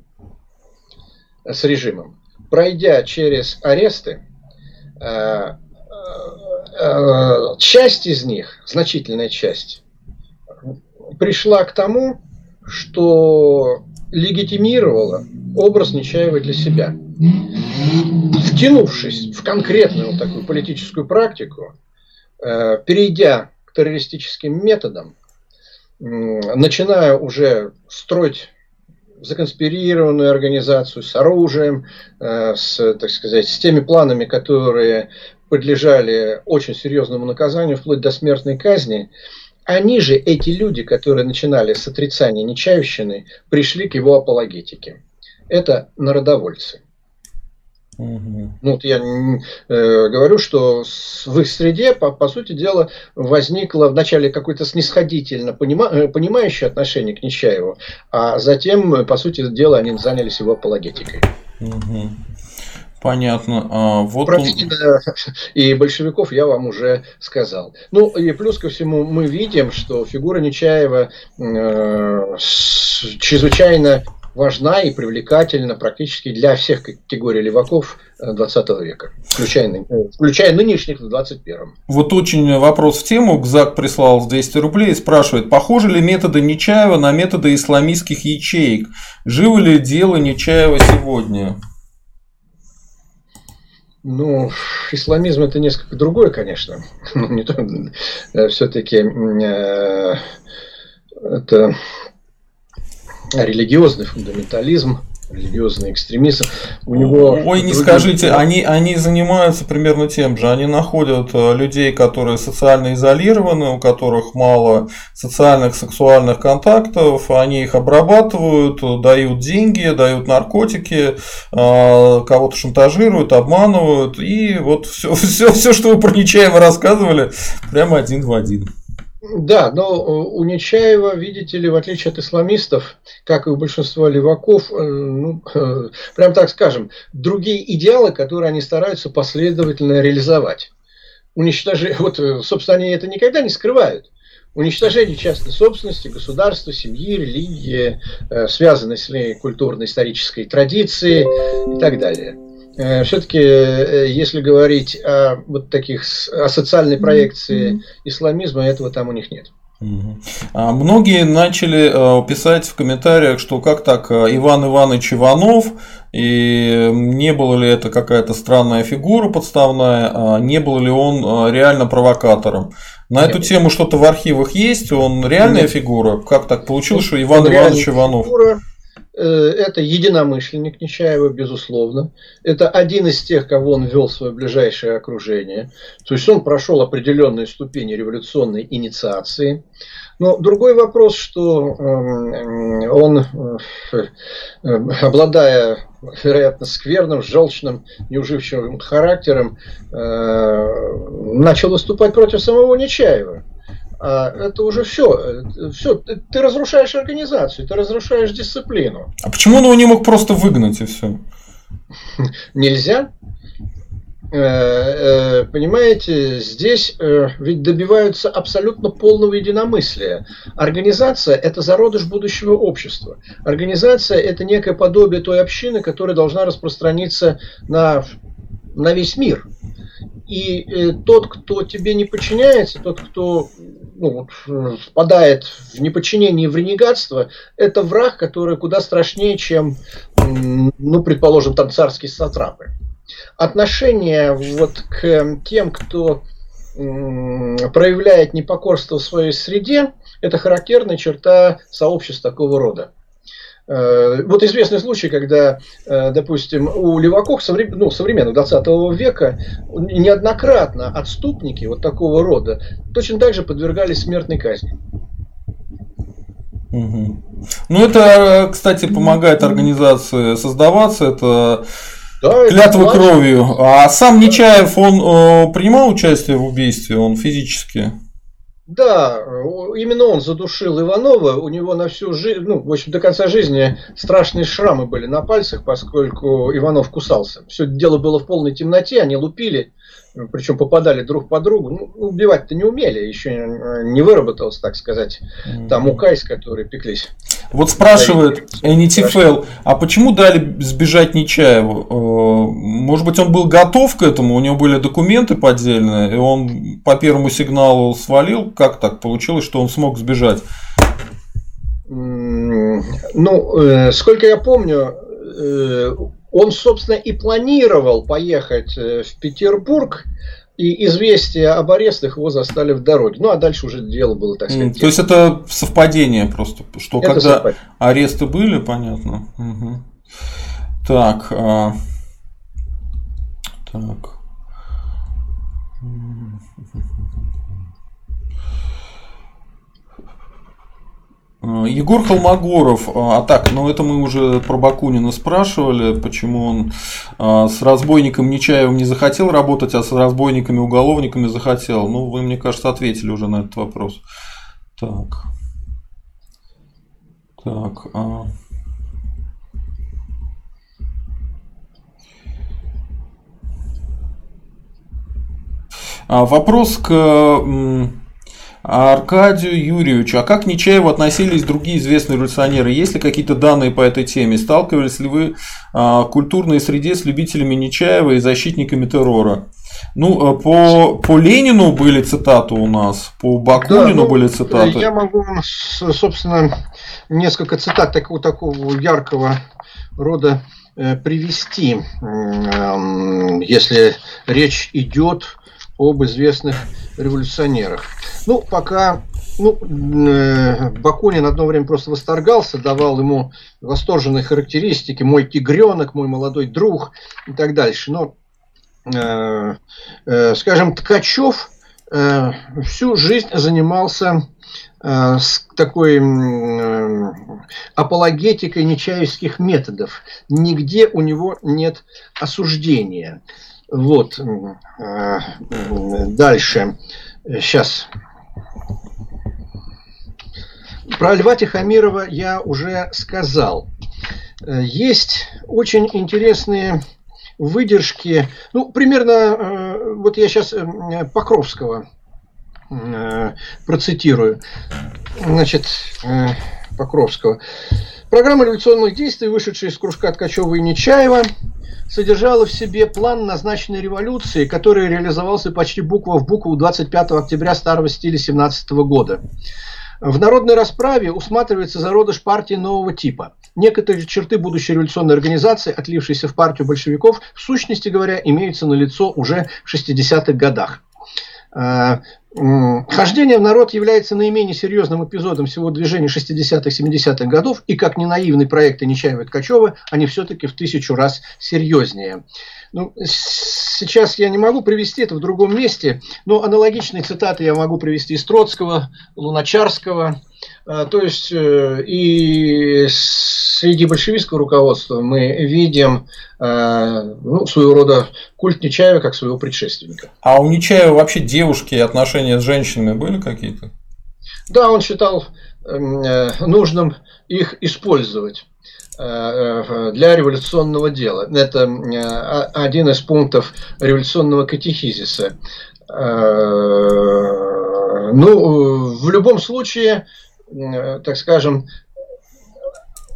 с режимом, пройдя через аресты, часть из них, значительная часть, пришла к тому, что легитимировала образ Нечаева для себя. Втянувшись в конкретную такую политическую практику, перейдя к террористическим методам, начиная уже строить законспирированную организацию с оружием, с теми планами, которые подлежали очень серьезному наказанию, вплоть до смертной казни, они же, эти люди, которые начинали с отрицания нечаевщины, пришли к его апологетике. Это народовольцы. Ну, вот я говорю, что в их среде, по сути дела, возникло вначале какое-то снисходительно понимающее отношение к Нечаеву, а затем, по сути дела, они занялись его апологетикой. Понятно. Про Фидора и большевиков я вам уже сказал. Ну, и плюс ко всему мы видим, что фигура Нечаева чрезвычайно важна и привлекательна практически для всех категорий леваков 20 века, включая нынешних в 21-м. Вот очень вопрос в тему. Гзак прислал 200 рублей и спрашивает, похожи ли методы Нечаева на методы исламистских ячеек? Живо ли дело Нечаева сегодня? Ну, исламизм это несколько другое, конечно. Все-таки это... религиозный фундаментализм, религиозный экстремизм. У него не скажите, они занимаются примерно тем же. Они находят людей, которые социально изолированы, у которых мало социальных, сексуальных контактов. Они их обрабатывают, дают деньги, дают наркотики, кого-то шантажируют, обманывают. И вот все, что вы про Нечаева рассказывали, прямо один в один. Да, но у Нечаева, видите ли, в отличие от исламистов, как и у большинства леваков, прям так скажем, другие идеалы, которые они стараются последовательно реализовать. Собственно, они это никогда не скрывают. Уничтожение частной собственности, государства, семьи, религии, связанной с культурно-исторической традицией и так далее. Все-таки, если говорить о о социальной проекции исламизма, этого там у них нет. Многие начали писать в комментариях, что как так Иван Иванович Иванов, и не было ли это какая-то странная фигура подставная, не был ли он реально провокатором. На эту тему что-то в архивах есть, он реальная фигура? Как так получилось, что Иван Иванович Иванов? Это единомышленник Нечаева, безусловно. Это один из тех, кого он вел в свое ближайшее окружение. То есть, он прошел определенные ступени революционной инициации. Но другой вопрос, что он, обладая, вероятно, скверным, желчным, неуживчивым характером, начал выступать против самого Нечаева. А это уже все. Ты разрушаешь организацию, ты разрушаешь дисциплину. А почему он его не мог просто выгнать и все? Нельзя. Понимаете, здесь ведь добиваются абсолютно полного единомыслия. Организация – это зародыш будущего общества. Организация – это некое подобие той общины, которая должна распространиться на весь мир. И тот, кто тебе не подчиняется, тот, кто впадает в неподчинение и в ренегатство, это враг, который куда страшнее, чем, предположим, там царские сатрапы. Отношение к тем, кто проявляет непокорство в своей среде, это характерная черта сообществ такого рода. Вот известный случай, когда, допустим, у леваков современных 20 века неоднократно отступники вот такого рода точно так же подвергались смертной казни. Угу. Это, кстати, помогает организации создаваться, это клятва кровью. А сам Нечаев, он принимал участие в убийстве, он физически... Да, именно он задушил Иванова, у него на всю жизнь, до конца жизни страшные шрамы были на пальцах, поскольку Иванов кусался. Все дело было в полной темноте, они лупили, причем попадали друг по другу. Убивать-то не умели, еще не выработалась, так сказать, там указ, которые пеклись. Вот спрашивает NTFL, а почему дали сбежать Нечаеву? Может быть, он был готов к этому, у него были документы поддельные, и он по первому сигналу свалил? Как так получилось, что он смог сбежать? Ну, сколько я помню, он, собственно, и планировал поехать в Петербург, и известия об арестах его застали в дороге. Ну, а дальше уже дело было, так сказать. То есть, это совпадение просто, что это когда совпадение. Аресты были, понятно. Угу. Так. Так. Егор Холмогоров, так, ну это мы уже про Бакунина спрашивали, почему он с разбойником Нечаевым не захотел работать, а с разбойниками-уголовниками захотел. Ну, вы, мне кажется, ответили уже на этот вопрос. Так. Так. Вопрос к... Аркадию Юрьевичу, а как к Нечаеву относились другие известные революционеры? Есть ли какие-то данные по этой теме? Сталкивались ли вы в культурной среде с любителями Нечаева и защитниками террора? Ну, по Ленину были цитаты у нас, по Бакунину были цитаты. Я могу, собственно, несколько цитат такого яркого рода привести, если речь идет об известных революционерах. Ну, пока Бакунин одно время просто восторгался, давал ему восторженные характеристики: мой тигренок, мой молодой друг и так дальше. Но, скажем, Ткачёв всю жизнь занимался такой апологетикой нечаевских методов. Нигде у него нет осуждения. Вот, дальше, сейчас, про Льва Тихомирова я уже сказал. Есть очень интересные выдержки, ну, примерно, вот я сейчас Покровского процитирую, значит, Покровского. Программа революционных действий, вышедшая из кружка Ткачёва и Нечаева, содержала в себе план назначенной революции, который реализовался почти буква в букву 25 октября старого стиля 1917 года. В народной расправе усматривается зародыш партии нового типа. Некоторые черты будущей революционной организации, отлившейся в партию большевиков, в сущности говоря, имеются налицо уже в 60-х годах. Хождение в народ является наименее серьезным эпизодом всего движения 60-70-х годов, и как ни наивны проекты Нечаева и Ткачёва, они все-таки в 1000 раз серьезнее. Ну, сейчас я не могу привести это в другом месте, но аналогичные цитаты я могу привести из Троцкого, Луначарского. То есть и среди большевистского руководства мы видим своего рода культ Нечаева как своего предшественника. А у Нечаева вообще девушки и отношения с женщинами были какие-то? Да, он считал нужным их использовать для революционного дела. Это один из пунктов революционного катехизиса. Ну, в любом случае, так скажем,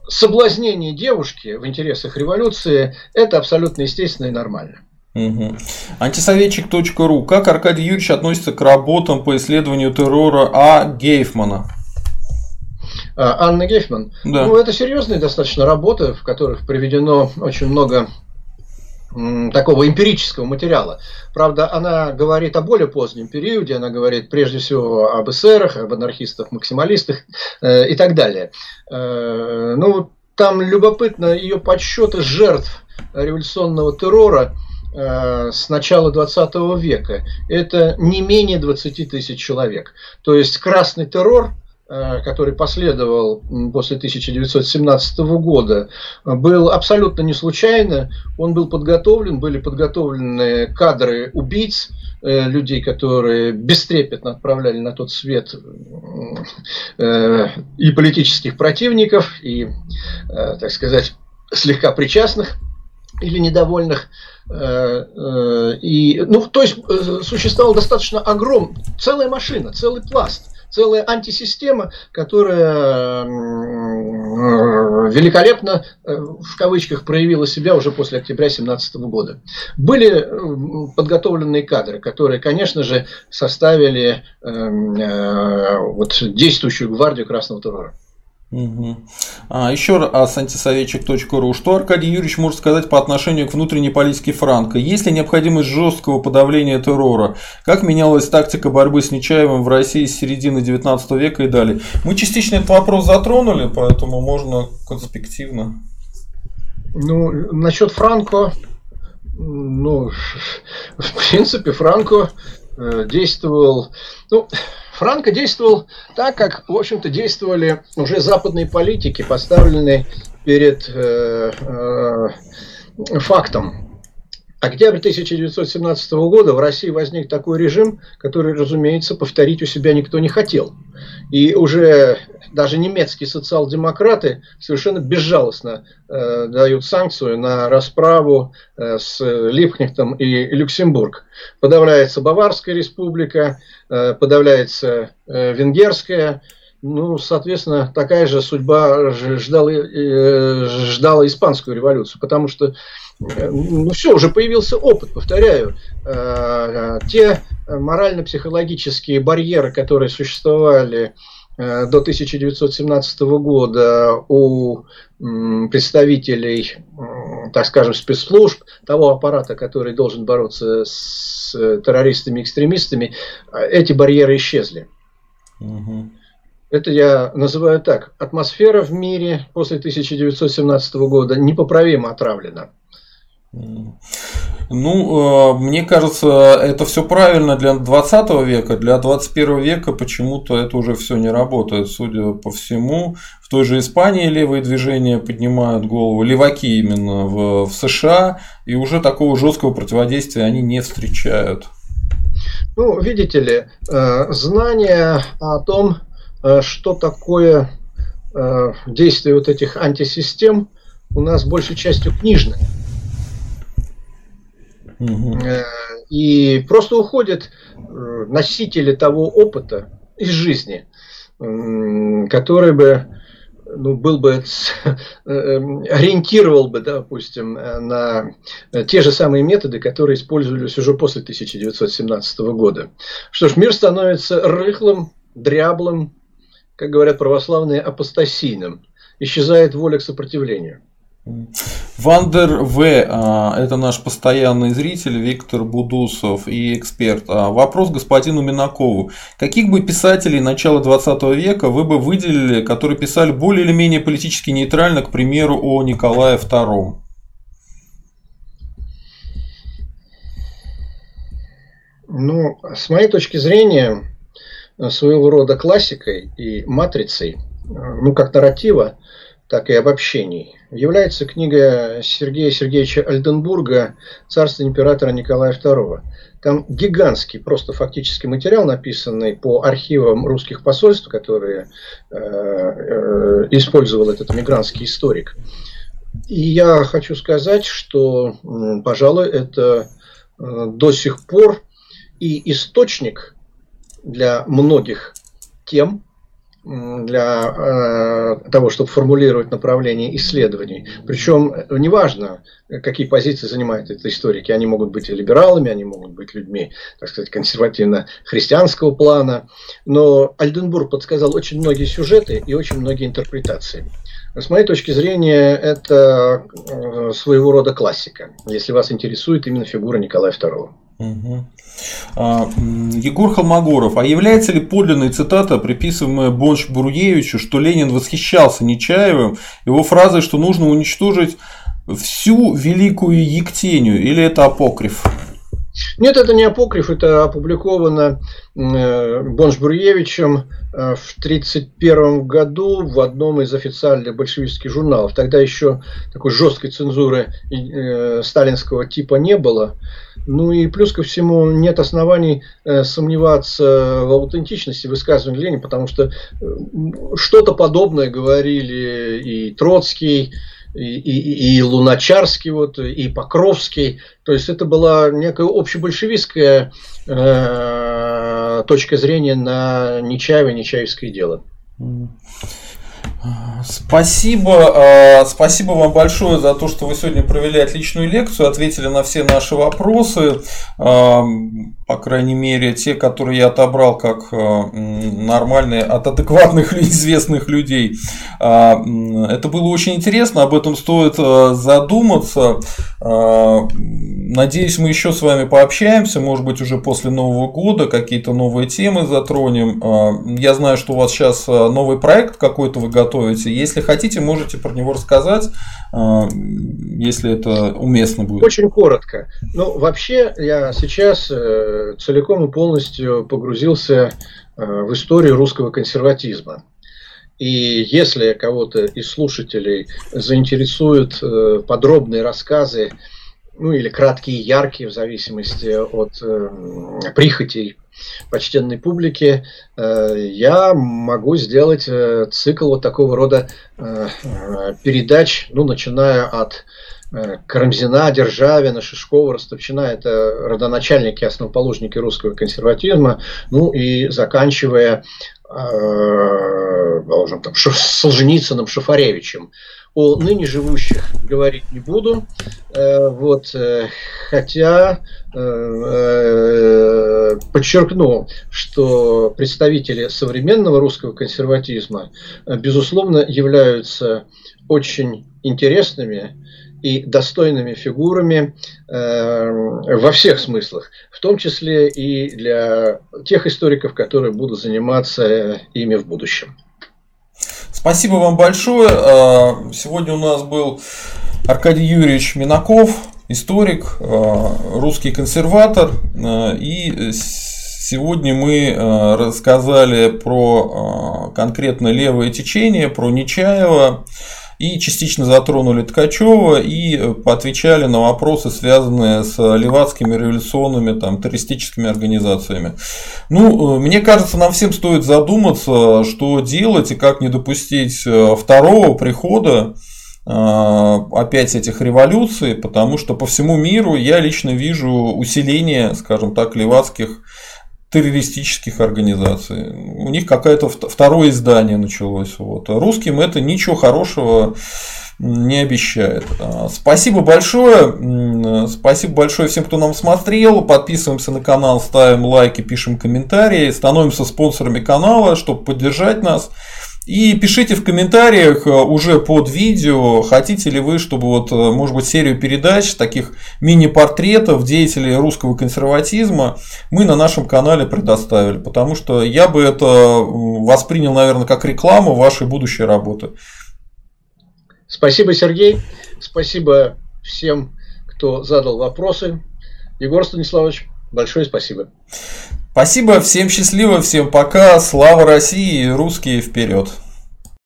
соблазнение девушки в интересах революции – это абсолютно естественно и нормально. Угу. Антисоветчик.ру. Как Аркадий Юрьевич относится к работам по исследованию террора А. Гейфмана? Анны Гейфман? Да. Ну, это серьезные достаточно работы, в которых приведено очень много такого эмпирического материала. Правда, она говорит о более позднем периоде, она говорит прежде всего об эсерах, об анархистах-максималистах и так далее. Ну, там любопытно ее подсчеты жертв революционного террора с начала 20 века. Это не менее 20 тысяч человек. То есть, красный террор, который последовал после 1917 года, был абсолютно не случайно. Он был подготовлен, были подготовлены кадры убийц, людей, которые бестрепетно отправляли на тот свет и политических противников, и, так сказать, слегка причастных или недовольных. И, ну, то есть, существовала достаточно огромная, целая машина, целый пласт, целая антисистема, которая великолепно, в кавычках, проявила себя уже после октября 1917 года. Были подготовленные кадры, которые, конечно же, составили действующую гвардию Красного террора. Угу. Еще раз, антисоветчик.ру. Что Аркадий Юрьевич может сказать по отношению к внутренней политике Франко? Есть ли необходимость жесткого подавления террора? Как менялась тактика борьбы с Нечаевым в России с середины 19 века и далее? Мы частично этот вопрос затронули, поэтому можно конспективно. Насчет Франко, в принципе, Франко действовал... Франко действовал так, как, в общем-то, действовали уже западные политики, поставленные перед фактом. Октябрь 1917 года в России возник такой режим, который, разумеется, повторить у себя никто не хотел. И уже даже немецкие социал-демократы совершенно безжалостно дают санкцию на расправу с Липкнехтом и Люксембург. Подавляется Баварская республика, подавляется Венгерская. Соответственно, такая же судьба ждала испанскую революцию, потому что, уже появился опыт, повторяю. Те морально-психологические барьеры, которые существовали до 1917 года у представителей, так скажем, спецслужб, того аппарата, который должен бороться с террористами и экстремистами, эти барьеры исчезли. Угу. Это я называю так. Атмосфера в мире после 1917 года непоправимо отравлена. Мне кажется, это все правильно для 20 века, для 21 века почему-то это уже все не работает, судя по всему. В той же Испании левые движения поднимают голову, леваки именно в США, и уже такого жесткого противодействия они не встречают. Видите ли, знание о том, что такое действие этих антисистем, у нас большей частью книжное. Угу. И просто уходят носители того опыта из жизни, который бы ориентировал бы, допустим, на те же самые методы, которые использовались уже после 1917 года. Что ж, мир становится рыхлым, дряблым, как говорят православные, апостасийным. Исчезает воля к сопротивлению. Вандер В. Это наш постоянный зритель, Виктор Будусов и эксперт. Вопрос господину Минакову. Каких бы писателей начала 20 века вы бы выделили, которые писали более или менее политически нейтрально, к примеру, о Николае II? С моей точки зрения, своего рода классикой и матрицей, как нарратива, так и обобщений, является книга Сергея Сергеевича Ольденбурга «Царство императора Николая II». Там гигантский, просто фактически материал, написанный по архивам русских посольств, которые использовал этот мигрантский историк. И я хочу сказать, что, пожалуй, это до сих пор и источник для многих тем, для того, чтобы формулировать направление исследований. Причем неважно, какие позиции занимают эти историки. Они могут быть и либералами, они могут быть людьми, так сказать, консервативно-христианского плана. Но Ольденбург подсказал очень многие сюжеты и очень многие интерпретации. С моей точки зрения, это своего рода классика, если вас интересует именно фигура Николая II. Угу. Егор Холмогоров. А является ли подлинной цитата, приписываемая Бонч-Буревичу, что Ленин восхищался Нечаевым, его фразой, что нужно уничтожить всю великую Ектению, или это апокриф? Нет, это не апокриф, это опубликовано Бонч-Буревичем в 1931 году в одном из официальных большевистских журналов. Тогда еще такой жесткой цензуры сталинского типа не было. И плюс ко всему нет оснований сомневаться в аутентичности высказывания Ленина, потому что что-то подобное говорили и Троцкий, и Луначарский, и Покровский. То есть это была некая общебольшевистская точка зрения на Нечаева и Нечаевское дело. Спасибо. Спасибо вам большое за то, что вы сегодня провели отличную лекцию, ответили на все наши вопросы, по крайней мере, те, которые я отобрал как нормальные от адекватных известных людей. Это было очень интересно, об этом стоит задуматься. Надеюсь, мы еще с вами пообщаемся, может быть, уже после Нового года какие-то новые темы затронем. Я знаю, что у вас сейчас новый проект какой-то вы готовите. Если хотите, можете про него рассказать, если это уместно будет. Очень коротко. Ну, вообще, я сейчас целиком и полностью погрузился в историю русского консерватизма. И если кого-то из слушателей заинтересуют подробные рассказы, ну или краткие, яркие, в зависимости от прихотей почтенной публики, я могу сделать цикл вот такого рода передач, ну, начиная от Карамзина, Державина, Шишкова, Ростовчина, это родоначальники, основоположники русского консерватизма, ну и заканчивая там, Солженицыным, Шафаревичем. О ныне живущих говорить не буду, вот, хотя подчеркну, что представители современного русского консерватизма, безусловно, являются очень интересными и достойными фигурами во всех смыслах, в том числе и для тех историков, которые будут заниматься ими в будущем. Спасибо вам большое. Сегодня у нас был Аркадий Юрьевич Минаков, историк, русский консерватор. И сегодня мы рассказали про конкретно левое течение, про Нечаева. И частично затронули Ткачева и поотвечали на вопросы, связанные с левацкими революционными, там, террористическими организациями. Ну, мне кажется, нам всем стоит задуматься, что делать и как не допустить второго прихода опять этих революций, потому что по всему миру я лично вижу усиление, скажем так, левацких террористических организаций. У них какое-то второе издание началось. Вот. А русским это ничего хорошего не обещает. Спасибо большое. Спасибо большое всем, кто нам смотрел. Подписываемся на канал, ставим лайки, пишем комментарии. Становимся спонсорами канала, чтобы поддержать нас. И пишите в комментариях уже под видео, хотите ли вы, чтобы, вот, может быть, серию передач, таких мини-портретов деятелей русского консерватизма мы на нашем канале предоставили. Потому что я бы это воспринял, наверное, как рекламу вашей будущей работы. Спасибо, Сергей. Спасибо всем, кто задал вопросы. Егор Станиславович, большое спасибо. Спасибо, всем счастливо, всем пока, слава России, русские вперед!